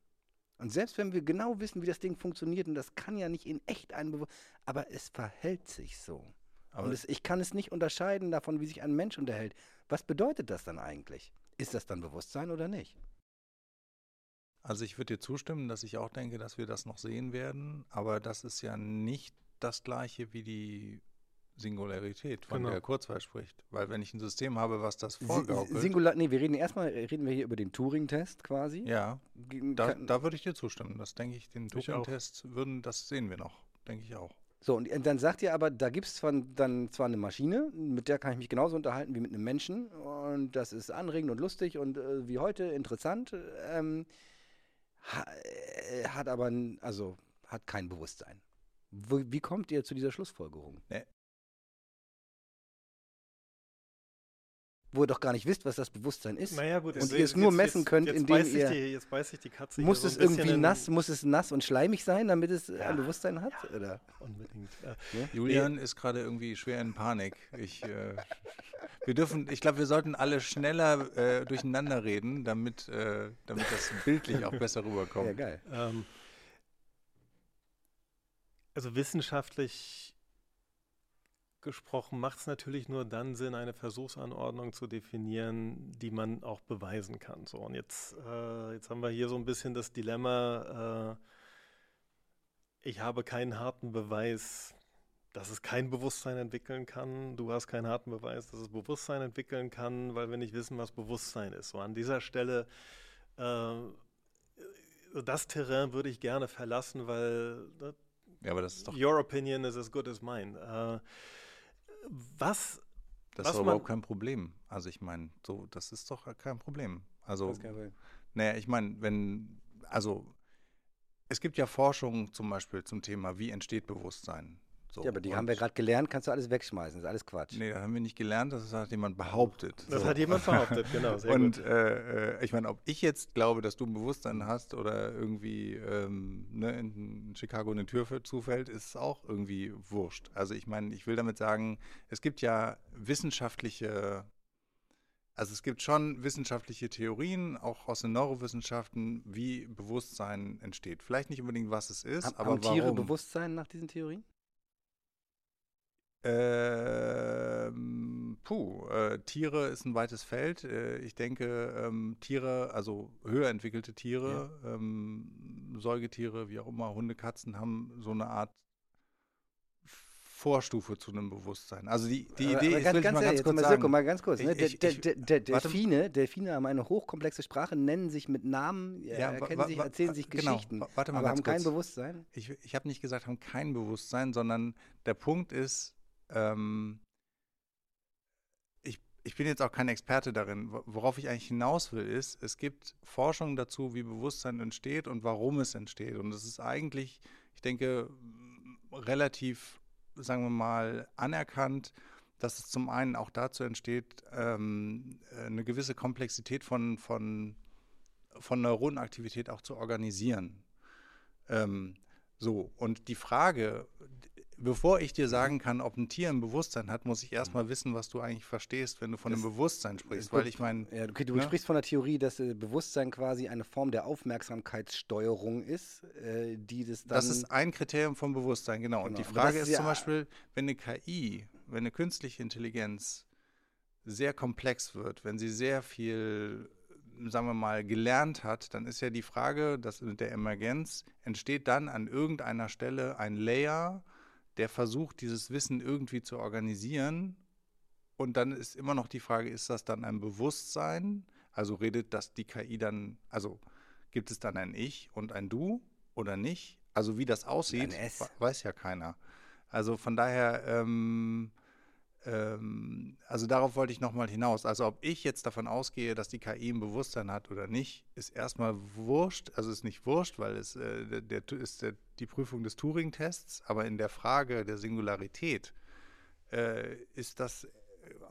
und selbst wenn wir genau wissen, wie das Ding funktioniert, und das kann ja nicht in echt ein Bewusstsein, aber es verhält sich so. Aber und es, ich kann es nicht unterscheiden davon, wie sich ein Mensch unterhält. Was bedeutet das dann eigentlich? Ist das dann Bewusstsein oder nicht? Also ich würde dir zustimmen, dass ich auch denke, dass wir das noch sehen werden, aber das ist ja nicht das Gleiche wie die Singularität, von genau. der Kurzweil spricht. Weil wenn ich ein System habe, was das vorgaukelt... Singular, nee, wir reden erstmal, reden wir hier über den Turing-Test quasi. Ja, da, da würde ich dir zustimmen. Das denke ich, den Turing-Test würden, das sehen wir noch, denke ich auch. So, und dann sagt ihr aber, da gibt es dann zwar eine Maschine, mit der kann ich mich genauso unterhalten wie mit einem Menschen und das ist anregend und lustig und äh, wie heute interessant, ähm, ha, äh, hat aber, also, hat kein Bewusstsein. Wo, wie kommt ihr zu dieser Schlussfolgerung? Nee. Wo ihr doch gar nicht wisst, was das Bewusstsein ist. Naja, gut, und ihr es nur jetzt, messen könnt, jetzt, jetzt indem ihr... Die, jetzt beißt sich die Katze muss hier so es irgendwie nass, muss es nass und schleimig sein, damit es ja, ein Bewusstsein hat? Ja, oder? Unbedingt. Ja. Ja? Julian ja. ist gerade irgendwie schwer in Panik. Ich, äh, wir dürfen, ich glaube, wir sollten alle schneller äh, durcheinander reden, damit, äh, damit das bildlich auch besser rüberkommt. Ja, geil. Ähm, also wissenschaftlich... gesprochen, macht es natürlich nur dann Sinn, eine Versuchsanordnung zu definieren, die man auch beweisen kann. So, und jetzt, äh, jetzt haben wir hier so ein bisschen das Dilemma, äh, ich habe keinen harten Beweis, dass es kein Bewusstsein entwickeln kann. Du hast keinen harten Beweis, dass es Bewusstsein entwickeln kann, weil wir nicht wissen, was Bewusstsein ist. So, an dieser Stelle, äh, das Terrain würde ich gerne verlassen, weil äh, ja, aber das ist doch your opinion is as good as mine. Äh, Was? Das was ist doch überhaupt kein Problem. Also ich meine, so, das ist doch kein Problem. Also, naja, ich meine, wenn, also es gibt ja Forschung zum Beispiel zum Thema, wie entsteht Bewusstsein. So. Ja, aber die und haben wir gerade gelernt, kannst du alles wegschmeißen, das ist alles Quatsch. Nee, das haben wir nicht gelernt, das hat jemand behauptet. Das so. hat jemand behauptet, genau. Sehr und gut. Äh, ich meine, ob ich jetzt glaube, dass du ein Bewusstsein hast oder irgendwie ähm, ne, in Chicago eine Tür zufällt, ist auch irgendwie wurscht. Also ich meine, ich will damit sagen, es gibt ja wissenschaftliche, also es gibt schon wissenschaftliche Theorien, auch aus den Neurowissenschaften, wie Bewusstsein entsteht. Vielleicht nicht unbedingt, was es ist, Hab, aber haben warum. Haben Tiere Bewusstsein nach diesen Theorien? Ähm, puh, äh, Tiere ist ein weites Feld. Äh, ich denke, ähm, Tiere, also höher entwickelte Tiere, ja. ähm, Säugetiere, wie auch immer, Hunde, Katzen, haben so eine Art Vorstufe zu einem Bewusstsein. Also die, die aber, Idee aber ganz, ist, ganz, mal ganz kurz mal, Silko, mal ganz kurz. Ne? Ich, ich, der, der, der, der Delfine, Delfine haben eine hochkomplexe Sprache, nennen sich mit Namen, ja, ja, erkennen wa, wa, sich, erzählen wa, sich genau, Geschichten, warte mal aber haben kurz. kein Bewusstsein. Ich, ich habe nicht gesagt, haben kein Bewusstsein, sondern der Punkt ist, Ich, ich bin jetzt auch kein Experte darin. Worauf ich eigentlich hinaus will, ist, es gibt Forschung dazu, wie Bewusstsein entsteht und warum es entsteht. Und es ist eigentlich, ich denke, relativ, sagen wir mal, anerkannt, dass es zum einen auch dazu entsteht, ähm, eine gewisse Komplexität von, von, von Neuronenaktivität auch zu organisieren. Ähm, so, und die Frage... Bevor ich dir sagen kann, ob ein Tier ein Bewusstsein hat, muss ich erstmal wissen, was du eigentlich verstehst, wenn du von einem Bewusstsein sprichst, weil ich meine... Ja, okay, du ne? sprichst von der Theorie, dass äh, Bewusstsein quasi eine Form der Aufmerksamkeitssteuerung ist, äh, die das dann... Das ist ein Kriterium von Bewusstsein, genau. genau. Und die Frage ist ja zum Beispiel, wenn eine K I, wenn eine künstliche Intelligenz sehr komplex wird, wenn sie sehr viel, sagen wir mal, gelernt hat, dann ist ja die Frage, dass mit der Emergenz entsteht dann an irgendeiner Stelle ein Layer, der versucht, dieses Wissen irgendwie zu organisieren. Und dann ist immer noch die Frage, ist das dann ein Bewusstsein? Also redet das die K I dann, also gibt es dann ein Ich und ein Du oder nicht? Also wie das aussieht, weiß ja keiner. Also von daher, ähm, ähm, also darauf wollte ich nochmal hinaus. Also ob ich jetzt davon ausgehe, dass die K I ein Bewusstsein hat oder nicht, ist erstmal wurscht. Also ist nicht wurscht, weil es äh, der, der, ist der, die Prüfung des Turing-Tests. Aber in der Frage der Singularität äh, ist das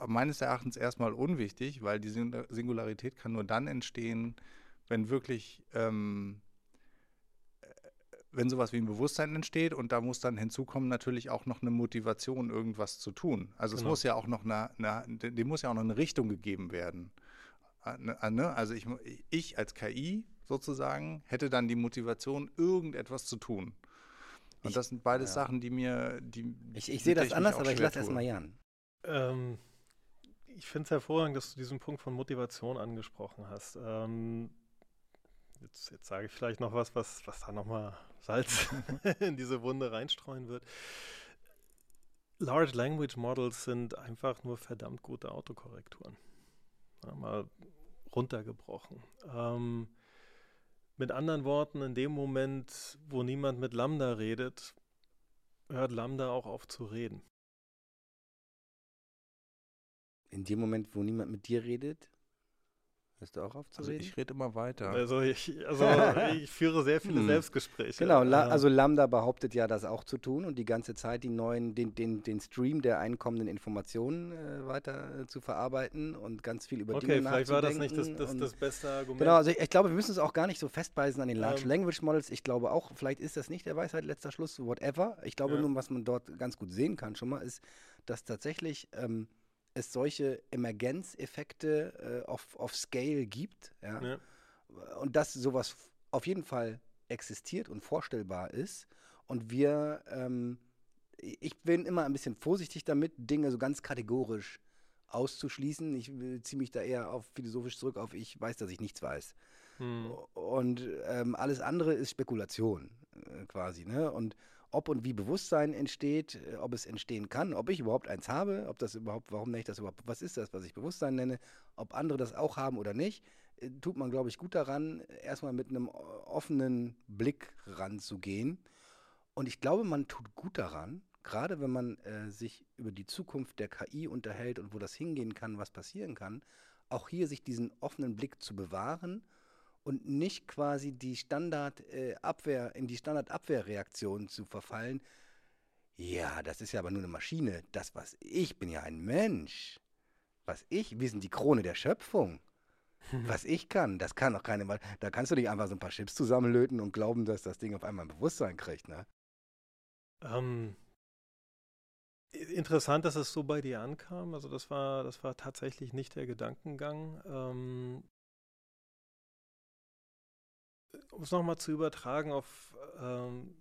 meines Erachtens erstmal unwichtig, weil die Singularität kann nur dann entstehen, wenn wirklich ähm, wenn sowas wie ein Bewusstsein entsteht, und da muss dann hinzukommen natürlich auch noch eine Motivation, irgendwas zu tun. Also genau. Es muss ja auch noch eine, eine, dem muss ja auch noch eine Richtung gegeben werden. Also ich, ich als K I sozusagen hätte dann die Motivation, irgendetwas zu tun. Und ich, das sind beides ja. Sachen, die mir... Die, ich ich sehe das anders, aber ich lasse erstmal Jan. Ähm, ich finde es hervorragend, dass du diesen Punkt von Motivation angesprochen hast. Ähm, Jetzt, jetzt sage ich vielleicht noch was, was, was da nochmal Salz in diese Wunde reinstreuen wird. Large Language Models sind einfach nur verdammt gute Autokorrekturen. Ja, mal runtergebrochen. Ähm, mit anderen Worten, in dem Moment, wo niemand mit Lambda redet, hört Lambda auch auf zu reden. In dem Moment, wo niemand mit dir redet? Hörst du auch auf zu also reden? Ich rede immer weiter. Also ich, also ich führe sehr viele Selbstgespräche. Genau, La- also Lambda behauptet ja, das auch zu tun und die ganze Zeit die neuen, den, den, den Stream der einkommenden Informationen äh, weiter äh, zu verarbeiten und ganz viel über okay, Dinge nachzudenken. Okay, vielleicht war das nicht das, das, das beste Argument. Genau, also ich, ich glaube, wir müssen es auch gar nicht so festbeißen an den Large ähm. Language Models. Ich glaube auch, vielleicht ist das nicht der Weisheit letzter Schluss, whatever. Ich glaube ja. nur, was man dort ganz gut sehen kann schon mal, ist, dass tatsächlich... Ähm, es solche Emergenzeffekte äh, auf, auf Scale gibt, ja? Ja. Und dass sowas f- auf jeden Fall existiert und vorstellbar ist. Und wir, ähm, ich bin immer ein bisschen vorsichtig damit, Dinge so ganz kategorisch auszuschließen. Ich ziehe mich da eher auf philosophisch zurück auf, ich weiß, dass ich nichts weiß. Hm. Und ähm, alles andere ist Spekulation äh, quasi, ne? Und ob und wie Bewusstsein entsteht, ob es entstehen kann, ob ich überhaupt eins habe, ob das überhaupt, warum nenne ich das überhaupt, was ist das, was ich Bewusstsein nenne, ob andere das auch haben oder nicht, tut man, glaube ich, gut daran, erstmal mit einem offenen Blick ranzugehen. Und ich glaube, man tut gut daran, gerade wenn man äh, sich über die Zukunft der K I unterhält und wo das hingehen kann, was passieren kann, auch hier sich diesen offenen Blick zu bewahren und nicht quasi die Standardabwehr, in die Standardabwehrreaktion zu verfallen. Ja, das ist ja aber nur eine Maschine. Das, was ich bin, ja ein Mensch. Was ich, wir sind die Krone der Schöpfung. Was ich kann, das kann doch keine Maschine. Da kannst du nicht einfach so ein paar Chips zusammenlöten und glauben, dass das Ding auf einmal ein Bewusstsein kriegt, ne? Ähm, interessant, dass es so bei dir ankam. Also das war, das war tatsächlich nicht der Gedankengang. Ähm, Um es nochmal zu übertragen auf, ähm,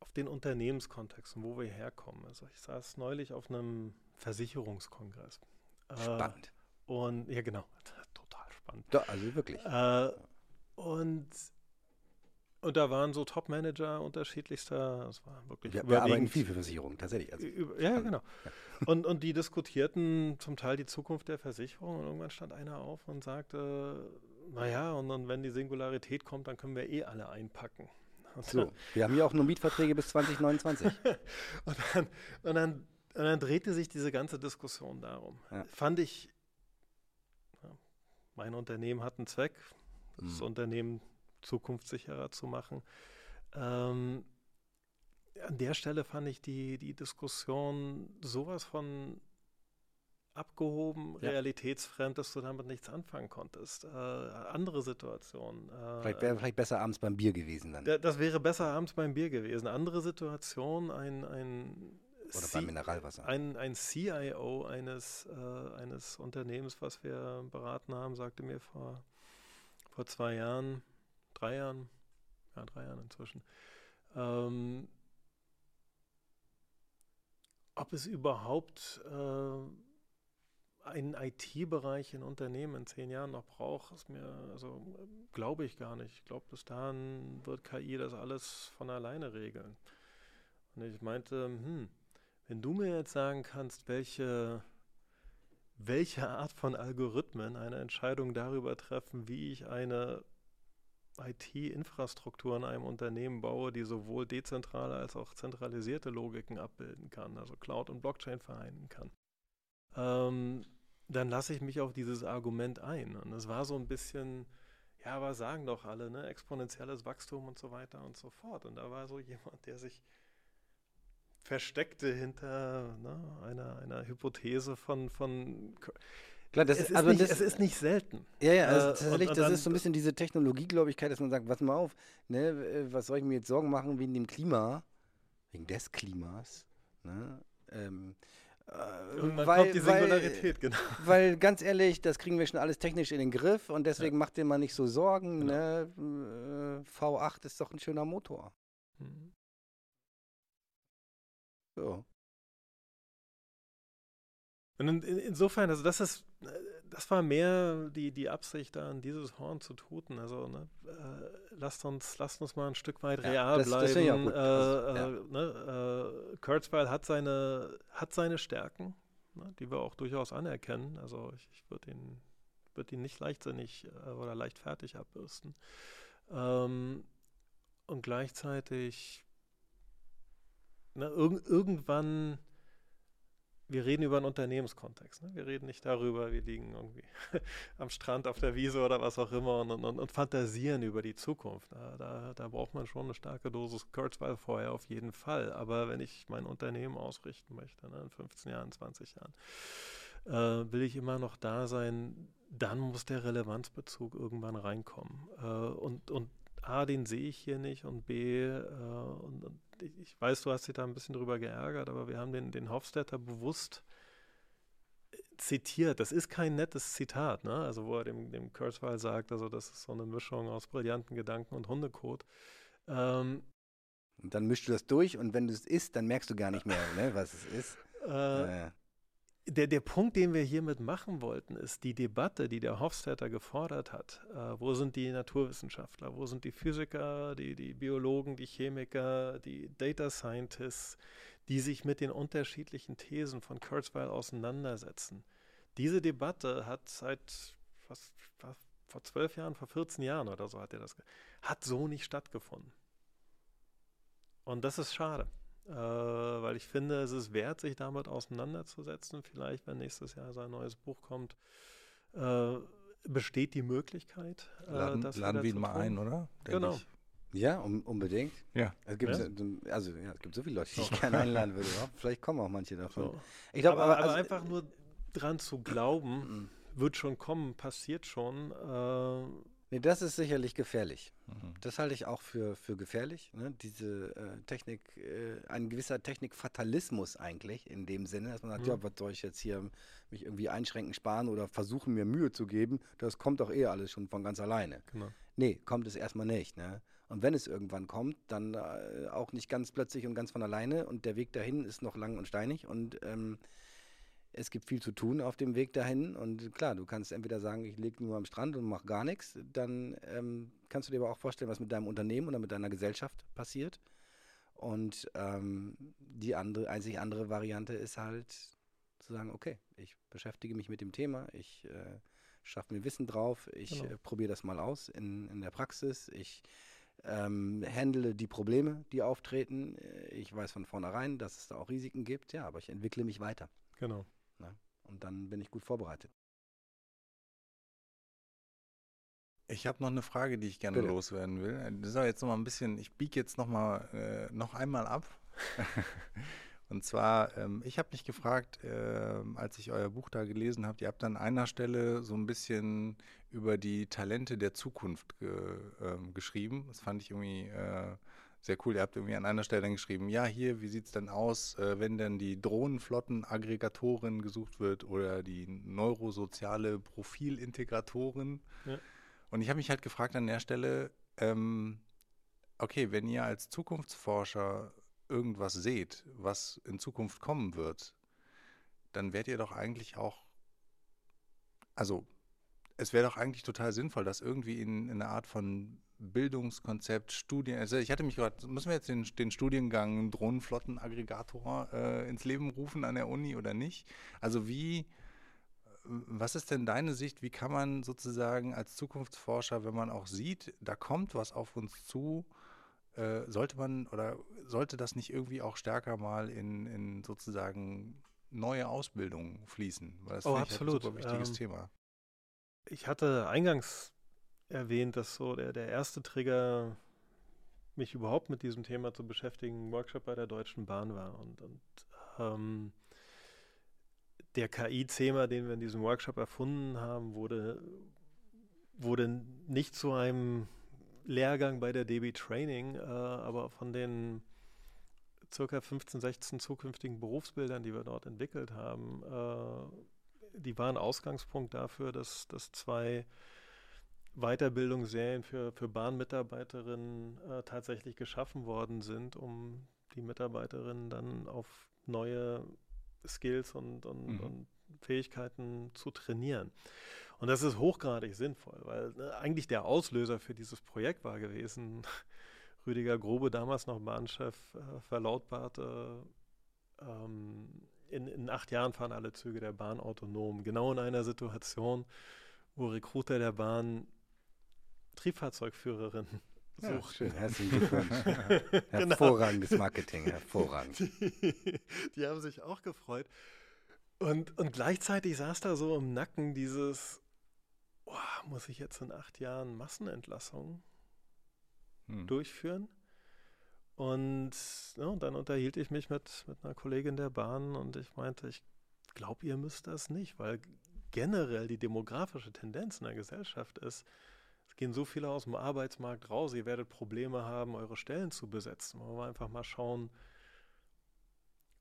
auf den Unternehmenskontext und wo wir herkommen. Also ich saß neulich auf einem Versicherungskongress. Äh, spannend. Und ja, genau, total spannend. Da, also wirklich. Äh, und, und da waren so Top-Manager unterschiedlichster, das war wirklich wir, wir arbeiten viel für Versicherungen, tatsächlich. Also über, ja, spannend. Genau. Ja. Und, und die diskutierten zum Teil die Zukunft der Versicherung und irgendwann stand einer auf und sagte... Naja, und dann, wenn die Singularität kommt, dann können wir eh alle einpacken. Und so, dann, wir haben ja auch nur Mietverträge bis zwanzig neunundzwanzig. und, dann, und, dann, und dann drehte sich diese ganze Diskussion darum. Ja. Fand ich, ja, mein Unternehmen hat einen Zweck, das mhm. Unternehmen zukunftssicherer zu machen. Ähm, an der Stelle fand ich die, die Diskussion sowas von... abgehoben, ja. realitätsfremd, dass du damit nichts anfangen konntest. Äh, andere Situationen. Äh, vielleicht wäre vielleicht besser abends beim Bier gewesen dann. D- das wäre besser abends beim Bier gewesen. Andere Situationen, ein, ein, Oder C- beim Mineralwasser. ein, ein C I O eines, äh, eines Unternehmens, was wir beraten haben, sagte mir vor, vor zwei Jahren, drei Jahren, ja drei Jahren inzwischen, ähm, ob es überhaupt äh, einen I T-Bereich in Unternehmen in zehn Jahren noch braucht, ist mir, also glaube ich gar nicht. Ich glaube, bis dahin wird K I das alles von alleine regeln. Und ich meinte, hm, wenn du mir jetzt sagen kannst, welche, welche Art von Algorithmen eine Entscheidung darüber treffen, wie ich eine I T-Infrastruktur in einem Unternehmen baue, die sowohl dezentrale als auch zentralisierte Logiken abbilden kann, also Cloud und Blockchain vereinen kann, ähm, dann lasse ich mich auf dieses Argument ein. Und es war so ein bisschen, ja, aber sagen doch alle, ne, exponentielles Wachstum und so weiter und so fort. Und da war so jemand, der sich versteckte hinter, ne, einer, einer Hypothese von... von Klar, das es, ist, also nicht, das, es ist nicht selten. Ja, ja, also äh, tatsächlich, und, und das dann, ist so ein bisschen diese Technologiegläubigkeit, dass man sagt, pass mal auf, ne, was soll ich mir jetzt Sorgen machen wegen dem Klima, wegen des Klimas, ne? Ähm, äh, und man weil, kommt die Singularität, weil, genau. Weil ganz ehrlich, das kriegen wir schon alles technisch in den Griff und deswegen ja. macht dir mal nicht so Sorgen, genau. ne? äh, V acht ist doch ein schöner Motor. Mhm. So. Und in, in, insofern, also das ist, das war mehr die, die Absicht, da an dieses Horn zu tuten. Also ne, äh, lasst uns, lasst uns mal ein Stück weit real ja, das, bleiben. Das äh, also, ja. äh, ne, äh, Kurzweil hat seine, hat seine Stärken, ne, die wir auch durchaus anerkennen. Also ich, ich würde ihn, würd ihn nicht leichtsinnig äh, oder leichtfertig abbürsten. Ähm, und gleichzeitig ne, irg- irgendwann wir reden über einen Unternehmenskontext. Ne? Wir reden nicht darüber, wir liegen irgendwie am Strand, auf der Wiese oder was auch immer und, und, und fantasieren über die Zukunft. Da, da, da braucht man schon eine starke Dosis Kurzweil vorher auf jeden Fall. Aber wenn ich mein Unternehmen ausrichten möchte, ne, in fünfzehn Jahren, zwanzig Jahren, äh, will ich immer noch da sein, dann muss der Relevanzbezug irgendwann reinkommen. Äh, und, und A, den sehe ich hier nicht und B, äh, und, und ich weiß, du hast dich da ein bisschen drüber geärgert, aber wir haben den, den Hofstetter bewusst zitiert. Das ist kein nettes Zitat, ne? Also wo er dem, dem Kurzweil sagt, also das ist so eine Mischung aus brillanten Gedanken und Hundekot. Ähm, und dann mischst du das durch und wenn du es isst, dann merkst du gar nicht mehr, ne, was es ist. Äh, naja. Der, der Punkt, den wir hiermit machen wollten, ist die Debatte, die der Hofstetter gefordert hat. Äh, wo sind die Naturwissenschaftler, wo sind die Physiker, die, die Biologen, die Chemiker, die Data Scientists, die sich mit den unterschiedlichen Thesen von Kurzweil auseinandersetzen. Diese Debatte hat seit fast, fast vor zwölf Jahren, vor vierzehn Jahren oder so hat er das, ge- hat so nicht stattgefunden. Und das ist schade. Äh, weil ich finde, es ist wert, sich damit auseinanderzusetzen. Vielleicht, wenn nächstes Jahr sein neues Buch kommt, äh, besteht die Möglichkeit, äh, laden, dass laden wir ihn mal tun. Ein, oder? Denk genau. Ich. Ja, um, unbedingt. Ja. Es gibt, ja? Also ja, es gibt so viele Leute, die ich gerne einladen würde. Vielleicht kommen auch manche davon. So. Ich glaub, aber aber also, einfach nur dran zu glauben, wird schon kommen, passiert schon. Äh, Nee, das ist sicherlich gefährlich. Mhm. Das halte ich auch für, für gefährlich. Ne? Diese äh, Technik, äh, ein gewisser Technikfatalismus eigentlich in dem Sinne, dass man sagt, mhm. ja, was soll ich jetzt hier mich irgendwie einschränken, sparen oder versuchen, mir Mühe zu geben? Das kommt doch eh alles schon von ganz alleine. Genau. Nee, kommt es erstmal nicht. Ne? Und wenn es irgendwann kommt, dann äh, auch nicht ganz plötzlich und ganz von alleine und der Weg dahin ist noch lang und steinig und ähm, es gibt viel zu tun auf dem Weg dahin und klar, du kannst entweder sagen, ich lege nur am Strand und mache gar nichts, dann ähm, kannst du dir aber auch vorstellen, was mit deinem Unternehmen oder mit deiner Gesellschaft passiert und ähm, die andere, einzig andere Variante ist halt zu sagen, okay, ich beschäftige mich mit dem Thema, ich äh, schaffe mir Wissen drauf, ich genau. äh, probiere das mal aus in, in der Praxis, ich Ähm, handle die Probleme, die auftreten, ich weiß von vornherein, dass es da auch Risiken gibt, ja, aber ich entwickle mich weiter. Genau. Na, und dann bin ich gut vorbereitet. Ich habe noch eine Frage, die ich gerne Bitte. loswerden will. Das ist aber jetzt noch mal ein bisschen, ich biege jetzt noch mal, äh, noch einmal ab. Und zwar, ähm, ich habe mich gefragt, äh, als ich euer Buch da gelesen habe, ihr habt an einer Stelle so ein bisschen über die Talente der Zukunft ge, ähm, geschrieben. Das fand ich irgendwie äh, sehr cool. Ihr habt irgendwie an einer Stelle dann geschrieben, ja, hier, wie sieht es denn aus, äh, wenn dann die Drohnenflottenaggregatorin gesucht wird oder die neurosoziale Profilintegratorin. Ja. Und ich habe mich halt gefragt an der Stelle, ähm, okay, wenn ihr als Zukunftsforscher irgendwas seht, was in Zukunft kommen wird, dann wärt ihr doch eigentlich auch also es wäre doch eigentlich total sinnvoll, dass irgendwie in, in einer Art von Bildungskonzept, Studien, also ich hatte mich gerade, müssen wir jetzt den, den Studiengang Drohnenflottenaggregator äh, ins Leben rufen an der Uni oder nicht? Also wie, was ist denn deine Sicht, wie kann man sozusagen als Zukunftsforscher, wenn man auch sieht, da kommt was auf uns zu, äh, sollte man oder sollte das nicht irgendwie auch stärker mal in, in sozusagen neue Ausbildungen fließen? Weil das oh, finde ich halt ein super wichtiges ähm, Thema. Ich hatte eingangs erwähnt, dass so der, der erste Trigger, mich überhaupt mit diesem Thema zu beschäftigen, ein Workshop bei der Deutschen Bahn war. Und, und ähm, der K I-Thema, den wir in diesem Workshop erfunden haben, wurde, wurde nicht zu einem Lehrgang bei der D B Training, äh, aber von den ca. fünfzehn, sechzehn zukünftigen Berufsbildern, die wir dort entwickelt haben, äh, die waren Ausgangspunkt dafür, dass, dass zwei Weiterbildungsserien für, für Bahnmitarbeiterinnen äh, tatsächlich geschaffen worden sind, um die Mitarbeiterinnen dann auf neue Skills und, und, mhm. und Fähigkeiten zu trainieren. Und das ist hochgradig sinnvoll, weil äh, eigentlich der Auslöser für dieses Projekt war gewesen, Rüdiger Grobe, damals noch Bahnchef, äh, verlautbarte, ähm, in, in acht Jahren fahren alle Züge der Bahn autonom, genau in einer Situation, wo Recruiter der Bahn Triebfahrzeugführerin ja, sucht. Schön, herzlichen Glückwunsch. Hervorragendes Marketing, hervorragend. Die, die haben sich auch gefreut. Und, und gleichzeitig saß da so im Nacken dieses, oh, muss ich jetzt in acht Jahren Massenentlassungen hm. durchführen? Und, ja, und dann unterhielt ich mich mit, mit einer Kollegin der Bahn und ich meinte, ich glaube, ihr müsst das nicht, weil generell die demografische Tendenz in der Gesellschaft ist, es gehen so viele aus dem Arbeitsmarkt raus, ihr werdet Probleme haben, eure Stellen zu besetzen. Wollen wir einfach mal schauen,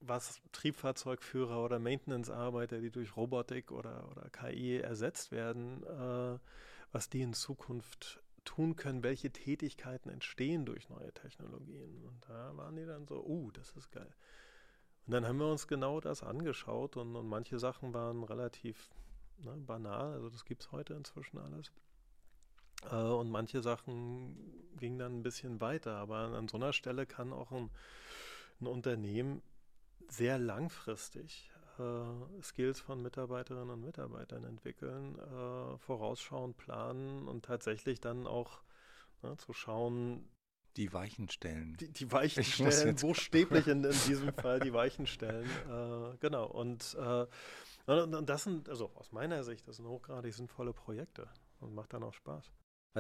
was Triebfahrzeugführer oder Maintenance-Arbeiter, die durch Robotik oder, oder K I ersetzt werden, äh, was die in Zukunft tun können, welche Tätigkeiten entstehen durch neue Technologien. Und da waren die dann so, uh, das ist geil. Und dann haben wir uns genau das angeschaut und, und manche Sachen waren relativ Ne, banal, also das gibt es heute inzwischen alles. Äh, und manche Sachen gingen dann ein bisschen weiter, aber an so einer Stelle kann auch ein, ein Unternehmen sehr langfristig äh, Skills von Mitarbeiterinnen und Mitarbeitern entwickeln, äh, vorausschauen, planen und tatsächlich dann auch ne, zu schauen, die Weichen stellen. Die, die Weichen stellen, buchstäblich in, in diesem Fall die Weichen stellen. Äh, genau, und äh, Und das sind, also aus meiner Sicht, das sind hochgradig sinnvolle Projekte und macht dann auch Spaß.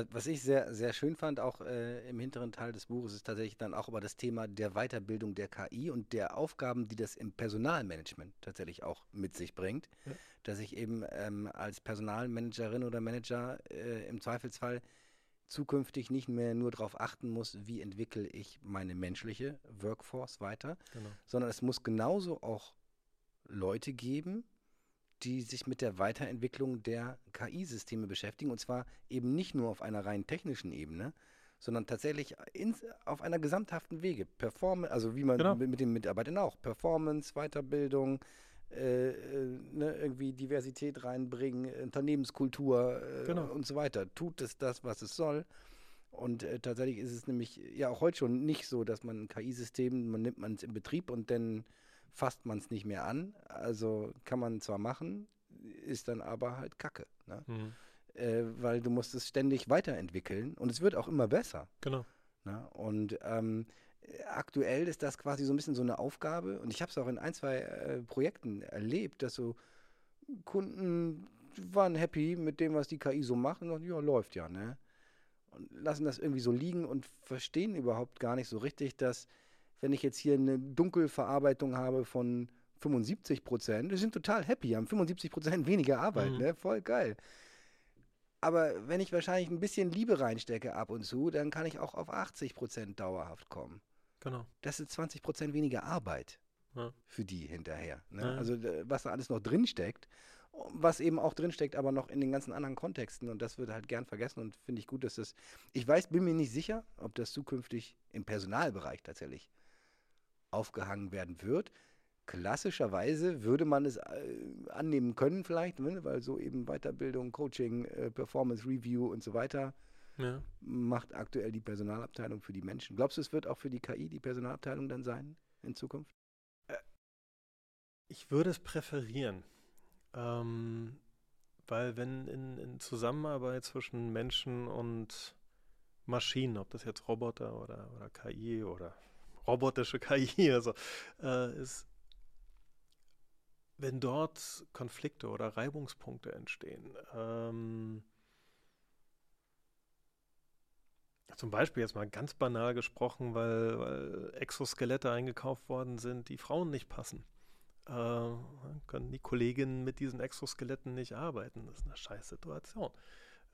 Was ich sehr, sehr schön fand, auch äh, im hinteren Teil des Buches, ist tatsächlich dann auch über das Thema der Weiterbildung der K I und der Aufgaben, die das im Personalmanagement tatsächlich auch mit sich bringt. Ja. Dass ich eben ähm, als Personalmanagerin oder Manager äh, im Zweifelsfall zukünftig nicht mehr nur darauf achten muss, wie entwickle ich meine menschliche Workforce weiter, genau. sondern es muss genauso auch Leute geben, die sich mit der Weiterentwicklung der K I-Systeme beschäftigen. Und zwar eben nicht nur auf einer rein technischen Ebene, sondern tatsächlich ins, auf einer gesamthaften Wege. Perform- also wie man genau. mit, mit den Mitarbeitern auch. Performance, Weiterbildung, äh, äh, ne, irgendwie Diversität reinbringen, Unternehmenskultur äh, genau. und so weiter. Tut es das, was es soll? Und äh, tatsächlich ist es nämlich ja auch heute schon nicht so, dass man ein K I-System, man nimmt man es in Betrieb und dann fasst man es nicht mehr an, also kann man zwar machen, ist dann aber halt Kacke, ne? Mhm. äh, weil du musst es ständig weiterentwickeln und es wird auch immer besser. Genau. Ne? Und ähm, aktuell ist das quasi so ein bisschen so eine Aufgabe und ich habe es auch in ein, zwei äh, Projekten erlebt, dass so Kunden waren happy mit dem, was die K I so macht und dachten, ja, läuft ja, ne? Und lassen das irgendwie so liegen und verstehen überhaupt gar nicht so richtig, dass wenn ich jetzt hier eine Dunkelverarbeitung habe von fünfundsiebzig Prozent, die sind total happy, haben fünfundsiebzig Prozent weniger Arbeit, mhm. ne? Voll geil. Aber wenn ich wahrscheinlich ein bisschen Liebe reinstecke ab und zu, dann kann ich auch auf achtzig Prozent dauerhaft kommen. Genau. Das sind zwanzig Prozent weniger Arbeit ja. für die hinterher. Ne? Ja. Also was da alles noch drinsteckt, was eben auch drinsteckt, aber noch in den ganzen anderen Kontexten und das wird halt gern vergessen und finde ich gut, dass das, ich weiß, bin mir nicht sicher, ob das zukünftig im Personalbereich tatsächlich aufgehangen werden wird, klassischerweise würde man es annehmen können vielleicht, weil so eben Weiterbildung, Coaching, Performance Review und so weiter ja. macht aktuell die Personalabteilung für die Menschen. Glaubst du, es wird auch für die K I die Personalabteilung dann sein in Zukunft? Ich würde es präferieren, ähm, weil wenn in, in Zusammenarbeit zwischen Menschen und Maschinen, ob das jetzt Roboter oder, oder K I oder robotische K I, also äh, ist, wenn dort Konflikte oder Reibungspunkte entstehen, ähm, zum Beispiel jetzt mal ganz banal gesprochen, weil, weil Exoskelette eingekauft worden sind, die Frauen nicht passen. Äh, können die Kolleginnen mit diesen Exoskeletten nicht arbeiten. Das ist eine scheiß Situation.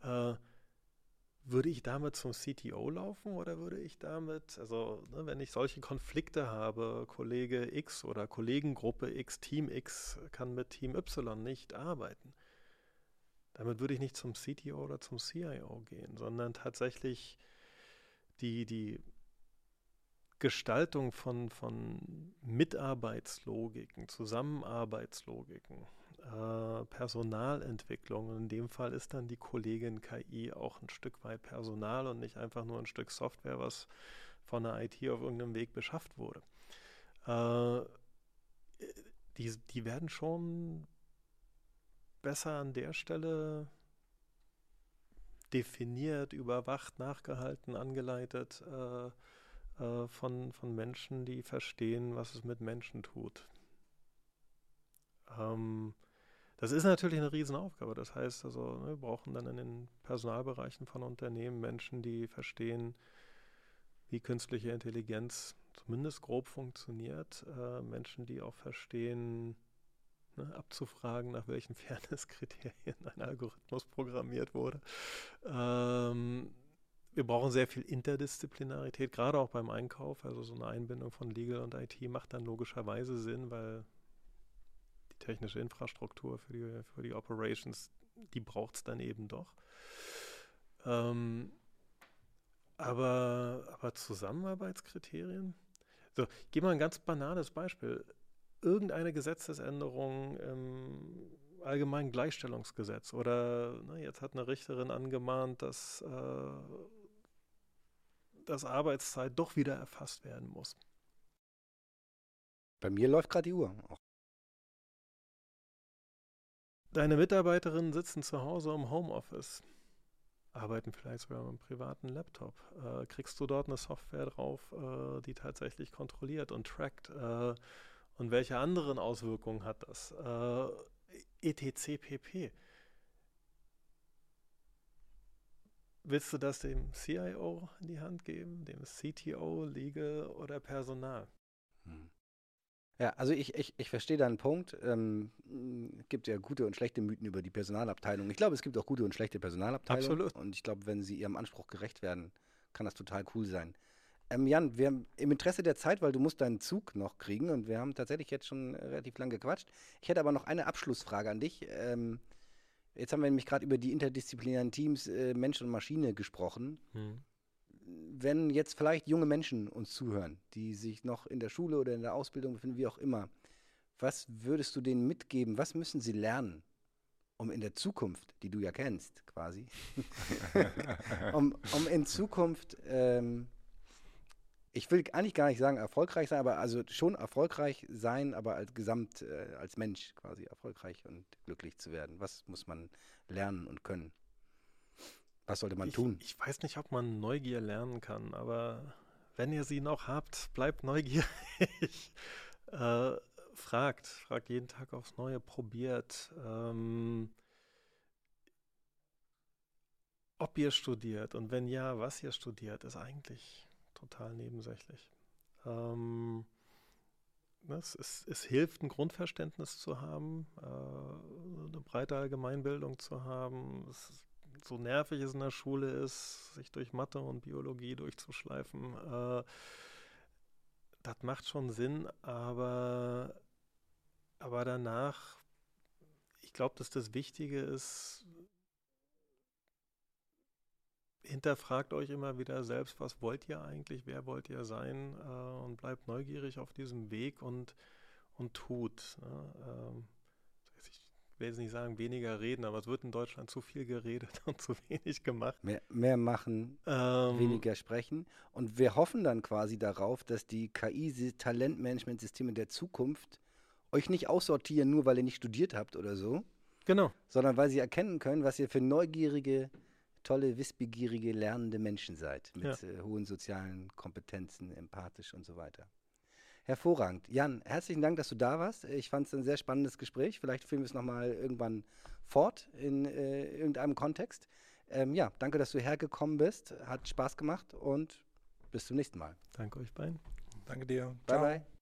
Äh, würde ich damit zum C T O laufen oder würde ich damit, also ne, wenn ich solche Konflikte habe, Kollege X oder Kollegengruppe X, Team X kann mit Team Y nicht arbeiten. Damit würde ich nicht zum C T O oder zum C I O gehen, sondern tatsächlich die, die Gestaltung von, von Mitarbeitslogiken, Zusammenarbeitslogiken, äh, Personalentwicklung. Und in dem Fall ist dann die Kollegin K I auch ein Stück weit Personal und nicht einfach nur ein Stück Software, was von der I T auf irgendeinem Weg beschafft wurde. Äh, die, die werden schon besser an der Stelle definiert, überwacht, nachgehalten, angeleitet, äh, Von, von Menschen, die verstehen, was es mit Menschen tut. Ähm, das ist natürlich eine Riesenaufgabe. Das heißt, also, wir brauchen dann in den Personalbereichen von Unternehmen Menschen, die verstehen, wie künstliche Intelligenz zumindest grob funktioniert. Äh, Menschen, die auch verstehen, ne, abzufragen, nach welchen Fairness-Kriterien ein Algorithmus programmiert wurde. Ähm, Wir brauchen sehr viel Interdisziplinarität, gerade auch beim Einkauf. Also so eine Einbindung von Legal und I T macht dann logischerweise Sinn, weil die technische Infrastruktur für die, für die Operations, die braucht es dann eben doch. Ähm, aber, aber Zusammenarbeitskriterien? So, ich gebe mal ein ganz banales Beispiel. Irgendeine Gesetzesänderung im Allgemeinen Gleichstellungsgesetz oder na, jetzt hat eine Richterin angemahnt, dass, äh, dass Arbeitszeit doch wieder erfasst werden muss. Bei mir läuft gerade die Uhr auch. Deine Mitarbeiterinnen sitzen zu Hause im Homeoffice, arbeiten vielleicht sogar mit einem privaten Laptop. Äh, kriegst du dort eine Software drauf, äh, die tatsächlich kontrolliert und trackt? Äh, und welche anderen Auswirkungen hat das? Äh, et cetera pp. Willst du das dem C I O in die Hand geben, dem C T O, Legal oder Personal? Hm. Ja, also ich, ich, ich verstehe deinen Punkt. Ähm, es gibt ja gute und schlechte Mythen über die Personalabteilung. Ich glaube, es gibt auch gute und schlechte Personalabteilungen. Absolut. Und ich glaube, wenn sie ihrem Anspruch gerecht werden, kann das total cool sein. Ähm, Jan, wir haben im Interesse der Zeit, weil du musst deinen Zug noch kriegen und wir haben tatsächlich jetzt schon relativ lang gequatscht. Ich hätte aber noch eine Abschlussfrage an dich. Ähm, jetzt haben wir nämlich gerade über die interdisziplinären Teams äh, Mensch und Maschine gesprochen. Hm. Wenn jetzt vielleicht junge Menschen uns zuhören, die sich noch in der Schule oder in der Ausbildung befinden, wie auch immer, was würdest du denen mitgeben? Was müssen sie lernen, um in der Zukunft, die du ja kennst quasi, um, um in Zukunft... Ähm, Ich will eigentlich gar nicht sagen erfolgreich sein, aber also schon erfolgreich sein, aber als Gesamt, äh, als Mensch quasi erfolgreich und glücklich zu werden. Was muss man lernen und können? Was sollte man ich, tun? Ich weiß nicht, ob man Neugier lernen kann, aber wenn ihr sie noch habt, bleibt neugierig. äh, fragt, fragt jeden Tag aufs Neue, probiert. Ähm, ob ihr studiert und wenn ja, was ihr studiert, ist eigentlich... total nebensächlich. Ähm, es, es, es hilft, ein Grundverständnis zu haben, äh, eine breite Allgemeinbildung zu haben. Es, so nervig es in der Schule ist, sich durch Mathe und Biologie durchzuschleifen, äh, das macht schon Sinn, aber, aber danach, ich glaube, dass das Wichtige ist, hinterfragt euch immer wieder selbst, was wollt ihr eigentlich, wer wollt ihr sein äh, und bleibt neugierig auf diesem Weg und, und tut. Ja, ähm, ich will jetzt nicht sagen, weniger reden, aber es wird in Deutschland zu viel geredet und zu wenig gemacht. Mehr, mehr machen, ähm, weniger sprechen. Und wir hoffen dann quasi darauf, dass die K I-Talentmanagement-Systeme der Zukunft euch nicht aussortieren, nur weil ihr nicht studiert habt oder so. Genau. Sondern weil sie erkennen können, was ihr für neugierige, tolle, wissbegierige, lernende Menschen seid. Mit ja. äh, hohen sozialen Kompetenzen, empathisch und so weiter. Hervorragend. Jan, herzlichen Dank, dass du da warst. Ich fand es ein sehr spannendes Gespräch. Vielleicht führen wir es nochmal irgendwann fort in äh, irgendeinem Kontext. Ähm, ja, danke, dass du hergekommen bist. Hat Spaß gemacht und bis zum nächsten Mal. Danke euch beiden. Danke dir. Bye, bye.